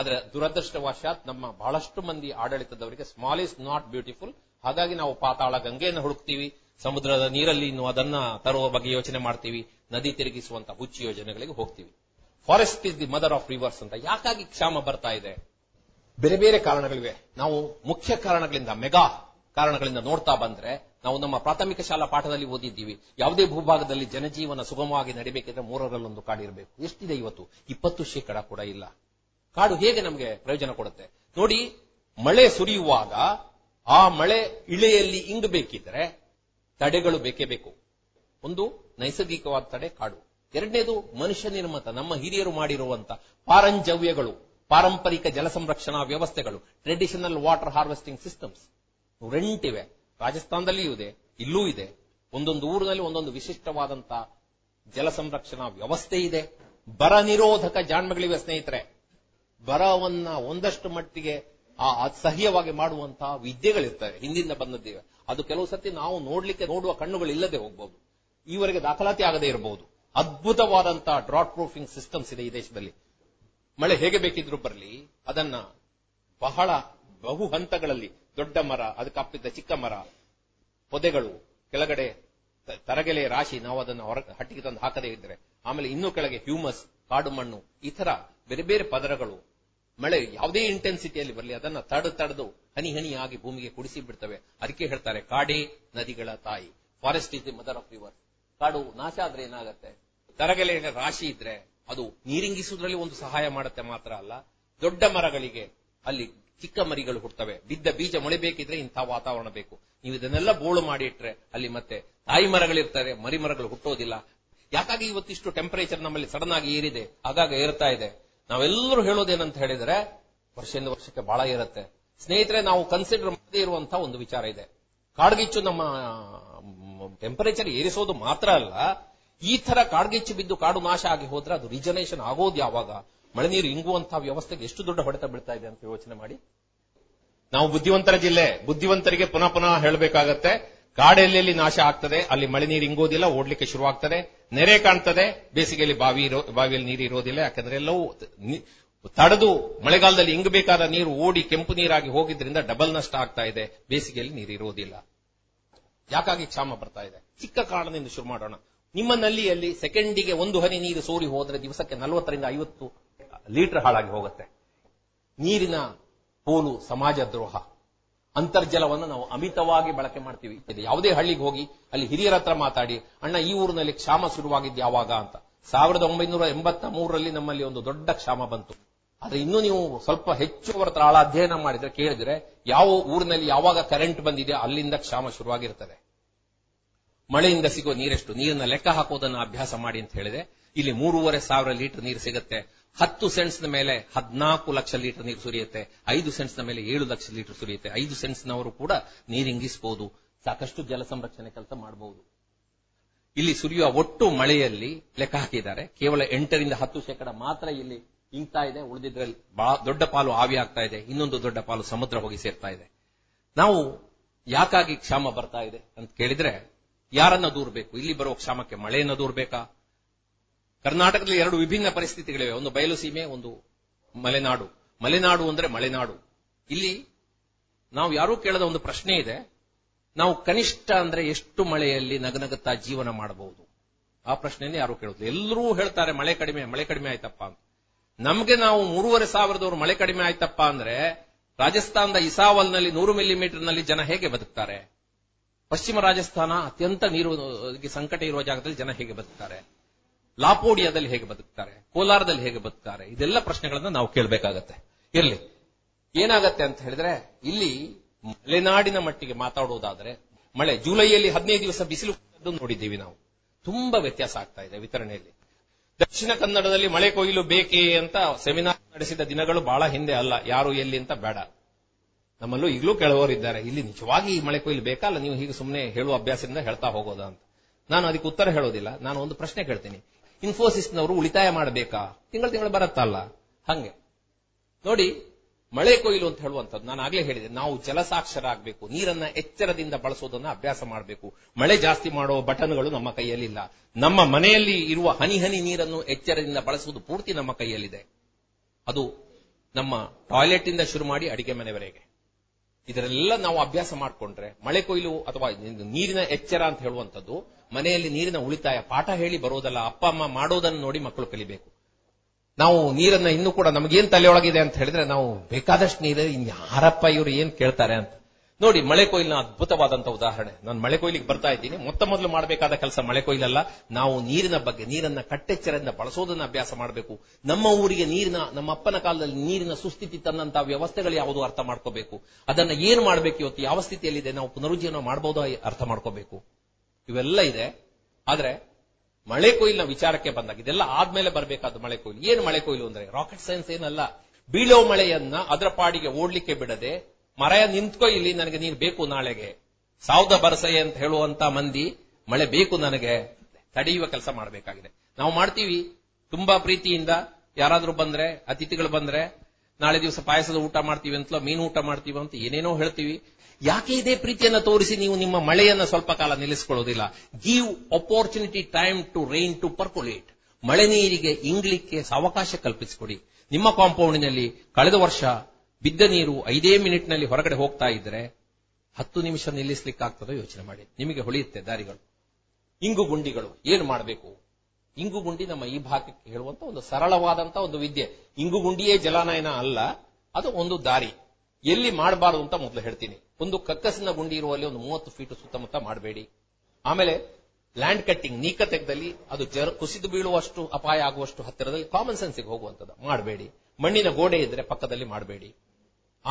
ಆದ್ರೆ ದುರದೃಷ್ಟವಶಾತ್ ನಮ್ಮ ಬಹಳಷ್ಟು ಮಂದಿ ಆಡಳಿತದವರಿಗೆ ಸ್ಮಾಲ್ ಇಸ್ ನಾಟ್ ಬ್ಯೂಟಿಫುಲ್. ಹಾಗಾಗಿ ನಾವು ಪಾತಾಳ ಗಂಗೆಯನ್ನು ಹುಡುಕ್ತೀವಿ, ಸಮುದ್ರದ ನೀರಲ್ಲಿ ಇನ್ನು ಅದನ್ನ ತರುವ ಬಗ್ಗೆ ಯೋಚನೆ ಮಾಡ್ತೀವಿ, ನದಿ ತಿರುಗಿಸುವಂತಹ ಹುಚ್ಚು ಯೋಜನೆಗಳಿಗೆ ಹೋಗ್ತೀವಿ. Forest is the mother of rivers ಅಂತ. ಯಾಕಾಗಿ ಕ್ಷಾಮ ಬರ್ತಾ ಇದೆ? ಬೇರೆ ಬೇರೆ ಕಾರಣಗಳಿವೆ. ನಾವು ಮುಖ್ಯ ಕಾರಣಗಳಿಂದ, ಮೆಗಾ ಕಾರಣಗಳಿಂದ ನೋಡ್ತಾ ಬಂದ್ರೆ, ನಾವು ನಮ್ಮ ಪ್ರಾಥಮಿಕ ಶಾಲಾ ಪಾಠದಲ್ಲಿ ಓದಿದ್ದೀವಿ, ಯಾವುದೇ ಭೂಭಾಗದಲ್ಲಿ ಜನಜೀವನ ಸುಗಮವಾಗಿ ನಡಿಬೇಕಿದ್ರೆ ಮೂರರಲ್ಲೊಂದು ಕಾಡಿರಬೇಕು. ಎಷ್ಟಿದೆ ಇವತ್ತು? ಇಪ್ಪತ್ತು ಶೇಕಡ ಕೂಡ ಇಲ್ಲ. ಕಾಡು ಹೇಗೆ ನಮಗೆ ಪ್ರಯೋಜನ ಕೊಡುತ್ತೆ ನೋಡಿ. ಮಳೆ ಸುರಿಯುವಾಗ ಆ ಮಳೆ ಇಳೆಯಲ್ಲಿ ಇಂಗಬೇಕಿದ್ರೆ ತಡೆಗಳು ಬೇಕೇ ಬೇಕು. ಒಂದು ನೈಸರ್ಗಿಕವಾದ ತಡೆ ಕಾಡು. ಎರಡನೇದು ಮನುಷ್ಯ ನಿರ್ಮಿತ, ನಮ್ಮ ಹಿರಿಯರು ಮಾಡಿರುವಂತಹ ಪಾರಂಜವ್ಯಗಳು, ಪಾರಂಪರಿಕ ಜಲ ಸಂರಕ್ಷಣಾ ವ್ಯವಸ್ಥೆಗಳು, ಟ್ರೆಡಿಷನಲ್ ವಾಟರ್ ಹಾರ್ವೆಸ್ಟಿಂಗ್ ಸಿಸ್ಟಮ್ಸ್ ನೂರೆಂಟಿವೆ. ರಾಜಸ್ಥಾನದಲ್ಲಿಯೂ ಇದೆ, ಇಲ್ಲೂ ಇದೆ. ಒಂದೊಂದು ಊರಿನಲ್ಲಿ ಒಂದೊಂದು ವಿಶಿಷ್ಟವಾದಂತಹ ಜಲ ಸಂರಕ್ಷಣಾ ವ್ಯವಸ್ಥೆ ಇದೆ. ಬರ ನಿರೋಧಕ ಜಾಣ್ಮೆಗಳಿವೆ ಸ್ನೇಹಿತರೆ. ಬರವನ್ನ ಒಂದಷ್ಟು ಮಟ್ಟಿಗೆ ಆ ಅಸಹ್ಯವಾಗಿ ಮಾಡುವಂತಹ ವಿದ್ಯೆಗಳಿರ್ತವೆ, ಹಿಂದಿಂದ ಬಂದದ್ದಿವೆ. ಅದು ಕೆಲವು ಸತಿ ನಾವು ನೋಡ್ಲಿಕ್ಕೆ, ನೋಡುವ ಕಣ್ಣುಗಳಿಲ್ಲದೆ ಹೋಗ್ಬಹುದು, ಈವರೆಗೆ ದಾಖಲಾತಿ ಆಗದೆ ಇರಬಹುದು. ಅದ್ಭುತವಾದಂತಹ ಡ್ರಾಟ್ ಪ್ರೂಫಿಂಗ್ ಸಿಸ್ಟಮ್ಸ್ ಇದೆ ಈ ದೇಶದಲ್ಲಿ. ಮಳೆ ಹೇಗೆ ಬೇಕಿದ್ರೂ ಬರಲಿ, ಅದನ್ನ ಬಹಳ ಬಹು ಹಂತಗಳಲ್ಲಿ, ದೊಡ್ಡ ಮರ, ಅದಕ್ಕೆ ಅಪ್ಪಿದ್ದ ಚಿಕ್ಕ ಮರ, ಪೊದೆಗಳು, ಕೆಳಗಡೆ ತರಗೆಲೆ ರಾಶಿ, ನಾವು ಅದನ್ನು ಹೊರ ಹಟ್ಟಿಗೆ ತಂದು ಹಾಕದೇ ಇದ್ರೆ, ಆಮೇಲೆ ಇನ್ನೂ ಕೆಳಗೆ ಹ್ಯೂಮಸ್, ಕಾಡು ಮಣ್ಣು, ಈ ತರ ಬೇರೆ ಬೇರೆ ಪದರಗಳು ಮಳೆ ಯಾವುದೇ ಇಂಟೆನ್ಸಿಟಿಯಲ್ಲಿ ಬರಲಿ ಅದನ್ನ ತಡೆ ತಡೆದು ಹನಿ ಹನಿಯಾಗಿ ಭೂಮಿಗೆ ಕುಡಿಸಿ ಬಿಡ್ತವೆ. ಅದಕ್ಕೆ ಹೇಳ್ತಾರೆ ಕಾಡೇ ನದಿಗಳ ತಾಯಿ, forest is the mother of river. ಕಾಡು ನಾಶ ಆದ್ರೆ ಏನಾಗುತ್ತೆ? ತರಗೆಲೆ ರಾಶಿ ಇದ್ರೆ ಅದು ನೀರಿಂಗಿಸುವುದರಲ್ಲಿ ಒಂದು ಸಹಾಯ ಮಾಡುತ್ತೆ ಮಾತ್ರ ಅಲ್ಲ, ದೊಡ್ಡ ಮರಗಳಿಗೆ ಅಲ್ಲಿ ಚಿಕ್ಕ ಮರಿಗಳು ಹುಡ್ತವೆ. ಬಿದ್ದ ಬೀಜ ಮೊಳೆಬೇಕಿದ್ರೆ ಇಂಥ ವಾತಾವರಣ ಬೇಕು. ನೀವು ಇದನ್ನೆಲ್ಲ ಬೋಳು ಮಾಡಿಟ್ರೆ ಅಲ್ಲಿ ಮತ್ತೆ ತಾಯಿ ಮರಗಳಿರ್ತಾರೆ, ಮರಿ ಮರಗಳು ಹುಟ್ಟೋದಿಲ್ಲ. ಯಾಕಾಗಿ ಇವತ್ತಿಷ್ಟು ಟೆಂಪರೇಚರ್ ನಮ್ಮಲ್ಲಿ ಸಡನ್ ಆಗಿ ಏರಿದೆ, ಆಗಾಗ ಏರ್ತಾ ಇದೆ? ನಾವೆಲ್ಲರೂ ಹೇಳೋದೇನಂತ ಹೇಳಿದ್ರೆ, ವರ್ಷದಿಂದ ವರ್ಷಕ್ಕೆ ಬಹಳ ಏರುತ್ತೆ. ಸ್ನೇಹಿತರೆ, ನಾವು ಕನ್ಸಿಡರ್ ಮಾಡದೇ ಇರುವಂತಹ ಒಂದು ವಿಚಾರ ಇದೆ. ಕಾಡ್ಗಿಚ್ಚು ನಮ್ಮ ಟೆಂಪರೇಚರ್ ಏರಿಸೋದು ಮಾತ್ರ ಅಲ್ಲ, ಈ ತರ ಕಾಡ್ಗಿಚ್ಚು ಬಿದ್ದು ಕಾಡು ನಾಶ ಆಗಿ ಹೋದ್ರೆ ಅದು ರಿಜನೇಷನ್ ಆಗೋದು ಯಾವಾಗ? ಮಳೆ ನೀರು ಇಂಗುವಂತಹ ವ್ಯವಸ್ಥೆಗೆ ಎಷ್ಟು ದೊಡ್ಡ ಹೊಡೆತ ಬೀಳ್ತಾ ಇದೆ ಅಂತ ಯೋಚನೆ ಮಾಡಿ. ನಾವು ಬುದ್ಧಿವಂತರ ಜಿಲ್ಲೆ, ಬುದ್ಧಿವಂತರಿಗೆ ಪುನಃ ಪುನಃ ಹೇಳಬೇಕಾಗತ್ತೆ. ಕಾಡೆಲ್ಲಿ ನಾಶ ಆಗ್ತದೆ, ಅಲ್ಲಿ ಮಳೆ ನೀರು ಇಂಗೋದಿಲ್ಲ, ಓಡ್ಲಿಕ್ಕೆ ಶುರುವಾಗ್ತದೆ, ನೆರೆ ಕಾಣ್ತದೆ, ಬೇಸಿಗೆಯಲ್ಲಿ ಬಾವಿ ಬಾವಿಯಲ್ಲಿ ನೀರು ಇರೋದಿಲ್ಲ, ಯಾಕಂದ್ರೆ ಎಲ್ಲವೂ ತಡೆದು ಮಳೆಗಾಲದಲ್ಲಿ ಇಂಗಬೇಕಾದ ನೀರು ಓಡಿ ಕೆಂಪು ನೀರಾಗಿ ಹೋಗಿದ್ರಿಂದ ಡಬಲ್ ನಷ್ಟ ಆಗ್ತಾ ಇದೆ, ಬೇಸಿಗೆಯಲ್ಲಿ ನೀರು ಇರೋದಿಲ್ಲ. ಯಾಕಾಗಿ ಕ್ಷಾಮ ಬರ್ತಾ ಇದೆ? ಚಿಕ್ಕ ಕಾರಣದಿಂದ ಶುರು ಮಾಡೋಣ. ನಿಮ್ಮ ನಲ್ಲಿಯಲ್ಲಿ ಸೆಕೆಂಡಿಗೆ ಒಂದು ಹನಿ ನೀರು ಸೋರಿ ಹೋದ್ರೆ ದಿವಸಕ್ಕೆ ನಲವತ್ತರಿಂದ ಐವತ್ತು ಲೀಟರ್ ಹಾಳಾಗಿ ಹೋಗುತ್ತೆ. ನೀರಿನ ಪೋಲು ಸಮಾಜ ದ್ರೋಹ. ಅಂತರ್ಜಲವನ್ನು ನಾವು ಅಮಿತವಾಗಿ ಬಳಕೆ ಮಾಡ್ತೀವಿ. ಇದು ಯಾವುದೇ ಹಳ್ಳಿಗೆ ಹೋಗಿ ಅಲ್ಲಿ ಹಿರಿಯರ ಹತ್ರ ಮಾತಾಡಿ, ಅಣ್ಣ ಈ ಊರಿನಲ್ಲಿ ಕ್ಷಾಮ ಶುರುವಾಗಿದ್ದು ಯಾವಾಗ ಅಂತ. ಸಾವಿರದ ಒಂಬೈನೂರ ಎಂಬತ್ತ ಮೂರರಲ್ಲಿ ನಮ್ಮಲ್ಲಿ ಒಂದು ದೊಡ್ಡ ಕ್ಷಾಮ ಬಂತು. ಆದ್ರೆ ಇನ್ನೂ ನೀವು ಸ್ವಲ್ಪ ಹೆಚ್ಚು ಅವರ ಹತ್ರ ಆಳ ಅಧ್ಯಯನ ಮಾಡಿದ್ರೆ, ಕೇಳಿದ್ರೆ, ಯಾವ ಊರಿನಲ್ಲಿ ಯಾವಾಗ ಕರೆಂಟ್ ಬಂದಿದೆ ಅಲ್ಲಿಂದ ಕ್ಷಾಮ ಶುರುವಾಗಿರ್ತದೆ. ಮಳೆಯಿಂದ ಸಿಗೋ ನೀರೆಷ್ಟು, ನೀರನ್ನ ಲೆಕ್ಕ ಹಾಕೋದನ್ನ ಅಭ್ಯಾಸ ಮಾಡಿ ಅಂತ ಹೇಳಿದೆ. ಇಲ್ಲಿ ಮೂರುವರೆ ಸಾವಿರ ಲೀಟರ್ ನೀರು ಸಿಗುತ್ತೆ. ಹತ್ತು ಸೆಂಟ್ಸ್ನ ಮೇಲೆ ಹದಿನಾಲ್ಕು ಲಕ್ಷ ಲೀಟರ್ ನೀರು ಸುರಿಯುತ್ತೆ, ಐದು ಸೆಂಟ್ಸ್ನ ಮೇಲೆ ಏಳು ಲಕ್ಷ ಲೀಟರ್ ಸುರಿಯುತ್ತೆ. ಐದು ಸೆಂಟ್ಸ್ನವರು ಕೂಡ ನೀರಿಂಗಿಸಬಹುದು, ಸಾಕಷ್ಟು ಜಲ ಸಂರಕ್ಷಣೆ ಕೆಲಸ ಮಾಡಬಹುದು. ಇಲ್ಲಿ ಸುರಿಯುವ ಒಟ್ಟು ಮಳೆಯಲ್ಲಿ ಲೆಕ್ಕ ಹಾಕಿದ್ದಾರೆ, ಕೇವಲ ಎಂಟರಿಂದ ಹತ್ತು ಶೇಕಡ ಮಾತ್ರ ಇಲ್ಲಿ ಇಂಗ್ತಾ ಇದೆ. ಉಳಿದಿದ್ರಲ್ಲಿ ದೊಡ್ಡ ಪಾಲು ಆವಿ ಆಗ್ತಾ ಇದೆ, ಇನ್ನೊಂದು ದೊಡ್ಡ ಪಾಲು ಸಮುದ್ರ ಹೋಗಿ ಸೇರ್ತಾ ಇದೆ. ನಾವು ಯಾಕಾಗಿ ಕ್ಷಾಮ ಬರ್ತಾ ಇದೆ ಅಂತ ಕೇಳಿದ್ರೆ, ಯಾರನ್ನ ದೂರಬೇಕು? ಇಲ್ಲಿ ಬರುವ ಕ್ಷಾಮಕ್ಕೆ ಮಳೆಯನ್ನ ದೂರಬೇಕಾ? ಕರ್ನಾಟಕದಲ್ಲಿ ಎರಡು ವಿಭಿನ್ನ ಪರಿಸ್ಥಿತಿಗಳಿವೆ. ಒಂದು ಬಯಲು ಸೀಮೆ, ಒಂದು ಮಲೆನಾಡು. ಮಲೆನಾಡು ಅಂದ್ರೆ ಮಳೆನಾಡು. ಇಲ್ಲಿ ನಾವು ಯಾರೂ ಕೇಳದ ಒಂದು ಪ್ರಶ್ನೆ ಇದೆ, ನಾವು ಕನಿಷ್ಠ ಅಂದ್ರೆ ಎಷ್ಟು ಮಳೆಯಲ್ಲಿ ನಗನಗತ್ತಾ ಜೀವನ ಮಾಡಬಹುದು? ಆ ಪ್ರಶ್ನೆಯನ್ನು ಯಾರು ಕೇಳುತ್ತೆ. ಎಲ್ಲರೂ ಹೇಳ್ತಾರೆ ಮಳೆ ಕಡಿಮೆ, ಮಳೆ ಕಡಿಮೆ ಆಯ್ತಪ್ಪ ಅಂತ. ನಮ್ಗೆ ನಾವು ಮೂರುವರೆ ಸಾವಿರದವರು ಮಳೆ ಕಡಿಮೆ ಆಯ್ತಪ್ಪ ಅಂದ್ರೆ, ರಾಜಸ್ಥಾನದ ಇಸಾವಲ್ನಲ್ಲಿ ನೂರು ಮಿಲಿಮೀಟರ್ ನಲ್ಲಿ ಜನ ಹೇಗೆ ಬದುಕ್ತಾರೆ? ಪಶ್ಚಿಮ ರಾಜಸ್ಥಾನ ಅತ್ಯಂತ ನೀರು ಸಂಕಟ ಇರುವ ಜಾಗದಲ್ಲಿ ಜನ ಹೇಗೆ ಬದುಕ್ತಾರೆ? ಲಾಪೋಡಿಯಾದಲ್ಲಿ ಹೇಗೆ ಬದುಕ್ತಾರೆ? ಕೋಲಾರದಲ್ಲಿ ಹೇಗೆ ಬದುಕ್ತಾರೆ? ಇದೆಲ್ಲ ಪ್ರಶ್ನೆಗಳನ್ನ ನಾವು ಕೇಳಬೇಕಾಗತ್ತೆ. ಇರ್ಲಿ, ಏನಾಗತ್ತೆ ಅಂತ ಹೇಳಿದ್ರೆ, ಇಲ್ಲಿ ಮಲೆನಾಡಿನ ಮಟ್ಟಿಗೆ ಮಾತಾಡೋದಾದ್ರೆ, ಮಳೆ ಜುಲೈಯಲ್ಲಿ ಹದಿನೈದು ದಿವಸ ಬಿಸಿಲು ನೋಡಿದ್ದೀವಿ ನಾವು. ತುಂಬಾ ವ್ಯತ್ಯಾಸ ಆಗ್ತಾ ಇದೆ ವಿತರಣೆಯಲ್ಲಿ. ದಕ್ಷಿಣ ಕನ್ನಡದಲ್ಲಿ ಮಳೆ ಕೊಯ್ಲು ಬೇಕೇ ಅಂತ ಸೆಮಿನಾರ್ ನಡೆಸಿದ ದಿನಗಳು ಬಹಳ ಹಿಂದೆ ಅಲ್ಲ, ಯಾರು ಎಲ್ಲಿ ಅಂತ ಬೇಡ. ನಮ್ಮಲ್ಲೂ ಈಗಲೂ ಕೇಳುವವರಿದ್ದಾರೆ, ಇಲ್ಲಿ ನಿಜವಾಗಿ ಮಳೆ ಕೊಯ್ಲು ಬೇಕಲ್ಲ, ನೀವು ಹೀಗೆ ಸುಮ್ಮನೆ ಹೇಳುವ ಅಭ್ಯಾಸದಿಂದ ಹೇಳ್ತಾ ಹೋಗೋದಾ ಅಂತ. ನಾನು ಅದಕ್ಕೆ ಉತ್ತರ ಹೇಳೋದಿಲ್ಲ, ನಾನು ಒಂದು ಪ್ರಶ್ನೆ ಕೇಳ್ತೀನಿ. ಇನ್ಫೋಸಿಸ್ನವರು ಉಳಿತಾಯ ಮಾಡಬೇಕಾ? ತಿಂಗಳು ತಿಂಗಳು ಬರತ್ತಲ್ಲ ಹಂಗೆ ನೋಡಿ. ಮಳೆ ಕೊಯ್ಲು ಅಂತ ಹೇಳುವಂಥದ್ದು ನಾನು ಆಗ್ಲೇ ಹೇಳಿದೆ, ನಾವು ಜಲಸಾಕ್ಷರ ಆಗ್ಬೇಕು, ನೀರನ್ನ ಎಚ್ಚರದಿಂದ ಬಳಸೋದನ್ನ ಅಭ್ಯಾಸ ಮಾಡಬೇಕು. ಮಳೆ ಜಾಸ್ತಿ ಮಾಡೋ ಬಟನ್ಗಳು ನಮ್ಮ ಕೈಯಲ್ಲಿಲ್ಲ. ನಮ್ಮ ಮನೆಯಲ್ಲಿ ಇರುವ ಹನಿ ಹನಿ ನೀರನ್ನು ಎಚ್ಚರದಿಂದ ಬಳಸುವುದು ಪೂರ್ತಿ ನಮ್ಮ ಕೈಯಲ್ಲಿದೆ. ಅದು ನಮ್ಮ ಟಾಯ್ಲೆಟ್ ಇಂದ ಶುರು ಮಾಡಿ ಅಡಿಗೆ ಮನೆವರೆಗೆ. ಇದರೆಲ್ಲ ನಾವು ಅಭ್ಯಾಸ ಮಾಡಿಕೊಂಡ್ರೆ, ಮಳೆ ಕೊಯ್ಲು ಅಥವಾ ನೀರಿನ ಎಚ್ಚರ ಅಂತ ಹೇಳುವಂಥದ್ದು ಮನೆಯಲ್ಲಿ ನೀರಿನ ಉಳಿತಾಯ ಪಾಠ ಹೇಳಿ ಬರೋದಲ್ಲ, ಅಪ್ಪ ಅಮ್ಮ ಮಾಡೋದನ್ನು ನೋಡಿ ಮಕ್ಕಳು ಕಲಿಬೇಕು. ನಾವು ನೀರನ್ನ ಇನ್ನೂ ಕೂಡ ನಮಗೇನ್ ತಲೆಯೊಳಗಿದೆ ಅಂತ ಹೇಳಿದ್ರೆ, ನಾವು ಬೇಕಾದಷ್ಟು ನೀರು, ಇನ್ಯಾರಪ್ಪ ಇವರು ಏನ್ ಕೇಳ್ತಾರೆ ಅಂತ ನೋಡಿ. ಮಳೆ ಕೊಯ್ಲಿನ ಅದ್ಭುತವಾದಂತಹ ಉದಾಹರಣೆ. ನಾನು ಮಳೆ ಕೊಯ್ಲಿಗೆ ಬರ್ತಾ ಇದ್ದೀನಿ. ಮೊತ್ತ ಮೊದಲು ಮಾಡಬೇಕಾದ ಕೆಲಸ ಮಳೆ ಕೊಯ್ಲಲ್ಲ, ನಾವು ನೀರಿನ ಬಗ್ಗೆ, ನೀರನ್ನ ಕಟ್ಟೆಚ್ಚರದಿಂದ ಬಳಸೋದನ್ನ ಅಭ್ಯಾಸ ಮಾಡಬೇಕು. ನಮ್ಮ ಊರಿಗೆ ನೀರಿನ, ನಮ್ಮ ಅಪ್ಪನ ಕಾಲದಲ್ಲಿ ನೀರಿನ ಸುಸ್ಥಿತಿ ತನ್ನಂತಹ ವ್ಯವಸ್ಥೆಗಳು ಯಾವುದು ಅರ್ಥ ಮಾಡ್ಕೋಬೇಕು. ಅದನ್ನ ಏನ್ ಮಾಡ್ಬೇಕು, ಇವತ್ತು ಯಾವ ಸ್ಥಿತಿಯಲ್ಲಿದೆ, ನಾವು ಪುನರುಜ್ಜೀವನ ಮಾಡಬಹುದು, ಅರ್ಥ ಮಾಡ್ಕೋಬೇಕು. ಇವೆಲ್ಲ ಇದೆ. ಆದ್ರೆ ಮಳೆ ಕೊಯ್ಲಿನ ವಿಚಾರಕ್ಕೆ ಬಂದಾಗ, ಇದೆಲ್ಲ ಆದ್ಮೇಲೆ ಬರಬೇಕಾದ ಮಳೆ ಕೊಯ್ಲು. ಏನು ಮಳೆ ಕೊಯ್ಲು ಅಂದ್ರೆ ರಾಕೆಟ್ ಸೈನ್ಸ್ ಏನಲ್ಲ. ಬೀಳೋ ಮಳೆಯನ್ನ ಅದರ ಪಾಡಿಗೆ ಓಡ್ಲಿಕ್ಕೆ ಬಿಡದೆ, ಮರೆಯ ನಿಂತ್ಕೋ, ಇಲ್ಲಿ ನನಗೆ ನೀರು ಬೇಕು, ನಾಳೆಗೆ ಸಾವ್ದ ಬರಸೆ ಅಂತ ಹೇಳುವಂತ ಮಂದಿ ಮಳೆ ಬೇಕು ನನಗೆ ತಡೆಯುವ ಕೆಲಸ ಮಾಡಬೇಕಾಗಿದೆ. ನಾವು ಮಾಡ್ತೀವಿ ತುಂಬಾ ಪ್ರೀತಿಯಿಂದ. ಯಾರಾದ್ರೂ ಬಂದ್ರೆ, ಅತಿಥಿಗಳು ಬಂದ್ರೆ, ನಾಳೆ ದಿವಸ ಪಾಯಸದ ಊಟ ಮಾಡ್ತೀವಿ ಅಂತಲೋ ಮೀನು ಊಟ ಮಾಡ್ತೀವಿ ಅಂತ ಏನೇನೋ ಹೇಳ್ತೀವಿ. ಯಾಕೆ ಇದೇ ಪ್ರೀತಿಯನ್ನ ತೋರಿಸಿ ನೀವು ನಿಮ್ಮ ಮಳೆಯನ್ನ ಸ್ವಲ್ಪ ಕಾಲ ನಿಲ್ಲಿಸಿಕೊಳ್ಳೋದಿಲ್ಲ? Give opportunity time to rain to percolate. ಮಳೆ ನೀರಿಗೆ ಇಂಗ್ಲಿಕ್ಕೆ ಅವಕಾಶ ಕಲ್ಪಿಸಿಕೊಡಿ. ನಿಮ್ಮ ಕಾಂಪೌಂಡಿನಲ್ಲಿ ಕಳೆದ ವರ್ಷ ಬಿದ್ದ ನೀರು ಐದೇ ಮಿನಿಟ್ ನಲ್ಲಿ ಹೊರಗಡೆ ಹೋಗ್ತಾ ಇದ್ರೆ ಹತ್ತು ನಿಮಿಷ ನಿಲ್ಲಿಸ್ಲಿಕ್ಕಾಗ್ತದೋ ಯೋಚನೆ ಮಾಡಿ. ನಿಮಗೆ ಹೊಳೆಯುತ್ತೆ ದಾರಿಗಳು. ಇಂಗು ಗುಂಡಿಗಳು ಏನ್ ಮಾಡಬೇಕು? ಇಂಗು ಗುಂಡಿ ನಮ್ಮ ಈ ಭಾಗಕ್ಕೆ ಹೇಳುವಂತ ಒಂದು ಸರಳವಾದಂತಹ ಒಂದು ವಿದ್ಯೆ. ಇಂಗು ಗುಂಡಿಯೇ ಜಲಾನಯನ ಅಲ್ಲ, ಅದು ಒಂದು ದಾರಿ. ಎಲ್ಲಿ ಮಾಡಬಾರದು ಅಂತ ಮೊದಲು ಹೇಳ್ತೀನಿ. ಒಂದು ಕಕ್ಕಸಿನ ಗುಂಡಿ ಇರುವಲ್ಲಿ ಒಂದು ಮೂವತ್ತು ಫೀಟು ಸುತ್ತಮುತ್ತ ಮಾಡಬೇಡಿ. ಆಮೇಲೆ ಲ್ಯಾಂಡ್ ಕಟ್ಟಿಂಗ್, ನೀಕ ತೆಗೆದಲ್ಲಿ ಅದು ಜರ ಕುಸಿದು ಬೀಳುವಷ್ಟು ಅಪಾಯ ಆಗುವಷ್ಟು ಹತ್ತಿರದಲ್ಲಿ ಕಾಮನ್ ಸೆನ್ಸ್ಗೆ ಹೋಗುವಂಥದ್ದು ಮಾಡಬೇಡಿ. ಮಣ್ಣಿನ ಗೋಡೆ ಇದ್ರೆ ಪಕ್ಕದಲ್ಲಿ ಮಾಡಬೇಡಿ.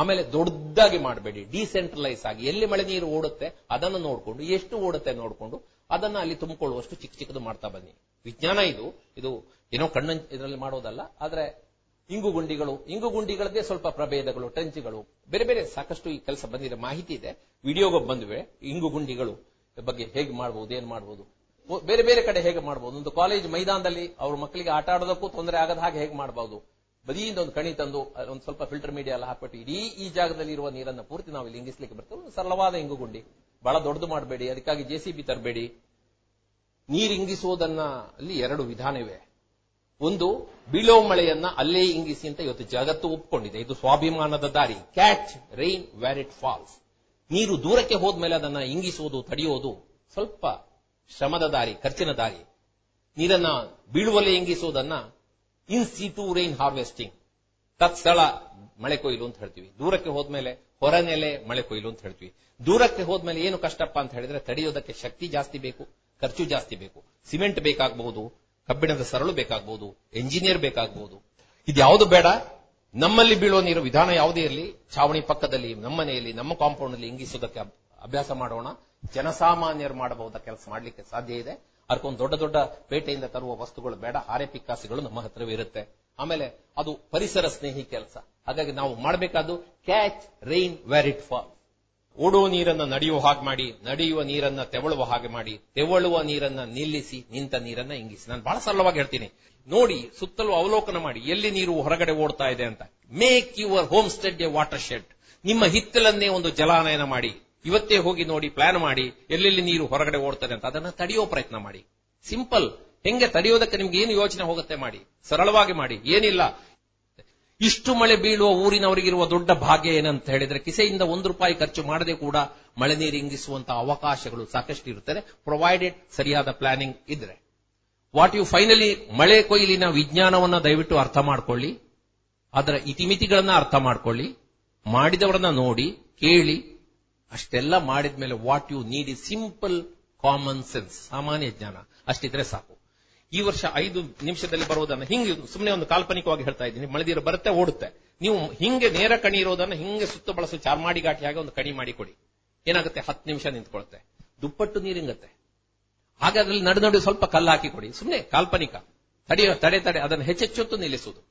ಆಮೇಲೆ ದೊಡ್ಡದಾಗಿ ಮಾಡಬೇಡಿ, ಡಿಸೆಂಟ್ರಲೈಸ್ ಆಗಿ ಎಲ್ಲಿ ಮಳೆ ನೀರು ಓಡುತ್ತೆ ಅದನ್ನು ನೋಡಿಕೊಂಡು, ಎಷ್ಟು ಓಡುತ್ತೆ ನೋಡಿಕೊಂಡು ಅದನ್ನ ಅಲ್ಲಿ ತುಂಬಿಕೊಳ್ಳುವಷ್ಟು ಚಿಕ್ಕ ಚಿಕ್ಕದು ಮಾಡ್ತಾ ಬನ್ನಿ. ವಿಜ್ಞಾನ ಇದು. ಇದು ಏನೋ ಕಣ್ಣ ಇದರಲ್ಲಿ ಮಾಡೋದಲ್ಲ. ಆದ್ರೆ ಇಂಗು ಗುಂಡಿಗಳು, ಇಂಗು ಗುಂಡಿಗಳದ್ದೇ ಸ್ವಲ್ಪ ಪ್ರಭೇದಗಳು, ಟ್ರೆಂಚ್ಗಳು, ಬೇರೆ ಬೇರೆ ಸಾಕಷ್ಟು ಈ ಕೆಲಸ ಬಂದಿದೆ, ಮಾಹಿತಿ ಇದೆ. ವಿಡಿಯೋಗೆ ಬಂದ್ವೆ ಇಂಗು ಗುಂಡಿಗಳು ಬಗ್ಗೆ ಹೇಗೆ ಮಾಡಬಹುದು, ಏನ್ ಮಾಡಬಹುದು, ಬೇರೆ ಬೇರೆ ಕಡೆ ಹೇಗೆ ಮಾಡಬಹುದು. ಒಂದು ಕಾಲೇಜ್ ಮೈದಾನದಲ್ಲಿ ಅವ್ರ ಮಕ್ಕಳಿಗೆ ಆಟ ಆಡೋದಕ್ಕೂ ತೊಂದರೆ ಆಗದ ಹಾಗೆ ಹೇಗೆ ಮಾಡಬಹುದು, ಬದಿಯಿಂದ ಒಂದು ಕಣಿ ತಂದು ಒಂದು ಸ್ವಲ್ಪ ಫಿಲ್ಟರ್ ಮೀಡಿಯಾ ಎಲ್ಲ ಹಾಕ್ಬಿಟ್ಟು ಇಡೀ ಈ ಜಾಗದಲ್ಲಿ ಇರುವ ನೀರನ್ನ ಪೂರ್ತಿ ನಾವು ಇಲ್ಲಿ ಇಂಗಿಸ್ಲಿಕ್ಕೆ ಬರ್ತೇವೆ. ಒಂದು ಸರಳವಾದ ಇಂಗುಗುಂಡಿ, ಬಹಳ ದೊಡ್ಡದು ಮಾಡಬೇಡಿ, ಅದಕ್ಕಾಗಿ ಜೆ ಸಿ ಬಿ ತರಬೇಡಿ. ನೀರು ಇಂಗಿಸುವುದನ್ನ ಅಲ್ಲಿ ಎರಡು ವಿಧಾನವಿವೆ. ಒಂದು, ಬೀಳೋ ಮಳೆಯನ್ನ ಅಲ್ಲೇ ಇಂಗಿಸಿ ಅಂತ ಇವತ್ತು ಜಗತ್ತು ಒಪ್ಪಿಕೊಂಡಿದೆ. ಇದು ಸ್ವಾಭಿಮಾನದ ದಾರಿ. Catch rain where it falls. ನೀರು ದೂರಕ್ಕೆ ಹೋದ್ಮೇಲೆ ಅದನ್ನ ಇಂಗಿಸುವುದು, ತಡೆಯೋದು ಸ್ವಲ್ಪ ಶ್ರಮದ ದಾರಿ, ಖರ್ಚಿನ ದಾರಿ. ನೀರನ್ನ ಬೀಳುವಲ್ಲೇ ಇಂಗಿಸುವುದನ್ನ ಇನ್ ಸಿಟು ರೈನ್ ಹಾರ್ವೆಸ್ಟಿಂಗ್, ತತ್ಸಳ ಮಳೆ ಕೊಯ್ಲು ಅಂತ ಹೇಳ್ತೀವಿ. ದೂರಕ್ಕೆ ಹೋದ್ಮೇಲೆ ಹೊರನೆಲೆ ಮಳೆ ಕೊಯ್ಲು ಅಂತ ಹೇಳ್ತೀವಿ. ದೂರಕ್ಕೆ ಹೋದ್ಮೇಲೆ ಏನು ಕಷ್ಟಪ್ಪ ಅಂತ ಹೇಳಿದ್ರೆ, ತಡೆಯೋದಕ್ಕೆ ಶಕ್ತಿ ಜಾಸ್ತಿ ಬೇಕು, ಖರ್ಚು ಜಾಸ್ತಿ ಬೇಕು, ಸಿಮೆಂಟ್ ಬೇಕಾಗಬಹುದು, ಕಬ್ಬಿಣದ ಸರಳು ಬೇಕಾಗಬಹುದು, ಎಂಜಿನಿಯರ್ ಬೇಕಾಗಬಹುದು. ಇದ್ಯಾವುದು ಬೇಡ. ನಮ್ಮಲ್ಲಿ ಬೀಳೋ ನೀರು ವಿಧಾನ ಯಾವುದೇ ಇರಲಿ, ಛಾವಣಿ ಪಕ್ಕದಲ್ಲಿ, ನಮ್ಮನೆಯಲ್ಲಿ, ನಮ್ಮ ಕಾಂಪೌಂಡ್ ಅಲ್ಲಿ ಇಂಗಿಸೋದಕ್ಕೆ ಅಭ್ಯಾಸ ಮಾಡೋಣ. ಜನಸಾಮಾನ್ಯರು ಮಾಡಬಹುದ ಕೆಲಸ ಮಾಡಲಿಕ್ಕೆ ಸಾಧ್ಯ ಇದೆ. ಅದಕ್ಕೊಂದು ದೊಡ್ಡ ದೊಡ್ಡ ಪೇಟೆಯಿಂದ ತರುವ ವಸ್ತುಗಳು ಬೇಡ. ಹಾರೆ ಪಿಕ್ಕಾಸಿಗಳು ನಮ್ಮ ಹತ್ರವೇ ಇರುತ್ತೆ. ಆಮೇಲೆ ಅದು ಪರಿಸರ ಸ್ನೇಹಿ ಕೆಲಸ. ಹಾಗಾಗಿ ನಾವು ಮಾಡಬೇಕಾದ್ದು catch rain where it fall. ಓಡುವ ನೀರನ್ನ ನಡೆಯುವ ಹಾಗೆ ಮಾಡಿ, ನಡೆಯುವ ನೀರನ್ನ ತೆವಳುವ ಹಾಗೆ ಮಾಡಿ, ತೆವಳುವ ನೀರನ್ನ ನಿಲ್ಲಿಸಿ, ನಿಂತ ನೀರನ್ನ ಇಂಗಿಸಿ. ನಾನು ಬಹಳ ಸರಳವಾಗಿ ಹೇಳ್ತೀನಿ, ನೋಡಿ, ಸುತ್ತಲೂ ಅವಲೋಕನ ಮಾಡಿ ಎಲ್ಲಿ ನೀರು ಹೊರಗಡೆ ಓಡ್ತಾ ಇದೆ ಅಂತ. Make your homestead a watershed. ನಿಮ್ಮ ಹಿತ್ತಲನ್ನೇ ಒಂದು ಜಲಾನಯನ ಮಾಡಿ. ಇವತ್ತೇ ಹೋಗಿ ನೋಡಿ, ಪ್ಲಾನ್ ಮಾಡಿ, ಎಲ್ಲೆಲ್ಲಿ ನೀರು ಹೊರಗಡೆ ಓಡ್ತಾರೆ ಅಂತ. ಅದನ್ನ ತಡೆಯೋ ಪ್ರಯತ್ನ ಮಾಡಿ. ಸಿಂಪಲ್. ಹೆಂಗೆ ತಡೆಯೋದಕ್ಕೆ ನಿಮ್ಗೆ ಏನು ಯೋಚನೆ ಹೋಗುತ್ತೆ ಮಾಡಿ, ಸರಳವಾಗಿ ಮಾಡಿ. ಏನಿಲ್ಲ, ಇಷ್ಟು ಮಳೆ ಬೀಳುವ ಊರಿನವರಿಗಿರುವ ದೊಡ್ಡ ಭಾಗ್ಯ ಏನಂತ ಹೇಳಿದ್ರೆ, ಕಿಸೆಯಿಂದ ಒಂದು ರೂಪಾಯಿ ಖರ್ಚು ಮಾಡದೆ ಕೂಡ ಮಳೆ ನೀರು ಇಂಗಿಸುವಂತಹ ಅವಕಾಶಗಳು ಸಾಕಷ್ಟು ಇರುತ್ತದೆ, ಪ್ರೊವೈಡೆಡ್ ಸರಿಯಾದ ಪ್ಲಾನಿಂಗ್ ಇದ್ರೆ. ವಾಟ್ ಯು ಫೈನಲಿ, ಮಳೆ ಕೊಯ್ಲಿನ ವಿಜ್ಞಾನವನ್ನ ದಯವಿಟ್ಟು ಅರ್ಥ ಮಾಡ್ಕೊಳ್ಳಿ, ಅದರ ಇತಿಮಿತಿಗಳನ್ನ ಅರ್ಥ ಮಾಡ್ಕೊಳ್ಳಿ, ಮಾಡಿದವರನ್ನ ನೋಡಿ, ಕೇಳಿ. ಅಷ್ಟೆಲ್ಲ ಮಾಡಿದ ಮೇಲೆ what you need is simple common sense, ಸಾಮಾನ್ಯ ಜ್ಞಾನ. ಅಷ್ಟಿದ್ರೆ ಸಾಕು. ಈ ವರ್ಷ ಐದು ನಿಮಿಷದಲ್ಲಿ ಬರುವುದನ್ನು ಹಿಂಗೆ ಸುಮ್ಮನೆ ಒಂದು ಕಾಲ್ಪನಿಕವಾಗಿ ಹೇಳ್ತಾ ಇದ್ದೀನಿ. ಮಳೆದೀರು ಬರುತ್ತೆ, ಓಡುತ್ತೆ. ನೀವು ಹಿಂಗೆ ನೇರ ಕಣಿ ಇರೋದನ್ನ ಹಿಂಗೆ ಸುತ್ತ ಬಳಸು ಚಾರ್ಮಾಡಿ ಘಾಟಿಯಾಗಿ ಒಂದು ಕಣಿ ಮಾಡಿ ಕೊಡಿ. ಏನಾಗುತ್ತೆ, ಹತ್ತು ನಿಮಿಷ ನಿಂತ್ಕೊಳುತ್ತೆ, ದುಪ್ಪಟ್ಟು ನೀರಿಂಗತ್ತೆ. ಹಾಗೆ ಅದ್ರಲ್ಲಿ ನಡು ನಡು ಸ್ವಲ್ಪ ಕಲ್ಲು ಹಾಕಿ ಕೊಡಿ. ಸುಮ್ಮನೆ ಕಾಲ್ಪನಿಕ. ತಡೆಯೋ ತಡೆ ತಡೆ ಅದನ್ನು ಹೆಚ್ಚೆಚ್ಚೊತ್ತು ನಿಲ್ಲಿಸುವುದು.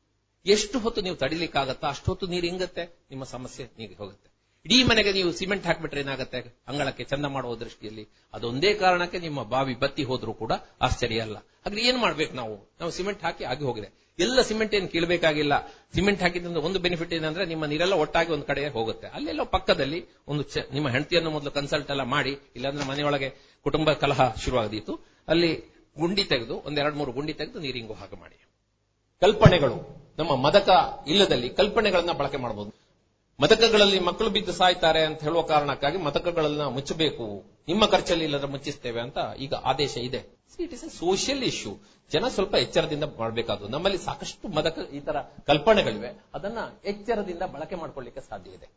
ಎಷ್ಟು ಹೊತ್ತು ನೀವು ತಡಿಲಿಕ್ಕಾಗತ್ತಾ ಅಷ್ಟು ಹೊತ್ತು ನೀರು ಇಂಗತ್ತೆ, ನಿಮ್ಮ ಸಮಸ್ಯೆ ನೀರಿಗೆ ಹೋಗುತ್ತೆ. ಇಡೀ ಮನೆಗೆ ನೀವು ಸಿಮೆಂಟ್ ಹಾಕ್ಬಿಟ್ರೆ ಏನಾಗುತ್ತೆ, ಅಂಗಳಕ್ಕೆ ಚಂದ ಮಾಡುವ ದೃಷ್ಟಿಯಲ್ಲಿ. ಅದೊಂದೇ ಕಾರಣಕ್ಕೆ ನಿಮ್ಮ ಬಾವಿ ಬತ್ತಿ ಹೋದ್ರೂ ಕೂಡ ಆಶ್ಚರ್ಯ ಅಲ್ಲ. ಹಾಗೆ ಏನ್ ಮಾಡ್ಬೇಕು, ನಾವು ನಾವು ಸಿಮೆಂಟ್ ಹಾಕಿ ಆಗಿ ಹೋಗಿದೆ. ಎಲ್ಲ ಸಿಮೆಂಟ್ ಏನು ಕೀಳಬೇಕಾಗಿಲ್ಲ. ಸಿಮೆಂಟ್ ಹಾಕಿದ್ರಿಂದ ಒಂದು ಬೆನಿಫಿಟ್ ಏನಂದ್ರೆ, ನಿಮ್ಮ ನೀರೆಲ್ಲ ಒಟ್ಟಾಗಿ ಒಂದ್ ಕಡೆ ಹೋಗುತ್ತೆ. ಅಲ್ಲೆಲ್ಲ ಪಕ್ಕದಲ್ಲಿ ಒಂದು ನಿಮ್ಮ ಹೆಂಡತಿಯನ್ನು ಮೊದಲು ಕನ್ಸಲ್ಟ್ ಎಲ್ಲ ಮಾಡಿ, ಇಲ್ಲಾಂದ್ರೆ ಮನೆಯೊಳಗೆ ಕುಟುಂಬ ಕಲಹ ಶುರುವಾಗದಿತ್ತು. ಅಲ್ಲಿ ಗುಂಡಿ ತೆಗೆದು ಒಂದೆರಡು ಮೂರು ಗುಂಡಿ ತೆಗೆದು ನೀರಿಂಗು ಹಾಗೆ ಮಾಡಿ. ಕಲ್ಪನೆಗಳು ನಮ್ಮ ಮದಕ ಇಲ್ಲದಲ್ಲಿ ಕಲ್ಪನೆಗಳನ್ನ ಬಳಕೆ ಮಾಡಬಹುದು. ಮತಕಗಳಲ್ಲಿ ಮಕ್ಕಳು ಬಿದ್ದು ಸಾಯ್ತಾರೆ ಅಂತ ಹೇಳುವ ಕಾರಣಕ್ಕಾಗಿ ಮತಕಗಳನ್ನ ಮುಚ್ಚಬೇಕು, ನಿಮ್ಮ ಖರ್ಚಲ್ಲಿ ಇಲ್ಲದ್ರೆ ಮುಚ್ಚಿಸ್ತೇವೆ ಅಂತ ಈಗ ಆದೇಶ ಇದೆ. It is a social issue. ಜನ ಸ್ವಲ್ಪ ಎಚ್ಚರದಿಂದ ಮಾಡಬೇಕಾದ್ರು. ನಮ್ಮಲ್ಲಿ ಸಾಕಷ್ಟು ಮದಕ ಈ ತರ ಕಲ್ಪನೆಗಳಿವೆ, ಅದನ್ನ ಎಚ್ಚರದಿಂದ ಬಳಕೆ ಮಾಡ್ಕೊಳ್ಳಿಕ್ಕೆ ಸಾಧ್ಯ ಇದೆ.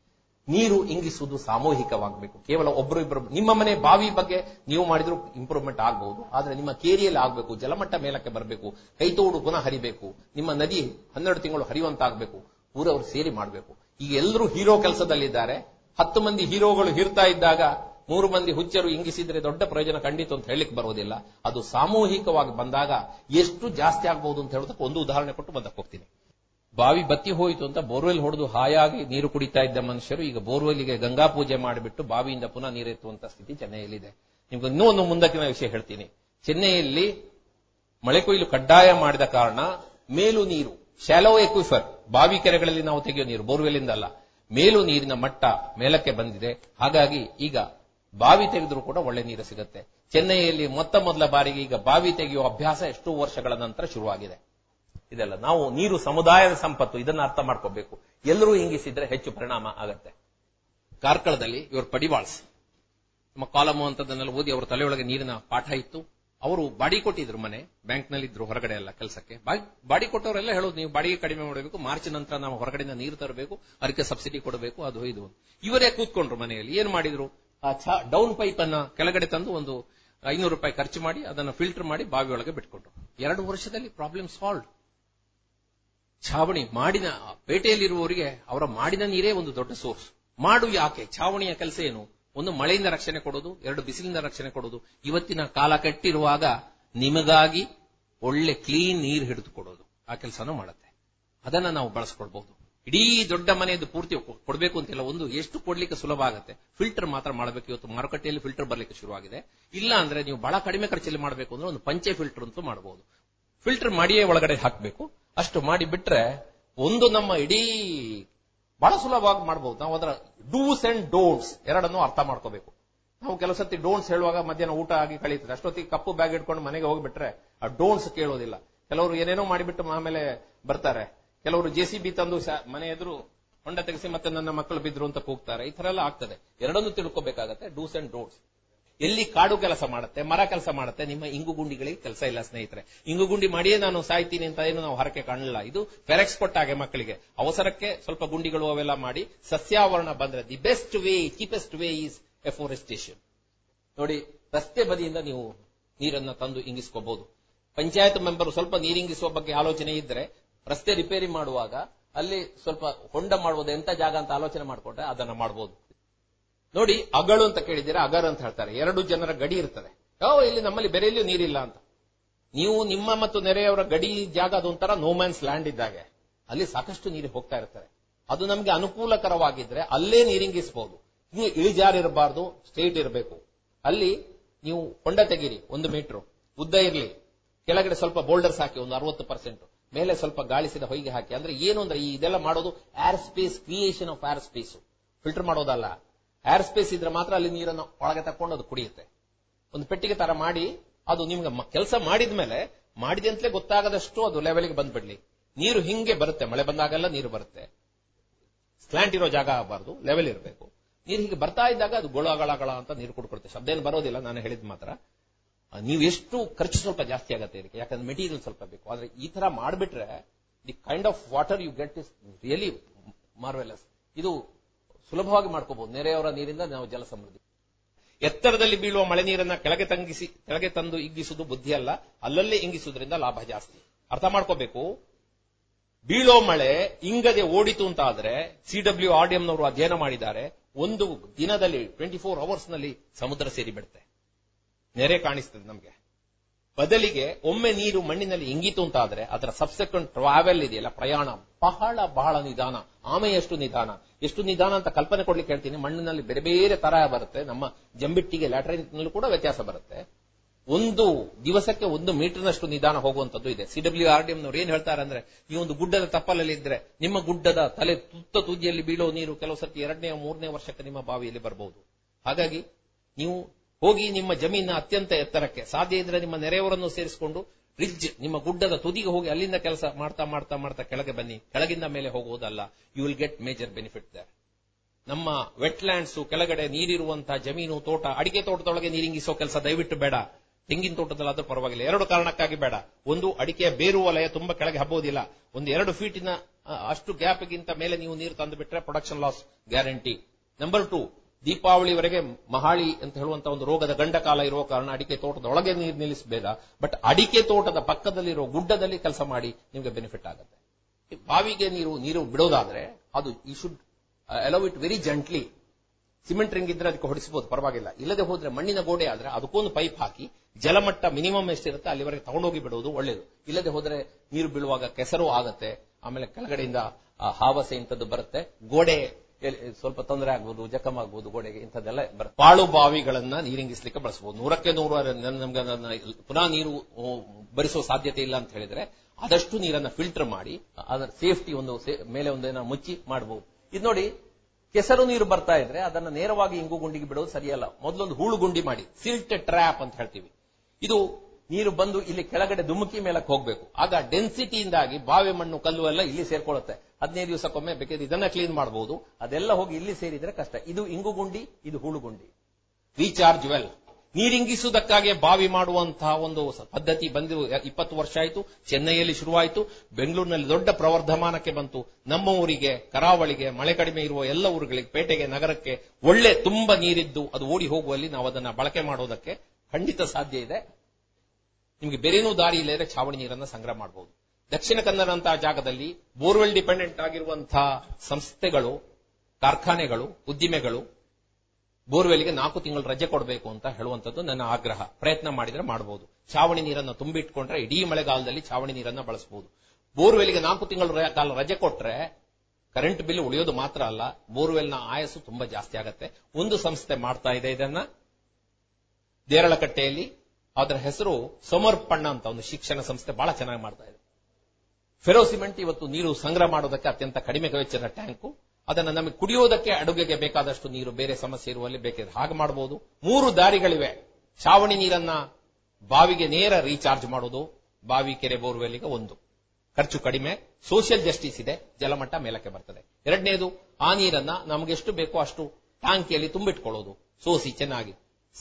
ನೀರು ಇಂಗಿಸುವುದು ಸಾಮೂಹಿಕವಾಗಬೇಕು, ಕೇವಲ ಒಬ್ಬರು ಇಬ್ಬರು. ನಿಮ್ಮ ಮನೆ ಬಾವಿ ಬಗ್ಗೆ ನೀವು ಮಾಡಿದ್ರು ಇಂಪ್ರೂವ್ಮೆಂಟ್ ಆಗಬಹುದು, ಆದ್ರೆ ನಿಮ್ಮ ಕೇರಿಯಲ್ಲಿ ಆಗಬೇಕು. ಜಲಮಟ್ಟ ಮೇಲಕ್ಕೆ ಬರಬೇಕು, ಕೈತೋಡು ಪುನಃ ಹರಿಬೇಕು, ನಿಮ್ಮ ನದಿ ಹನ್ನೆರಡು ತಿಂಗಳು ಹರಿಯುವಂತಾಗಬೇಕು. ಊರವರು ಸೇರಿ ಮಾಡಬೇಕು. ಈಗ ಎಲ್ಲರೂ ಹೀರೋ ಕೆಲಸದಲ್ಲಿದ್ದಾರೆ. ಹತ್ತು ಮಂದಿ ಹೀರೋಗಳು ಹಿರ್ತಾ ಇದ್ದಾಗ ಮೂರು ಮಂದಿ ಹುಚ್ಚರು ಇಂಗಿಸಿದ್ರೆ ದೊಡ್ಡ ಪ್ರಯೋಜನ ಖಂಡಿತ ಅಂತ ಹೇಳಿಕ್ ಬರೋದಿಲ್ಲ. ಅದು ಸಾಮೂಹಿಕವಾಗಿ ಬಂದಾಗ ಎಷ್ಟು ಜಾಸ್ತಿ ಆಗಬಹುದು ಅಂತ ಹೇಳೋದಕ್ಕೆ ಒಂದು ಉದಾಹರಣೆ ಕೊಟ್ಟು ಬಂದಕ್ಕೆ ಹೋಗ್ತೀನಿ. ಬಾವಿ ಬತ್ತಿ ಹೋಯಿತು ಅಂತ ಬೋರ್ವೆಲ್ ಹೊಡೆದು ಹಾಯಾಗಿ ನೀರು ಕುಡಿತಾ ಇದ್ದ ಮನುಷ್ಯರು ಈಗ ಬೋರ್ವೆಲ್ಗೆ ಗಂಗಾ ಪೂಜೆ ಮಾಡಿಬಿಟ್ಟು ಬಾವಿಯಿಂದ ಪುನಃ ನೀರೆತ್ತುವಂತಹ ಸ್ಥಿತಿ ಚೆನ್ನೈಯಲ್ಲಿದೆ. ನಿಮ್ಗೆ ಇನ್ನೂ ಒಂದು ಮುಂದಕ್ಕಿನ ವಿಷಯ ಹೇಳ್ತೀನಿ. ಚೆನ್ನೈಯಲ್ಲಿ ಮಳೆ ಕೊಯ್ಲು ಕಡ್ಡಾಯ ಮಾಡಿದ ಕಾರಣ ಮೇಲು ನೀರು, ಶಾಲೋ ಎಕ್ವಿಫರ್, ಬಾವಿ ಕೆರೆಗಳಲ್ಲಿ ನಾವು ತೆಗೆಯೋ ನೀರು, ಬೋರ್ವೆಲ್ಲಿಂದ ಅಲ್ಲ, ಮೇಲು ನೀರಿನ ಮಟ್ಟ ಮೇಲಕ್ಕೆ ಬಂದಿದೆ. ಹಾಗಾಗಿ ಈಗ ಬಾವಿ ತೆಗೆದ್ರೂ ಕೂಡ ಒಳ್ಳೆ ನೀರು ಸಿಗುತ್ತೆ. ಚೆನ್ನೈಯಲ್ಲಿ ಮೊತ್ತ ಮೊದಲ ಬಾರಿಗೆ ಈಗ ಬಾವಿ ತೆಗೆಯುವ ಅಭ್ಯಾಸ ಎಷ್ಟೋ ವರ್ಷಗಳ ನಂತರ ಶುರುವಾಗಿದೆ. ಇದೆಲ್ಲ ನಾವು ನೀರು ಸಮುದಾಯದ ಸಂಪತ್ತು, ಇದನ್ನ ಅರ್ಥ ಮಾಡ್ಕೋಬೇಕು. ಎಲ್ಲರೂ ಇಂಗಿಸಿದ್ರೆ ಹೆಚ್ಚು ಪರಿಣಾಮ ಆಗತ್ತೆ. ಕಾರ್ಕಳದಲ್ಲಿ ಇವರು ಪಡಿವಾಳ್ಸ್, ನಮ್ಮ ಕಾಲಮು ಅಂತದನ್ನೆಲ್ಲ ಓದಿ ಅವರ ತಲೆಯೊಳಗೆ ನೀರಿನ ಪಾಠ ಇತ್ತು. ಅವರು ಬಾಡಿ ಕೊಟ್ಟಿದ್ರು, ಮನೆ ಬ್ಯಾಂಕ್ ನಲ್ಲಿ ಇದ್ರು, ಹೊರಗಡೆ ಎಲ್ಲ ಕೆಲಸಕ್ಕೆ. ಬಾಡಿ ಕೊಟ್ಟವರೆಲ್ಲ ಹೇಳೋದು, ನೀವು ಬಾಡಿಗೆ ಕಡಿಮೆ ಮಾಡಬೇಕು, ಮಾರ್ಚ್ ನಂತರ ನಾವು ಹೊರಗಡೆಯಿಂದ ನೀರು ತರಬೇಕು, ಅದಕ್ಕೆ ಸಬ್ಸಿಡಿ ಕೊಡಬೇಕು, ಅದು ಇದು. ಇವರೇ ಕೂತ್ಕೊಂಡ್ರು ಮನೆಯಲ್ಲಿ. ಏನ್ ಮಾಡಿದ್ರು, ಆ ಡೌನ್ ಪೈಪ್ ಅನ್ನ ಕೆಳಗಡೆ ತಂದು ಒಂದು ಐನೂರು ರೂಪಾಯಿ ಖರ್ಚು ಮಾಡಿ ಅದನ್ನು ಫಿಲ್ಟರ್ ಮಾಡಿ ಬಾವಿ ಒಳಗೆ ಬಿಟ್ಕೊಂಡ್ರು. ಎರಡು ವರ್ಷದಲ್ಲಿ ಪ್ರಾಬ್ಲಮ್ ಸಾಲ್ವ್. ಛಾವಣಿ ಮಾಡಿನ ಪೇಟೆಯಲ್ಲಿರುವವರಿಗೆ ಅವರ ಮಾಡಿನ ನೀರೇ ಒಂದು ದೊಡ್ಡ ಸೋರ್ಸ್. ಮಾಡು ಯಾಕೆ, ಛಾವಣಿಯ ಕೆಲಸ ಏನು? ಒಂದು, ಮಳೆಯಿಂದ ರಕ್ಷಣೆ ಕೊಡೋದು, ಎರಡು, ಬಿಸಿಲಿಂದ ರಕ್ಷಣೆ ಕೊಡೋದು. ಇವತ್ತಿನ ಕಾಲ ಕೆಟ್ಟಿರುವಾಗ ನಿಮಗಾಗಿ ಒಳ್ಳೆ ಕ್ಲೀನ್ ನೀರು ಹಿಡಿದು ಕೊಡೋದು, ಆ ಕೆಲಸನೂ ಮಾಡುತ್ತೆ. ಅದನ್ನ ನಾವು ಬಳಸ್ಕೊಳ್ಬಹುದು. ಇಡೀ ದೊಡ್ಡ ಮನೆಯದು ಪೂರ್ತಿ ಕೊಡಬೇಕು ಅಂತಿಲ್ಲ, ಒಂದು ಎಷ್ಟು ಕೊಡ್ಲಿಕ್ಕೆ ಸುಲಭ ಆಗುತ್ತೆ. ಫಿಲ್ಟರ್ ಮಾತ್ರ ಮಾಡಬೇಕು. ಇವತ್ತು ಮಾರುಕಟ್ಟೆಯಲ್ಲಿ ಫಿಲ್ಟರ್ ಬರ್ಲಿಕ್ಕೆ ಶುರುವಾಗಿದೆ. ಇಲ್ಲ ಅಂದ್ರೆ ನೀವು ಬಹಳ ಕಡಿಮೆ ಖರ್ಚಲ್ಲಿ ಮಾಡಬೇಕು ಅಂದ್ರೆ ಒಂದು ಪಂಚೆ ಫಿಲ್ಟರ್ ಅಂತೂ ಮಾಡಬಹುದು. ಫಿಲ್ಟರ್ ಮಾಡಿಯೇ ಒಳಗಡೆ ಹಾಕಬೇಕು. ಅಷ್ಟು ಮಾಡಿ ಬಿಟ್ರೆ ಒಂದು ನಮ್ಮ ಇಡೀ ಬಹಳ ಸುಲಭವಾಗಿ ಮಾಡಬಹುದು. ನಾವು ಅದರ ಡೂಸ್ ಅಂಡ್ ಡೋಂಟ್ಸ್ ಎರಡನ್ನು ಅರ್ಥ ಮಾಡ್ಕೋಬೇಕು. ನಾವು ಕೆಲವು ಸತಿ ಡೋಂಟ್ಸ್ ಹೇಳುವಾಗ ಮಧ್ಯಾಹ್ನ ಊಟ ಆಗಿ ಕಳೀತದೆ, ಅಷ್ಟೊತ್ತಿಗೆ ಕಪ್ಪು ಬ್ಯಾಗ್ ಇಟ್ಕೊಂಡು ಮನೆಗೆ ಹೋಗ್ಬಿಟ್ರೆ ಆ ಡೋಂಟ್ಸ್ ಕೇಳೋದಿಲ್ಲ. ಕೆಲವರು ಏನೇನೋ ಮಾಡಿಬಿಟ್ಟು ಆಮೇಲೆ ಬರ್ತಾರೆ, ಕೆಲವರು ಜೆ ಸಿ ಬಿ ತಂದು ಮನೆ ಎದುರು ಹೊಂಡ ತೆಗೆಸಿ ಮತ್ತೆ ನನ್ನ ಮಕ್ಕಳು ಬಿದ್ರು ಅಂತ ಕೂಗ್ತಾರೆ. ಈ ತರ ಎಲ್ಲ ಆಗ್ತದೆ. ಎರಡನ್ನೂ ತಿಳ್ಕೋಬೇಕಾಗತ್ತೆ, ಡೂಸ್ ಅಂಡ್ ಡೋಂಟ್ಸ್. ಎಲ್ಲಿ ಕಾಡು ಕೆಲಸ ಮಾಡುತ್ತೆ, ಮರ ಕೆಲಸ ಮಾಡುತ್ತೆ, ನಿಮ್ಮ ಇಂಗುಗುಂಡಿಗಳಿಗೆ ಕೆಲಸ ಇಲ್ಲ ಸ್ನೇಹಿತರೆ. ಇಂಗುಗುಂಡಿ ಮಾಡಿಯೇ ನಾನು ಸಾಯ್ತೀನಿ ಅಂತ ಏನು ನಾವು ಹರಕೆ ಕಾಣಲಿಲ್ಲ. ಇದು ಫೆರೆಕ್ಸ್ ಕೊಟ್ಟ ಹಾಗೆ ಮಕ್ಕಳಿಗೆ ಅವಸರಕ್ಕೆ ಸ್ವಲ್ಪ ಗುಂಡಿಗಳು ಅವೆಲ್ಲ ಮಾಡಿ ಸಸ್ಯಾವರಣ ಬಂದ್ರೆ the best way, cheapest way is afforestation. ನೋಡಿ, ರಸ್ತೆ ಬದಿಯಿಂದ ನೀವು ನೀರನ್ನ ತಂದು ಇಂಗಿಸ್ಕೋಬಹುದು. ಪಂಚಾಯತ್ ಮೆಂಬರ್ ಸ್ವಲ್ಪ ನೀರಿಂಗಿಸುವ ಬಗ್ಗೆ ಆಲೋಚನೆ ಇದ್ರೆ, ರಸ್ತೆ ರಿಪೇರಿ ಮಾಡುವಾಗ ಅಲ್ಲಿ ಸ್ವಲ್ಪ ಹೊಂಡ ಮಾಡುವುದು ಎಂತ ಜಾಗ ಅಂತ ಆಲೋಚನೆ ಮಾಡಿಕೊಂಡ್ರೆ ಅದನ್ನ ಮಾಡಬಹುದು. ನೋಡಿ, ಅಗಳು ಅಂತ ಕೇಳಿದಿರಾ, ಅಗರ್ ಅಂತ ಹೇಳ್ತಾರೆ. ಎರಡು ಜನರ ಗಡಿ ಇರ್ತದೆ. ಓ, ಇಲ್ಲಿ ನಮ್ಮಲ್ಲಿ ಬೇರೆಯಲ್ಲೂ ನೀರಿಲ್ಲ ಅಂತ. ನೀವು ನಿಮ್ಮ ಮತ್ತು ನೆರೆಯವರ ಗಡಿ ಜಾಗ ಅದೊಂಥರ ನೋಮ್ಯಾನ್ಸ್ ಲ್ಯಾಂಡ್ ಇದ್ದಾಗೆ. ಅಲ್ಲಿ ಸಾಕಷ್ಟು ನೀರು ಹೋಗ್ತಾ ಇರ್ತಾರೆ. ಅದು ನಮ್ಗೆ ಅನುಕೂಲಕರವಾಗಿದ್ರೆ ಅಲ್ಲೇ ನೀರಿಂಗಿಸಬಹುದು. ನೀವು ಇಳಿಜಾರು ಇರಬಾರ್ದು, ಸ್ಟ್ರೇಟ್ ಇರಬೇಕು. ಅಲ್ಲಿ ನೀವು ಹೊಂಡ ತೆಗೀರಿ, ಒಂದು ಮೀಟರ್ ಉದ್ದ ಇರಲಿ, ಕೆಳಗಡೆ ಸ್ವಲ್ಪ ಬೋಲ್ಡರ್ಸ್ ಹಾಕಿ ಒಂದು ಅರವತ್ತು ಪರ್ಸೆಂಟ್, ಮೇಲೆ ಸ್ವಲ್ಪ ಗಾಳಿಸಿದ ಹೊಯ್ಗೆ ಹಾಕಿ. ಅಂದ್ರೆ ಏನು ಅಂದ್ರೆ, ಈ ಇದೆಲ್ಲ ಮಾಡೋದು air space, creation of air space, filter ಮಾಡೋದಲ್ಲ. ಏರ್ ಸ್ಪೇಸ್ ಇದ್ರೆ ಮಾತ್ರ ಅಲ್ಲಿ ನೀರನ್ನು ಒಳಗೆ ತಕೊಂಡು ಅದು ಕುಡಿಯುತ್ತೆ. ಒಂದು ಪೆಟ್ಟಿಗೆ ತರ ಮಾಡಿ ಅದು ನಿಮ್ಗೆ ಕೆಲಸ ಮಾಡಿದ ಮೇಲೆ ಮಾಡಿದೆ ಅಂತಲೇ ಗೊತ್ತಾಗದಷ್ಟು ಅದು ಲೆವೆಲ್ಗೆ ಬಂದ್ಬಿಡ್ಲಿ. ನೀರು ಹಿಂಗೆ ಬರುತ್ತೆ, ಮಳೆ ಬಂದಾಗೆಲ್ಲ ನೀರು ಬರುತ್ತೆ. ಸ್ಲ್ಯಾಂಟ್ ಇರೋ ಜಾಗ ಆಗಬಾರ್ದು, ಲೆವೆಲ್ ಇರಬೇಕು. ನೀರು ಹೀಗೆ ಬರ್ತಾ ಇದ್ದಾಗ ಅದು ಗೊಳಗಳಗಳ ಅಂತ ನೀರು ಕುಡ್ಕೊಡುತ್ತೆ. ಶಬ್ದ ಏನು ಬರೋದಿಲ್ಲ, ನಾನು ಹೇಳಿದ ಮಾತ್ರ. ನೀವು ಎಷ್ಟು ಖರ್ಚು ಸ್ವಲ್ಪ ಜಾಸ್ತಿ ಆಗುತ್ತೆ ಇದಕ್ಕೆ, ಯಾಕಂದ್ರೆ ಮೆಟೀರಿಯಲ್ ಸ್ವಲ್ಪ ಬೇಕು. ಆದ್ರೆ ಈ ತರ ಮಾಡಿಬಿಟ್ರೆ the kind of water you get is really marvellous. ಇದು ಸುಲಭವಾಗಿ ಮಾಡ್ಕೋಬಹುದು. ನೆರೆಯವರ ನೀರಿಂದ ನಾವು ಜಲ ಸಮೃದ್ಧಿ. ಎತ್ತರದಲ್ಲಿ ಬೀಳುವ ಮಳೆ ನೀರನ್ನ ಕೆಳಗೆ ತಂಗಿಸಿ ಕೆಳಗೆ ತಂದು ಇಂಗಿಸುವುದು ಬುದ್ಧಿ ಅಲ್ಲ, ಅಲ್ಲಲ್ಲಿ ಇಂಗಿಸುವುದರಿಂದ ಲಾಭ ಜಾಸ್ತಿ. ಅರ್ಥ ಮಾಡ್ಕೋಬೇಕು. ಬೀಳೋ ಮಳೆ ಇಂಗದೆ ಓಡಿತು ಅಂತ ಆದ್ರೆ, ಸಿ ಡಬ್ಲ್ಯೂ ಆರ್ ಡಿ ಎಂನವರು ಅಧ್ಯಯನ ಮಾಡಿದ್ದಾರೆ, ಒಂದು ದಿನದಲ್ಲಿ ಟ್ವೆಂಟಿ ಫೋರ್ ಅವರ್ಸ್ ನಲ್ಲಿ ಸಮುದ್ರ ಸೇರಿ ಬಿಡುತ್ತೆ, ನೆರೆ ಕಾಣಿಸ್ತದೆ ನಮ್ಗೆ. ಬದಲಿಗೆ ಒಮ್ಮೆ ನೀರು ಮಣ್ಣಿನಲ್ಲಿ ಇಂಗಿತು ಅಂತ ಆದ್ರೆ ಅದರ ಸಬ್ಸೆಕ್ವೆಂಟ್ ಟ್ರಾವೆಲ್ ಇದೆಯಲ್ಲ, ಪ್ರಯಾಣ ಬಹಳ ಬಹಳ ನಿಧಾನ. ಆಮೆ ಎಷ್ಟು ನಿಧಾನ, ಎಷ್ಟು ನಿಧಾನ ಅಂತ ಕಲ್ಪನೆ ಕೊಡ್ಲಿಕ್ಕೆ ಹೇಳ್ತೀನಿ. ಮಣ್ಣಿನಲ್ಲಿ ಬೇರೆ ಬೇರೆ ತರ ಬರುತ್ತೆ, ನಮ್ಮ ಜಂಬಿಟ್ಟಿಗೆ ಲ್ಯಾಟ್ರೈನ್ನಲ್ಲೂ ಕೂಡ ವ್ಯತ್ಯಾಸ ಬರುತ್ತೆ. ಒಂದು ದಿವಸಕ್ಕೆ ಒಂದು ಮೀಟರ್ನಷ್ಟು ನಿಧಾನ ಹೋಗುವಂತದ್ದು ಇದೆ. ಸಿಡಬ್ಲ್ಯೂ ಆರ್ ಡಿ ಎಂನವ್ರು ಏನ್ ಹೇಳ್ತಾರೆ ಅಂದ್ರೆ, ಈ ಒಂದು ಗುಡ್ಡದ ತಪ್ಪಲಲ್ಲಿ ಇದ್ರೆ ನಿಮ್ಮ ಗುಡ್ಡದ ತಲೆ ತುತ್ತ ತುದಿಯಲ್ಲಿ ಬೀಳೋ ನೀರು ಕೆಲವು ಸತಿ ಎರಡನೇ ಮೂರನೇ ವರ್ಷಕ್ಕೆ ನಿಮ್ಮ ಬಾವಿಯಲ್ಲಿ ಬರಬಹುದು. ಹಾಗಾಗಿ ನೀವು ಹೋಗಿ ನಿಮ್ಮ ಜಮೀನ ಅತ್ಯಂತ ಎತ್ತರಕ್ಕೆ ಸಾಧ್ಯ ಇದ್ರೆ ನಿಮ್ಮ ನೆರೆಯವರನ್ನು ಸೇರಿಸಿಕೊಂಡು ರಿಜ್ ನಿಮ್ಮ ಗುಡ್ಡದ ತುದಿಗೆ ಹೋಗಿ ಅಲ್ಲಿಂದ ಕೆಲಸ ಮಾಡ್ತಾ ಮಾಡ್ತಾ ಮಾಡ್ತಾ ಕೆಳಗೆ ಬನ್ನಿ. ಕೆಳಗಿಂದ ಮೇಲೆ ಹೋಗುವುದಲ್ಲ. You will get major benefit there. ನಮ್ಮ ವೆಟ್ಲ್ಯಾಂಡ್ಸ್ ಕೆಳಗಡೆ ನೀರಿರುವಂತಹ ಜಮೀನು, ತೋಟ, ಅಡಿಕೆ ತೋಟದೊಳಗೆ ನೀರಿಂಗಿಸೋ ಕೆಲಸ ದಯವಿಟ್ಟು ಬೇಡ. ತೆಂಗಿನ ತೋಟದಲ್ಲಾದ್ರೂ ಪರವಾಗಿಲ್ಲ. ಎರಡು ಕಾರಣಕ್ಕಾಗಿ ಬೇಡ. ಒಂದು, ಅಡಿಕೆಯ ಬೇರು ವಲಯ ತುಂಬಾ ಕೆಳಗೆ ಹಬ್ಬೋದಿಲ್ಲ. ಒಂದು ಎರಡು ಫೀಟಿನ ಅಷ್ಟು ಗ್ಯಾಪ್ಗಿಂತ ಮೇಲೆ ನೀವು ನೀರು ತಂದು ಬಿಟ್ರೆ production loss guarantee. Number two, ದೀಪಾವಳಿವರೆಗೆ ಮಹಾಳಿ ಅಂತ ಹೇಳುವಂತಹ ಒಂದು ರೋಗದ ಗಂಡಕಾಲ ಇರುವ ಕಾರಣ ಅಡಿಕೆ ತೋಟದ ಒಳಗೆ ನೀರು ನಿಲ್ಲಿಸಬೇಡ. ಬಟ್ ಅಡಿಕೆ ತೋಟದ ಪಕ್ಕದಲ್ಲಿರೋ ಗುಡ್ಡದಲ್ಲಿ ಕೆಲಸ ಮಾಡಿ, ನಿಮಗೆ ಬೆನಿಫಿಟ್ ಆಗುತ್ತೆ. ಬಾವಿಗೆ ನೀರು ನೀರು ಬಿಡೋದಾದ್ರೆ ಅದು you should allow it very gently. Cement ring ಇದ್ರೆ ಅದಕ್ಕೆ ಹೊಡಿಸಬಹುದು, ಪರವಾಗಿಲ್ಲ. ಇಲ್ಲದೆ ಹೋದ್ರೆ ಮಣ್ಣಿನ ಗೋಡೆ ಆದ್ರೆ ಅದಕ್ಕೊಂದು ಪೈಪ್ ಹಾಕಿ ಜಲಮಟ್ಟ ಮಿನಿಮಮ್ ಎಷ್ಟಿರುತ್ತೆ ಅಲ್ಲಿವರೆಗೆ ತಗೊಂಡೋಗಿ ಬಿಡೋದು ಒಳ್ಳೇದು. ಇಲ್ಲದೆ ಹೋದ್ರೆ ನೀರು ಬೀಳುವಾಗ ಕೆಸರು ಆಗುತ್ತೆ, ಆಮೇಲೆ ಕೆಳಗಡೆಯಿಂದ ಹಾವಸೆ ಇಂಥದ್ದು ಬರುತ್ತೆ, ಗೋಡೆ ಸ್ವಲ್ಪ ತೊಂದರೆ ಆಗ್ಬೋದು, ಜಖಮ್ ಆಗ್ಬೋದು ಗೋಡೆಗೆ, ಇಂಥದ್ದೆಲ್ಲ ಬರುತ್ತೆ. ಪಾಳು ಬಾವಿಗಳನ್ನ ನೀರಿಂಗಿಸ್ಲಿಕ್ಕೆ ಬಳಸಬಹುದು. ನೂರಕ್ಕೆ ನೂರ ನಮ್ಗೆ ಪುನಃ ನೀರು ಬರಿಸೋ ಸಾಧ್ಯತೆ ಇಲ್ಲ ಅಂತ ಹೇಳಿದ್ರೆ ಆದಷ್ಟು ನೀರನ್ನ ಫಿಲ್ಟರ್ ಮಾಡಿ ಅದರ ಸೇಫ್ಟಿ ಒಂದು ಮೇಲೆ ಒಂದೇನ ಮುಚ್ಚಿ ಮಾಡಬಹುದು. ಇದು ನೋಡಿ, ಕೆಸರು ನೀರು ಬರ್ತಾ ಇದ್ರೆ ಅದನ್ನ ನೇರವಾಗಿ ಇಂಗು ಗುಂಡಿಗೆ ಬಿಡೋದು ಸರಿಯಲ್ಲ. ಮೊದಲೊಂದು ಹೂಳು ಗುಂಡಿ ಮಾಡಿ, ಸಿಲ್ಟ್ ಟ್ರ್ಯಾಪ್ ಅಂತ ಹೇಳ್ತೀವಿ. ಇದು ನೀರು ಬಂದು ಇಲ್ಲಿ ಕೆಳಗಡೆ ಧುಮುಕಿ ಮೇಲಕ್ಕೆ ಹೋಗ್ಬೇಕು. ಆಗ ಡೆನ್ಸಿಟಿಯಿಂದಾಗಿ ಬಾವಿ ಮಣ್ಣು, ಕಲ್ಲು ಎಲ್ಲ ಇಲ್ಲಿ ಸೇರ್ಕೊಳ್ಳುತ್ತೆ. ಹದಿನೈದು ದಿವಸಕ್ಕೊಮ್ಮೆ ಬೇಕಿದ್ರೆ ಇದನ್ನ ಕ್ಲೀನ್ ಮಾಡಬಹುದು. ಅದೆಲ್ಲ ಹೋಗಿ ಇಲ್ಲಿ ಸೇರಿದ್ರೆ ಕಷ್ಟ. ಇದು ಇಂಗುಗುಂಡಿ, ಇದು ಹೂಳುಗುಂಡಿ. ರೀಚಾರ್ಜ್ ವೆಲ್, ನೀರಿಂಗಿಸುವುದಕ್ಕಾಗಿ ಬಾವಿ ಮಾಡುವಂತಹ ಒಂದು ಪದ್ಧತಿ ಬಂದು ಇಪ್ಪತ್ತು ವರ್ಷ ಆಯಿತು. ಚೆನ್ನೈಯಲ್ಲಿ ಶುರುವಾಯಿತು, ಬೆಂಗಳೂರಿನಲ್ಲಿ ದೊಡ್ಡ ಪ್ರವರ್ಧಮಾನಕ್ಕೆ ಬಂತು. ನಮ್ಮ ಊರಿಗೆ, ಕರಾವಳಿಗೆ, ಮಳೆ ಕಡಿಮೆ ಇರುವ ಎಲ್ಲ ಊರುಗಳಿಗೆ, ಪೇಟೆಗೆ, ನಗರಕ್ಕೆ ಒಳ್ಳೆ ತುಂಬಾ ನೀರಿದ್ದು ಅದು ಓಡಿ ಹೋಗುವಲ್ಲಿ ನಾವು ಅದನ್ನ ಬಳಕೆ ಮಾಡೋದಕ್ಕೆ ಖಂಡಿತ ಸಾಧ್ಯ ಇದೆ. ನಿಮ್ಗೆ ಬೇರೇನೂ ದಾರಿ ಇಲ್ಲದ್ರೆ ಛಾವಣಿ ನೀರನ್ನ ಸಂಗ್ರಹ ಮಾಡಬಹುದು. ದಕ್ಷಿಣ ಕನ್ನಡದಂತಹ ಜಾಗದಲ್ಲಿ ಬೋರ್ವೆಲ್ ಡಿಪೆಂಡೆಂಟ್ ಆಗಿರುವಂತಹ ಸಂಸ್ಥೆಗಳು, ಕಾರ್ಖಾನೆಗಳು, ಉದ್ದಿಮೆಗಳು ಬೋರ್ವೆಲ್ಗೆ ನಾಲ್ಕು ತಿಂಗಳು ರಜೆ ಕೊಡಬೇಕು ಅಂತ ಹೇಳುವಂಥದ್ದು ನನ್ನ ಆಗ್ರಹ. ಪ್ರಯತ್ನ ಮಾಡಿದ್ರೆ ಮಾಡಬಹುದು. ಛಾವಣಿ ನೀರನ್ನು ತುಂಬಿಟ್ಕೊಂಡ್ರೆ ಇಡೀ ಮಳೆಗಾಲದಲ್ಲಿ ಛಾವಣಿ ನೀರನ್ನ ಬಳಸಬಹುದು. ಬೋರ್ವೆಲ್ಗೆ ನಾಲ್ಕು ತಿಂಗಳ ಕಾಲ ರಜೆ ಕೊಟ್ರೆ ಕರೆಂಟ್ ಬಿಲ್ ಉಳಿಯೋದು ಮಾತ್ರ ಅಲ್ಲ, ಬೋರ್ವೆಲ್ನ ಆಯಸ್ಸು ತುಂಬಾ ಜಾಸ್ತಿ ಆಗತ್ತೆ. ಒಂದು ಸಂಸ್ಥೆ ಮಾಡ್ತಾ ಇದೆ ಇದನ್ನ ದೇರಳಕಟ್ಟೆಯಲ್ಲಿ. ಅದರ ಹೆಸರು ಸಮರ್ಪಣ್ಣ ಅಂತ ಒಂದು ಶಿಕ್ಷಣ ಸಂಸ್ಥೆ, ಬಹಳ ಚೆನ್ನಾಗಿ ಮಾಡ್ತಾ ಇದೆ. ಫೆರೋ ಸಿಮೆಂಟ್ ಇವತ್ತು ನೀರು ಸಂಗ್ರಹ ಮಾಡೋದಕ್ಕೆ ಅತ್ಯಂತ ಕಡಿಮೆ ವೆಚ್ಚದ ಟ್ಯಾಂಕು. ಅದನ್ನು ನಮಗೆ ಕುಡಿಯೋದಕ್ಕೆ, ಅಡುಗೆಗೆ ಬೇಕಾದಷ್ಟು ನೀರು ಬೇರೆ ಸಮಸ್ಯೆ ಇರುವಲ್ಲಿ ಬೇಕಿದ್ರೆ ಹಾಗೆ ಮಾಡಬಹುದು. ಮೂರು ದಾರಿಗಳಿವೆ. ಚಾವಣಿ ನೀರನ್ನ ಬಾವಿಗೆ ನೇರ ರೀಚಾರ್ಜ್ ಮಾಡೋದು, ಬಾವಿ ಕೆರೆ ಬೋರ್ವೆಲ್ಗೆ ಒಂದು, ಖರ್ಚು ಕಡಿಮೆ, ಸೋಷಿಯಲ್ ಜಸ್ಟಿಸ್ ಇದೆ, ಜಲಮಟ್ಟ ಮೇಲಕ್ಕೆ ಬರ್ತದೆ. ಎರಡನೇದು, ಆ ನೀರನ್ನ ನಮಗೆಷ್ಟು ಬೇಕೋ ಅಷ್ಟು ಟ್ಯಾಂಕಿಯಲ್ಲಿ ತುಂಬಿಟ್ಕೊಳ್ಳೋದು, ಸೋಸಿ ಚೆನ್ನಾಗಿ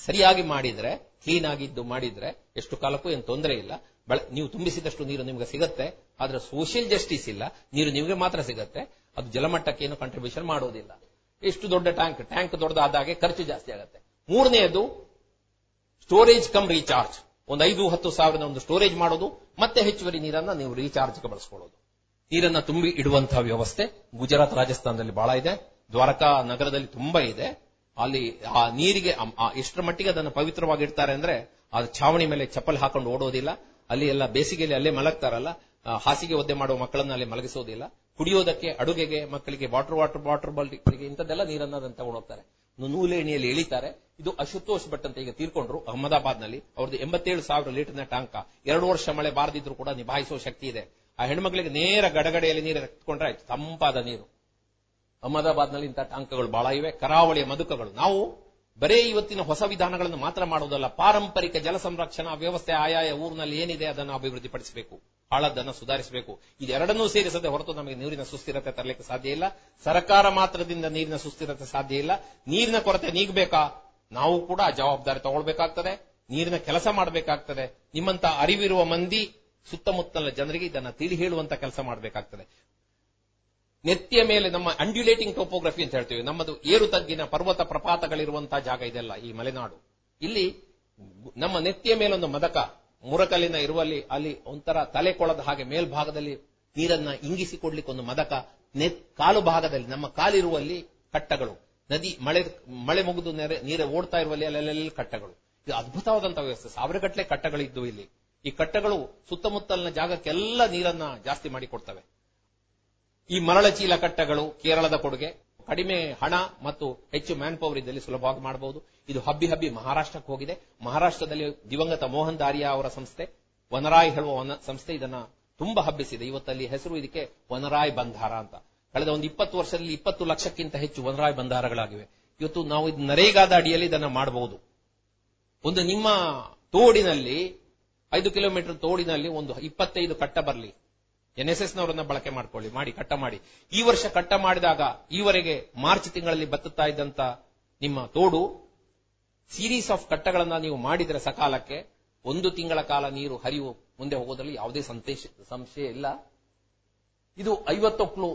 ಸರಿಯಾಗಿ ಮಾಡಿದ್ರೆ, ಕ್ಲೀನ್ ಆಗಿದ್ದು ಮಾಡಿದ್ರೆ ಎಷ್ಟು ಕಾಲಕ್ಕೂ ಏನು ತೊಂದರೆ ಇಲ್ಲ. ನೀವು ತುಂಬಿಸಿದಷ್ಟು ನೀರು ನಿಮ್ಗೆ ಸಿಗುತ್ತೆ, ಆದ್ರೆ ಸೋಷಿಯಲ್ ಜಸ್ಟಿಸ್ ಇಲ್ಲ, ನೀರು ನಿಮಗೆ ಮಾತ್ರ ಸಿಗುತ್ತೆ, ಅದು ಜಲಮಟ್ಟಕ್ಕೆ ಏನು ಕಾಂಟ್ರಿಬ್ಯೂಷನ್ ಮಾಡೋದಿಲ್ಲ. ಎಷ್ಟು ದೊಡ್ಡ ಟ್ಯಾಂಕ್, ಟ್ಯಾಂಕ್ ದೊಡ್ಡದಾದಾಗೆ ಖರ್ಚು ಜಾಸ್ತಿ ಆಗುತ್ತೆ. ಮೂರನೆಯದು ಸ್ಟೋರೇಜ್ ಕಮ್ ರೀಚಾರ್ಜ್. ಒಂದು ಐದು ಹತ್ತು ಸಾವಿರದ ಒಂದು ಸ್ಟೋರೇಜ್ ಮಾಡೋದು, ಮತ್ತೆ ಹೆಚ್ಚುವರಿ ನೀರನ್ನ ನೀವು ರೀಚಾರ್ಜ್ಗೆ ಬಳಸ್ಕೊಳ್ಳೋದು, ನೀರನ್ನ ತುಂಬಿ ಇಡುವಂತಹ ವ್ಯವಸ್ಥೆ ಗುಜರಾತ್ ರಾಜಸ್ಥಾನದಲ್ಲಿ ಬಹಳ ಇದೆ, ದ್ವಾರಕಾ ನಗರದಲ್ಲಿ ತುಂಬಾ ಇದೆ. ಅಲ್ಲಿ ಆ ನೀರಿಗೆ ಎಷ್ಟರ ಮಟ್ಟಿಗೆ ಅದನ್ನು ಪವಿತ್ರವಾಗಿ ಇಡ್ತಾರೆ ಅಂದ್ರೆ, ಅದು ಛಾವಣಿ ಮೇಲೆ ಚಪ್ಪಲ್ ಹಾಕೊಂಡು ಓಡೋದಿಲ್ಲ, ಅಲ್ಲಿ ಎಲ್ಲ ಬೇಸಿಗೆಯಲ್ಲಿ ಅಲ್ಲೇ ಮಲಗ್ತಾರಲ್ಲ, ಹಾಸಿಗೆ ಒದ್ದೆ ಮಾಡುವ ಮಕ್ಕಳನ್ನ ಅಲ್ಲಿ ಮಲಗಿಸೋದಿಲ್ಲ. ಕುಡಿಯೋದಕ್ಕೆ, ಅಡುಗೆಗೆ, ಮಕ್ಕಳಿಗೆ ವಾಟರ್ ವಾಟರ್ ವಾಟರ್ ಬಾಲ್ಗೆ ಇಂಥದ್ದೆಲ್ಲ ನೀರನ್ನ ಅದನ್ನು ತಗೊಂಡೋಗ್ತಾರೆ, ನೂಲೇಣಿಯಲ್ಲಿ ಎಳಿತಾರೆ. ಇದು ಅಶುತೋಷ್ ಭಟ್ ಅಂತ ಈಗ ತೀರ್ಕೊಂಡ್ರು ಅಹಮದಾಬಾದ್ ನಲ್ಲಿ, ಅವ್ರದ್ದು ಎಂಬತ್ತೇಳು ಸಾವಿರ ಲೀಟರ್ನ ಟ್ಯಾಂಕ, ಎರಡು ವರ್ಷ ಮಳೆ ಬಾರದಿದ್ರು ಕೂಡ ನಿಭಾಯಿಸುವ ಶಕ್ತಿ ಇದೆ. ಆ ಹೆಣ್ಮಕ್ಳಿಗೆ ನೇರ ಗಡಗಡೆಯಲ್ಲಿ ನೀರು ಎತ್ಕೊಂಡ್ರೆ ಆಯ್ತು, ತಂಪಾದ ನೀರು. ಅಹಮದಾಬಾದ್ ನಲ್ಲಿ ಇಂತಹ ಟ್ಯಾಂಕಗಳು ಬಹಳ ಇವೆ. ಕರಾವಳಿಯ ಮಧುಕಗಳು. ನಾವು ಬರೇ ಇವತ್ತಿನ ಹೊಸ ವಿಧಾನಗಳನ್ನು ಮಾತ್ರ ಮಾಡೋದಲ್ಲ, ಪಾರಂಪರಿಕ ಜಲ ಸಂರಕ್ಷಣಾ ವ್ಯವಸ್ಥೆ ಆಯಾಯ ಊರಿನಲ್ಲಿ ಏನಿದೆ ಅದನ್ನು ಅಭಿವೃದ್ಧಿಪಡಿಸಬೇಕು, ಹಾಳದ್ದನ್ನು ಸುಧಾರಿಸಬೇಕು. ಇದೆರಡನ್ನೂ ಸೇರಿಸದೆ ಹೊರತು ನಮಗೆ ನೀರಿನ ಸುಸ್ಥಿರತೆ ತರಲಿಕ್ಕೆ ಸಾಧ್ಯ ಇಲ್ಲ. ಸರ್ಕಾರ ಮಾತ್ರದಿಂದ ನೀರಿನ ಸುಸ್ಥಿರತೆ ಸಾಧ್ಯ ಇಲ್ಲ. ನೀರಿನ ಕೊರತೆ ನೀಗಬೇಕಾ? ನಾವು ಕೂಡ ಜವಾಬ್ದಾರಿ ತಗೊಳ್ಬೇಕಾಗ್ತದೆ, ನೀರಿನ ಕೆಲಸ ಮಾಡಬೇಕಾಗ್ತದೆ. ನಿಮ್ಮಂತ ಅರಿವಿರುವ ಮಂದಿ ಸುತ್ತಮುತ್ತಲ ಜನರಿಗೆ ಇದನ್ನು ತಿಳಿ ಹೇಳುವಂತ ಕೆಲಸ ಮಾಡಬೇಕಾಗ್ತದೆ. ನೆತ್ತಿಯ ಮೇಲೆ ನಮ್ಮ ಅಂಡ್ಯುಲೇಟಿಂಗ್ ಟೋಪೋಗ್ರಫಿ ಅಂತ ಹೇಳ್ತೀವಿ, ನಮ್ಮದು ಏರು ತಗ್ಗಿನ ಪರ್ವತ ಪ್ರಪಾತಗಳಿರುವಂತಹ ಜಾಗ ಇದೆಲ್ಲ ಈ ಮಲೆನಾಡು. ಇಲ್ಲಿ ನಮ್ಮ ನೆತ್ತಿಯ ಮೇಲೊಂದು ಮದಕ ಮುರಕಲ್ಲಿನ ಇರುವಲ್ಲಿ, ಅಲ್ಲಿ ಒಂಥರ ತಲೆ ಕೊಳದ ಹಾಗೆ ಮೇಲ್ಭಾಗದಲ್ಲಿ ನೀರನ್ನ ಇಂಗಿಸಿಕೊಡ್ಲಿಕ್ಕೆ ಒಂದು ಮದಕ, ನೆತ್ ಕಾಲು ಭಾಗದಲ್ಲಿ ನಮ್ಮ ಕಾಲಿರುವಲ್ಲಿ ಕಟ್ಟಗಳು, ನದಿ ಮಳೆ ಮಳೆ ಮುಗಿದು ನೆರೆ ನೀರು ಓಡ್ತಾ ಇರುವಲ್ಲಿ ಅಲ್ಲೆಲ್ಲ ಕಟ್ಟಗಳು. ಇದು ಅದ್ಭುತವಾದಂತಹ ವ್ಯವಸ್ಥೆ. ಸಾವಿರಗಟ್ಟಲೆ ಕಟ್ಟಗಳಿದ್ದು ಇಲ್ಲಿ, ಈ ಕಟ್ಟಗಳು ಸುತ್ತಮುತ್ತಲಿನ ಜಾಗಕ್ಕೆಲ್ಲ ನೀರನ್ನ ಜಾಸ್ತಿ ಮಾಡಿಕೊಡ್ತವೆ. ಈ ಮರಳ ಚೀಲ ಕಟ್ಟಗಳು ಕೇರಳದ ಕೊಡುಗೆ. ಕಡಿಮೆ ಹಣ ಮತ್ತು ಹೆಚ್ಚು ಮ್ಯಾನ್ ಪವರ್ ಇದ್ದಲ್ಲಿ ಸುಲಭವಾಗಿ ಮಾಡಬಹುದು. ಇದು ಹಬ್ಬಿ ಹಬ್ಬಿ ಮಹಾರಾಷ್ಟ್ರಕ್ಕೆ ಹೋಗಿದೆ. ಮಹಾರಾಷ್ಟ್ರದಲ್ಲಿ ದಿವಂಗತ ಮೋಹನ್ ದಾರಿಯಾ ಅವರ ಸಂಸ್ಥೆ ವನರಾಯ್ ಹೇಳುವ ಸಂಸ್ಥೆ ಇದನ್ನ ತುಂಬಾ ಹಬ್ಬಿಸಿದೆ. ಇವತ್ತಲ್ಲಿ ಹೆಸರು ಇದಕ್ಕೆ ವನರಾಯ್ ಬಂಧಾರ ಅಂತ. ಕಳೆದ ಒಂದು ಇಪ್ಪತ್ತು ವರ್ಷದಲ್ಲಿ ಇಪ್ಪತ್ತು ಲಕ್ಷಕ್ಕಿಂತ ಹೆಚ್ಚು ವನರಾಯ್ ಬಂಧಾರಗಳಾಗಿವೆ. ಇವತ್ತು ನಾವು ಇದು ನರೇಗಾದ ಅಡಿಯಲ್ಲಿ ಇದನ್ನ ಮಾಡಬಹುದು. ಒಂದು ನಿಮ್ಮ ತೋಡಿನಲ್ಲಿ, ಐದು ಕಿಲೋಮೀಟರ್ ತೋಡಿನಲ್ಲಿ ಒಂದು ಇಪ್ಪತ್ತೈದು ಕಟ್ಟ ಬರಲಿ, ಎನ್ ಎಸ್ ಎಸ್ ನವರನ್ನ ಬಳಕೆ ಮಾಡ್ಕೊಳ್ಳಿ, ಮಾಡಿ ಕಟ್ಟ ಮಾಡಿ. ಈ ವರ್ಷ ಕಟ್ಟ ಮಾಡಿದಾಗ ಈವರೆಗೆ ಮಾರ್ಚ್ ತಿಂಗಳಲ್ಲಿ ಬತ್ತುತ್ತಾ ಇದ್ದಂತ ನಿಮ್ಮ ತೋಡು ಸೀರೀಸ್ ಆಫ್ ಕಟ್ಟಗಳನ್ನ ನೀವು ಮಾಡಿದ್ರೆ ಸಕಾಲಕ್ಕೆ ಒಂದು ತಿಂಗಳ ಕಾಲ ನೀರು ಹರಿವು ಮುಂದೆ ಹೋಗೋದ್ರಲ್ಲಿ ಯಾವುದೇ ಸಂಶಯ ಇಲ್ಲ. ಇದು ಐವತ್ತೊಕ್ಳು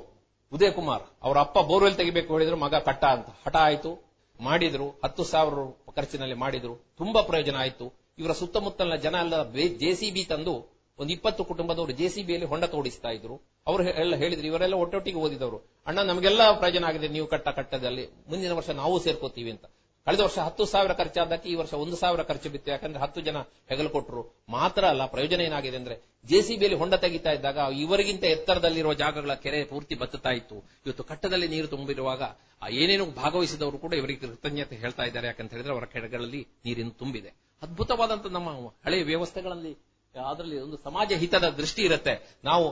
ಉದಯಕುಮಾರ್ ಅವರ ಅಪ್ಪ ಬೋರ್ವೆಲ್ ತೆಗಿಬೇಕು ಹೇಳಿದ್ರು, ಮಗ ಕಟ್ಟ ಅಂತ ಹಠ ಆಯ್ತು, ಮಾಡಿದ್ರು. ಹತ್ತು ಸಾವಿರ ಖರ್ಚಿನಲ್ಲಿ ಮಾಡಿದ್ರು, ತುಂಬಾ ಪ್ರಯೋಜನ ಆಯ್ತು. ಇವರ ಸುತ್ತಮುತ್ತಲಿನ ಜನ ಎಲ್ಲ ಜೆಸಿಬಿ ತಂದು ಒಂದು ಇಪ್ಪತ್ತು ಕುಟುಂಬದವರು ಜೆಸಿಬಿಯಲ್ಲಿ ಹೊಂಡ ತೋಡಿಸ್ತಾ ಇದ್ರು. ಅವರು ಎಲ್ಲ ಹೇಳಿದ್ರು, ಇವರೆಲ್ಲ ಒಟ್ಟೊಟ್ಟಿಗೆ ಓದಿದವರು, ಅಣ್ಣ ನಮಗೆಲ್ಲ ಪ್ರಯೋಜನ ಆಗಿದೆ ನೀವು ಕಟ್ಟ ಕಟ್ಟದಲ್ಲಿ, ಮುಂದಿನ ವರ್ಷ ನಾವು ಸೇರ್ಕೋತೀವಿ ಅಂತ. ಕಳೆದ ವರ್ಷ ಹತ್ತು ಸಾವಿರ ಖರ್ಚಾದಕ್ಕೆ ಈ ವರ್ಷ ಒಂದು ಸಾವಿರ ಖರ್ಚು ಬಿತ್ತು, ಯಾಕಂದ್ರೆ ಹತ್ತು ಜನ ಹೆಗಲು ಕೊಟ್ಟರು. ಮಾತ್ರ ಅಲ್ಲ, ಪ್ರಯೋಜನ ಏನಾಗಿದೆ ಅಂದ್ರೆ ಜೆಸಿಬಿಯಲ್ಲಿ ಹೊಂಡ ತೆಗಿತಾ ಇದ್ದಾಗ ಇವರಿಗಿಂತ ಎತ್ತರದಲ್ಲಿರುವ ಜಾಗಗಳ ಕೆರೆ ಪೂರ್ತಿ ಬತ್ತುತ್ತಾ ಇತ್ತು. ಇವತ್ತು ಕಟ್ಟದಲ್ಲಿ ನೀರು ತುಂಬಿರುವಾಗ ಏನೇನು ಭಾಗವಹಿಸಿದವರು ಕೂಡ ಇವರಿಗೆ ಕೃತಜ್ಞತೆ ಹೇಳ್ತಾ ಇದ್ದಾರೆ, ಯಾಕಂತ ಹೇಳಿದ್ರೆ ಅವರ ಕೆರೆಗಳಲ್ಲಿ ನೀರಿನ ತುಂಬಿದೆ. ಅದ್ಭುತವಾದಂತಹ ನಮ್ಮ ಹಳೆಯ ವ್ಯವಸ್ಥೆಗಳಲ್ಲಿ ಅದರಲ್ಲಿ ಒಂದು ಸಮಾಜ ಹಿತದ ದೃಷ್ಟಿ ಇರುತ್ತೆ. ನಾವು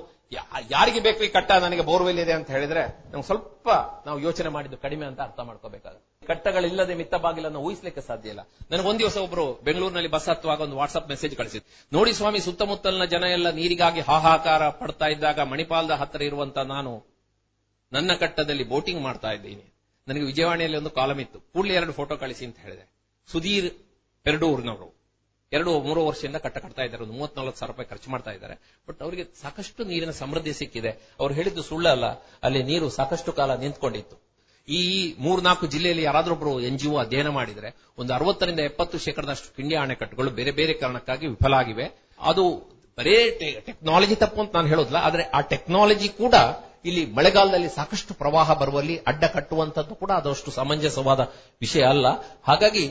ಯಾರಿಗೆ ಬೇಕು ಈ ಕಟ್ಟ, ನನಗೆ ಬೋರ್ವೆಲ್ ಇದೆ ಅಂತ ಹೇಳಿದ್ರೆ ನಮ್ಗೆ ಸ್ವಲ್ಪ ನಾವು ಯೋಚನೆ ಮಾಡಿದ್ದು ಕಡಿಮೆ ಅಂತ ಅರ್ಥ ಮಾಡ್ಕೋಬೇಕಾಗುತ್ತೆ. ಕಟ್ಟಗಳಿಲ್ಲದೆ ಮಿತ್ತ ಬಾಗಿಲನ್ನು ಊಹಿಸಲಿಕ್ಕೆ ಸಾಧ್ಯ ಇಲ್ಲ. ನನಗೆ ಒಂದ್ ದಿವಸ ಒಬ್ರು ಬೆಂಗಳೂರಿನಲ್ಲಿ ಬಸ್ ಹತ್ತುವಾಗ ಒಂದು ವಾಟ್ಸ್ಆಪ್ ಮೆಸೇಜ್ ಕಳಿಸಿದ್ರು, ನೋಡಿ ಸ್ವಾಮಿ, ಸುತ್ತಮುತ್ತಲಿನ ಜನ ಎಲ್ಲ ನೀರಿಗಾಗಿ ಹಾಹಾಕಾರ ಪಡ್ತಾ ಇದ್ದಾಗ ಮಣಿಪಾಲದ ಹತ್ತಿರ ಇರುವಂತ ನಾನು ನನ್ನ ಕಟ್ಟದಲ್ಲಿ ಬೋಟಿಂಗ್ ಮಾಡ್ತಾ ಇದ್ದೀನಿ. ನನಗೆ ವಿಜಯವಾಣಿಯಲ್ಲಿ ಒಂದು ಕಾಲಂ ಇತ್ತು, ಕೂಡಲೇ ಎರಡು ಫೋಟೋ ಕಳಿಸಿ ಅಂತ ಹೇಳಿದೆ. ಸುಧೀರ್ ಪೆರಡೂರ್ನವರು ಎರಡು ಮೂರು ವರ್ಷದಿಂದ ಕಟ್ಟ ಕಟ್ತಾ ಇದ್ದಾರೆ, ಒಂದು ಮೂವತ್ನಾಲ್ಕು ಸಾವಿರ ರೂಪಾಯಿ ಖರ್ಚು ಮಾಡ್ತಾ ಇದ್ದಾರೆ. ಬಟ್ ಅವರಿಗೆ ಸಾಕಷ್ಟು ನೀರಿನ ಸಮೃದ್ಧಿ ಸಿಕ್ಕಿದೆ. ಅವ್ರು ಹೇಳಿದ್ದು ಸುಳ್ಳಲ್ಲ, ಅಲ್ಲಿ ನೀರು ಸಾಕಷ್ಟು ಕಾಲ ನಿಂತ್ಕೊಂಡಿತ್ತು. ಈ ಮೂರ್ನಾಲ್ಕು ಜಿಲ್ಲೆಯಲ್ಲಿ ಯಾರಾದ್ರೊಬ್ರು ಎನ್ ಜಿಒ ಅಧ್ಯಯನ ಮಾಡಿದ್ರೆ ಒಂದು ಅರವತ್ತರಿಂದ ಎಪ್ಪತ್ತು ಶೇಕಡದಷ್ಟು ಕಿಂಡಿಯ ಅಣೆಕಟ್ಟುಗಳು ಬೇರೆ ಬೇರೆ ಕಾರಣಕ್ಕಾಗಿ ವಿಫಲ ಆಗಿವೆ. ಅದು ಬರೇ ಟೆಕ್ನಾಲಜಿ ತಪ್ಪು ಅಂತ ನಾನು ಹೇಳೋದಿಲ್ಲ, ಆದ್ರೆ ಆ ಟೆಕ್ನಾಲಜಿ ಕೂಡ ಇಲ್ಲಿ ಮಳೆಗಾಲದಲ್ಲಿ ಸಾಕಷ್ಟು ಪ್ರವಾಹ ಬರುವಲ್ಲಿ ಅಡ್ಡ ಕಟ್ಟುವಂತದ್ದು ಕೂಡ ಅದಷ್ಟು ಸಮಂಜಸವಾದ ವಿಷಯ ಅಲ್ಲ. ಹಾಗಾಗಿ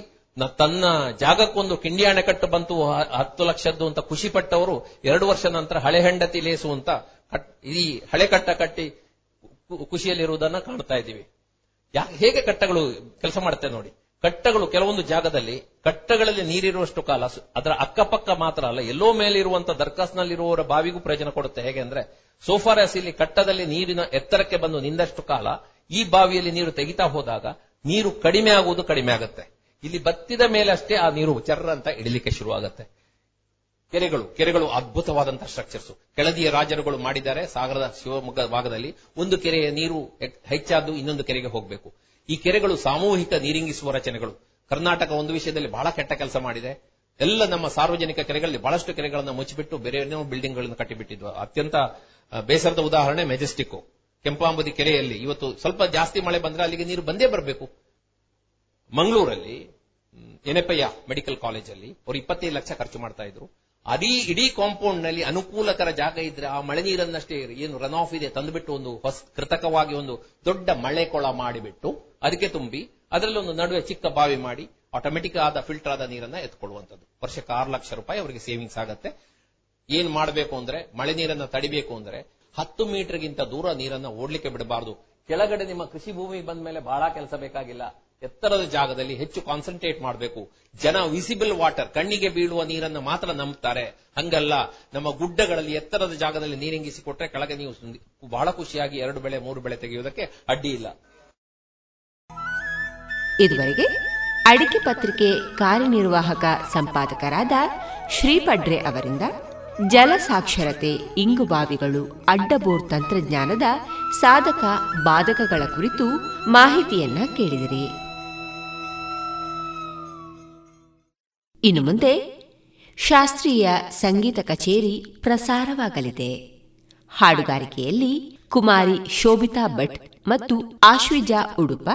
ತನ್ನ ಜಾಗಕ್ಕೊಂದು ಕಿಂಡಿ ಅಣೆಕಟ್ಟು ಬಂತು ಹತ್ತು ಲಕ್ಷದ್ದು ಅಂತ ಖುಷಿ ಪಟ್ಟವರು ಎರಡು ವರ್ಷ ನಂತರ ಹಳೆ ಹೆಂಡತಿ ಲೇಸು ಅಂತ ಈ ಹಳೆ ಕಟ್ಟ ಕಟ್ಟಿ ಖುಷಿಯಲ್ಲಿರುವುದನ್ನ ಕಾಣ್ತಾ ಇದ್ದೀವಿ. ಹೇಗೆ ಕಟ್ಟಗಳು ಕೆಲಸ ಮಾಡುತ್ತೆ ನೋಡಿ. ಕಟ್ಟಗಳು ಕೆಲವೊಂದು ಜಾಗದಲ್ಲಿ ಕಟ್ಟಗಳಲ್ಲಿ ನೀರಿರುವಷ್ಟು ಕಾಲ ಅದರ ಅಕ್ಕಪಕ್ಕ ಮಾತ್ರ ಅಲ್ಲ, ಎಲ್ಲೋ ಮೇಲಿರುವಂತಹ ದರ್ಕಾಸ್ನಲ್ಲಿರುವವರ ಬಾವಿಗೂ ಪ್ರಯೋಜನ ಕೊಡುತ್ತೆ. ಹೇಗೆ ಅಂದ್ರೆ, ಸೋಫಾರ್ ಆಸ್ ಇಲ್ಲಿ ಕಟ್ಟದಲ್ಲಿ ನೀರಿನ ಎತ್ತರಕ್ಕೆ ಬಂದು ನಿಂದಷ್ಟು ಕಾಲ ಈ ಬಾವಿಯಲ್ಲಿ ನೀರು ತೆಗಿತಾ ಹೋದಾಗ ನೀರು ಕಡಿಮೆ ಆಗುವುದು ಕಡಿಮೆ ಆಗುತ್ತೆ. ಇಲ್ಲಿ ಬತ್ತಿದ ಮೇಲಷ್ಟೇ ಆ ನೀರು ಚರ್ರ ಅಂತ ಇಳಿಲಿಕ್ಕೆ ಶುರುವಾಗುತ್ತೆ. ಕೆರೆಗಳು ಕೆರೆಗಳು ಅದ್ಭುತವಾದಂತಹ ಸ್ಟ್ರಕ್ಚರ್ಸ್ ಕೆಳದಿಯ ರಾಜರುಗಳು ಮಾಡಿದ್ದಾರೆ. ಸಾಗರದ ಶಿವಮೊಗ್ಗ ಭಾಗದಲ್ಲಿ ಒಂದು ಕೆರೆಯ ನೀರು ಹೆಚ್ಚಾದ್ದು ಇನ್ನೊಂದು ಕೆರೆಗೆ ಹೋಗಬೇಕು. ಈ ಕೆರೆಗಳು ಸಾಮೂಹಿಕ ನೀರಿಂಗಿಸುವ ರಚನೆಗಳು. ಕರ್ನಾಟಕ ಒಂದು ವಿಷಯದಲ್ಲಿ ಬಹಳ ಕೆಟ್ಟ ಕೆಲಸ ಮಾಡಿದೆ. ಎಲ್ಲ ನಮ್ಮ ಸಾರ್ವಜನಿಕ ಕೆರೆಗಳಲ್ಲಿ ಬಹಳಷ್ಟು ಕೆರೆಗಳನ್ನು ಮುಚ್ಚಿಬಿಟ್ಟು ಬೇರೆ ಏನೋ ಬಿಲ್ಡಿಂಗ್ ಗಳನ್ನು ಕಟ್ಟಿಬಿಟ್ಟಿದ್ವು. ಅತ್ಯಂತ ಬೇಸರದ ಉದಾಹರಣೆ ಮೆಜೆಸ್ಟಿಕ್ ಕೆಂಪಾಂಬದಿ ಕೆರೆಯಲ್ಲಿ. ಇವತ್ತು ಸ್ವಲ್ಪ ಜಾಸ್ತಿ ಮಳೆ ಬಂದ್ರೆ ಅಲ್ಲಿಗೆ ನೀರು ಬಂದೇ ಬರಬೇಕು. ಮಂಗಳೂರಲ್ಲಿ ಎನೆಪಯ್ಯ ಮೆಡಿಕಲ್ ಕಾಲೇಜಲ್ಲಿ ಅವರು ಇಪ್ಪತ್ತೈದು ಲಕ್ಷ ಖರ್ಚು ಮಾಡ್ತಾ ಇದ್ರು. ಅದೇ ಇಡೀ ಕಾಂಪೌಂಡ್ ನಲ್ಲಿ ಅನುಕೂಲಕರ ಜಾಗ ಇದ್ರೆ ಆ ಮಳೆ ನೀರನ್ನಷ್ಟೇ ಏನು ರನ್ ಆಫ್ ಇದೆ ತಂದುಬಿಟ್ಟು ಒಂದು ಹೊಸ ಕೃತಕವಾಗಿ ಒಂದು ದೊಡ್ಡ ಮಳೆ ಕೊಳ ಮಾಡಿಬಿಟ್ಟು ಅದಕ್ಕೆ ತುಂಬಿ ಅದರಲ್ಲಿ ಒಂದು ನಡುವೆ ಚಿಕ್ಕ ಬಾವಿ ಮಾಡಿ ಆಟೋಮೆಟಿಕ್ ಆದ ಫಿಲ್ಟರ್ ಆದ ನೀರನ್ನ ಎತ್ಕೊಳ್ಳುವಂಥದ್ದು. ವರ್ಷಕ್ಕೆ ಆರು ಲಕ್ಷ ರೂಪಾಯಿ ಅವರಿಗೆ ಸೇವಿಂಗ್ಸ್ ಆಗುತ್ತೆ. ಏನ್ ಮಾಡಬೇಕು ಅಂದ್ರೆ, ಮಳೆ ನೀರನ್ನ ತಡಿಬೇಕು ಅಂದ್ರೆ ಹತ್ತು ಮೀಟರ್ಗಿಂತ ದೂರ ನೀರನ್ನ ಓಡ್ಲಿಕ್ಕೆ ಬಿಡಬಾರದು. ಕೆಳಗಡೆ ನಿಮ್ಮ ಕೃಷಿ ಭೂಮಿ ಬಂದ ಮೇಲೆ ಬಹಳ ಕೆಲಸ ಬೇಕಾಗಿಲ್ಲ, ಎತ್ತರದ ಜಾಗದಲ್ಲಿ ಹೆಚ್ಚು ಕಾನ್ಸಂಟ್ರೇಟ್ ಮಾಡಬೇಕು. ಜನ ವಿಸಿಬಲ್ ವಾಟರ್, ಕಣ್ಣಿಗೆ ಬೀಳುವ ನೀರನ್ನು ಮಾತ್ರ ನಂಬುತ್ತಾರೆ. ಹಂಗಲ್ಲ, ನಮ್ಮ ಗುಡ್ಡಗಳಲ್ಲಿ ಎತ್ತರದ ಜಾಗದಲ್ಲಿ ನೀರಿಂಗಿಸಿಕೊಟ್ರೆ ಕೆಳಗೆ ನೀವು ಬಹಳ ಖುಷಿಯಾಗಿ ಎರಡು ಬೆಳೆ ಮೂರು ಬೆಳೆ ತೆಗೆಯುವುದಕ್ಕೆ ಅಡ್ಡಿ ಇಲ್ಲ. ಇದುವರೆಗೆ ಅಡಿಕೆ ಪತ್ರಿಕೆ ಕಾರ್ಯನಿರ್ವಾಹಕ ಸಂಪಾದಕರಾದ ಶ್ರೀಪಡ್ರೆ ಅವರಿಂದ ಜಲ ಸಾಕ್ಷರತೆ, ಇಂಗುಬಾವಿಗಳು, ಅಡ್ಡಬೋರ್ ತಂತ್ರಜ್ಞಾನದ ಸಾಧಕ ಬಾಧಕಗಳ ಕುರಿತು ಮಾಹಿತಿಯನ್ನ ಕೇಳಿದಿರಿ. ಇನ್ನು ಮುಂದೆ ಶಾಸ್ತ್ರೀಯ ಸಂಗೀತ ಕಚೇರಿ ಪ್ರಸಾರವಾಗಲಿದೆ. ಹಾಡುಗಾರಿಕೆಯಲ್ಲಿ ಕುಮಾರಿ ಶೋಭಿತಾ ಭಟ್ ಮತ್ತು ಆಶ್ವೀಜಾ ಉಡುಪ,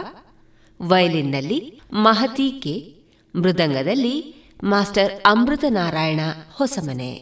ವಯಲಿನ್ನಲ್ಲಿ ಮಹತೀ ಕೆ., ಮೃದಂಗದಲ್ಲಿ ಮಾಸ್ಟರ್ ಅಮೃತ ನಾರಾಯಣ ಹೊಸಮನೆ.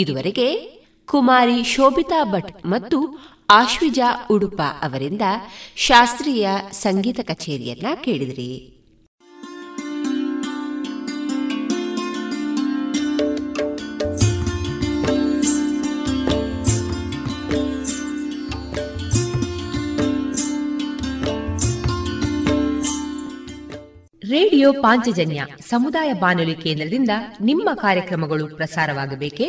ಇದುವರೆಗೆ ಕುಮಾರಿ ಶೋಭಿತಾ ಭಟ್ ಮತ್ತು ಆಶ್ವೀಜಾ ಉಡುಪ ಅವರಿಂದ ಶಾಸ್ತ್ರೀಯ ಸಂಗೀತ ಕಚೇರಿಯನ್ನ ಕೇಳಿದ್ರಿ. ರೇಡಿಯೋ ಪಾಂಚಜನ್ಯ ಸಮುದಾಯ ಬಾನುಲಿ ಕೇಂದ್ರದಿಂದ ನಿಮ್ಮ ಕಾರ್ಯಕ್ರಮಗಳು ಪ್ರಸಾರವಾಗಬೇಕೇ?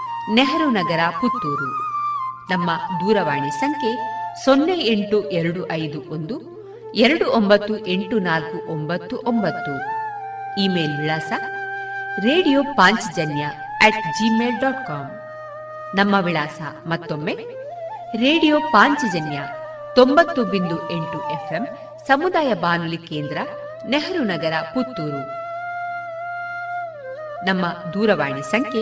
ನೆಹರು ನಗರ, ಪುತ್ತೂರು. ನಮ್ಮ ದೂರವಾಣಿ ಸಂಖ್ಯೆ ಸೊನ್ನೆ ಎಂಟು ಎರಡು ಐದು ಒಂದು ಎರಡು ಒಂಬತ್ತು ಎಂಟು ನಾಲ್ಕು ಒಂಬತ್ತು ಒಂಬತ್ತು. ಇಮೇಲ್ ವಿಳಾಸ radio Panchajanya at Gmail dot com. ನಮ್ಮ ವಿಳಾಸ ಮತ್ತೊಮ್ಮೆ ರೇಡಿಯೋ ಪಾಂಚಜನ್ಯ ತೊಂಬತ್ತು ಬಿಂದು ಎಂಟು ಎಫ್ಎಂ ಸಮುದಾಯ ಬಾನುಲಿ ಕೇಂದ್ರ, ನೆಹರು ನಗರ, ಪುತ್ತೂರು. ನಮ್ಮ ದೂರವಾಣಿ ಸಂಖ್ಯೆ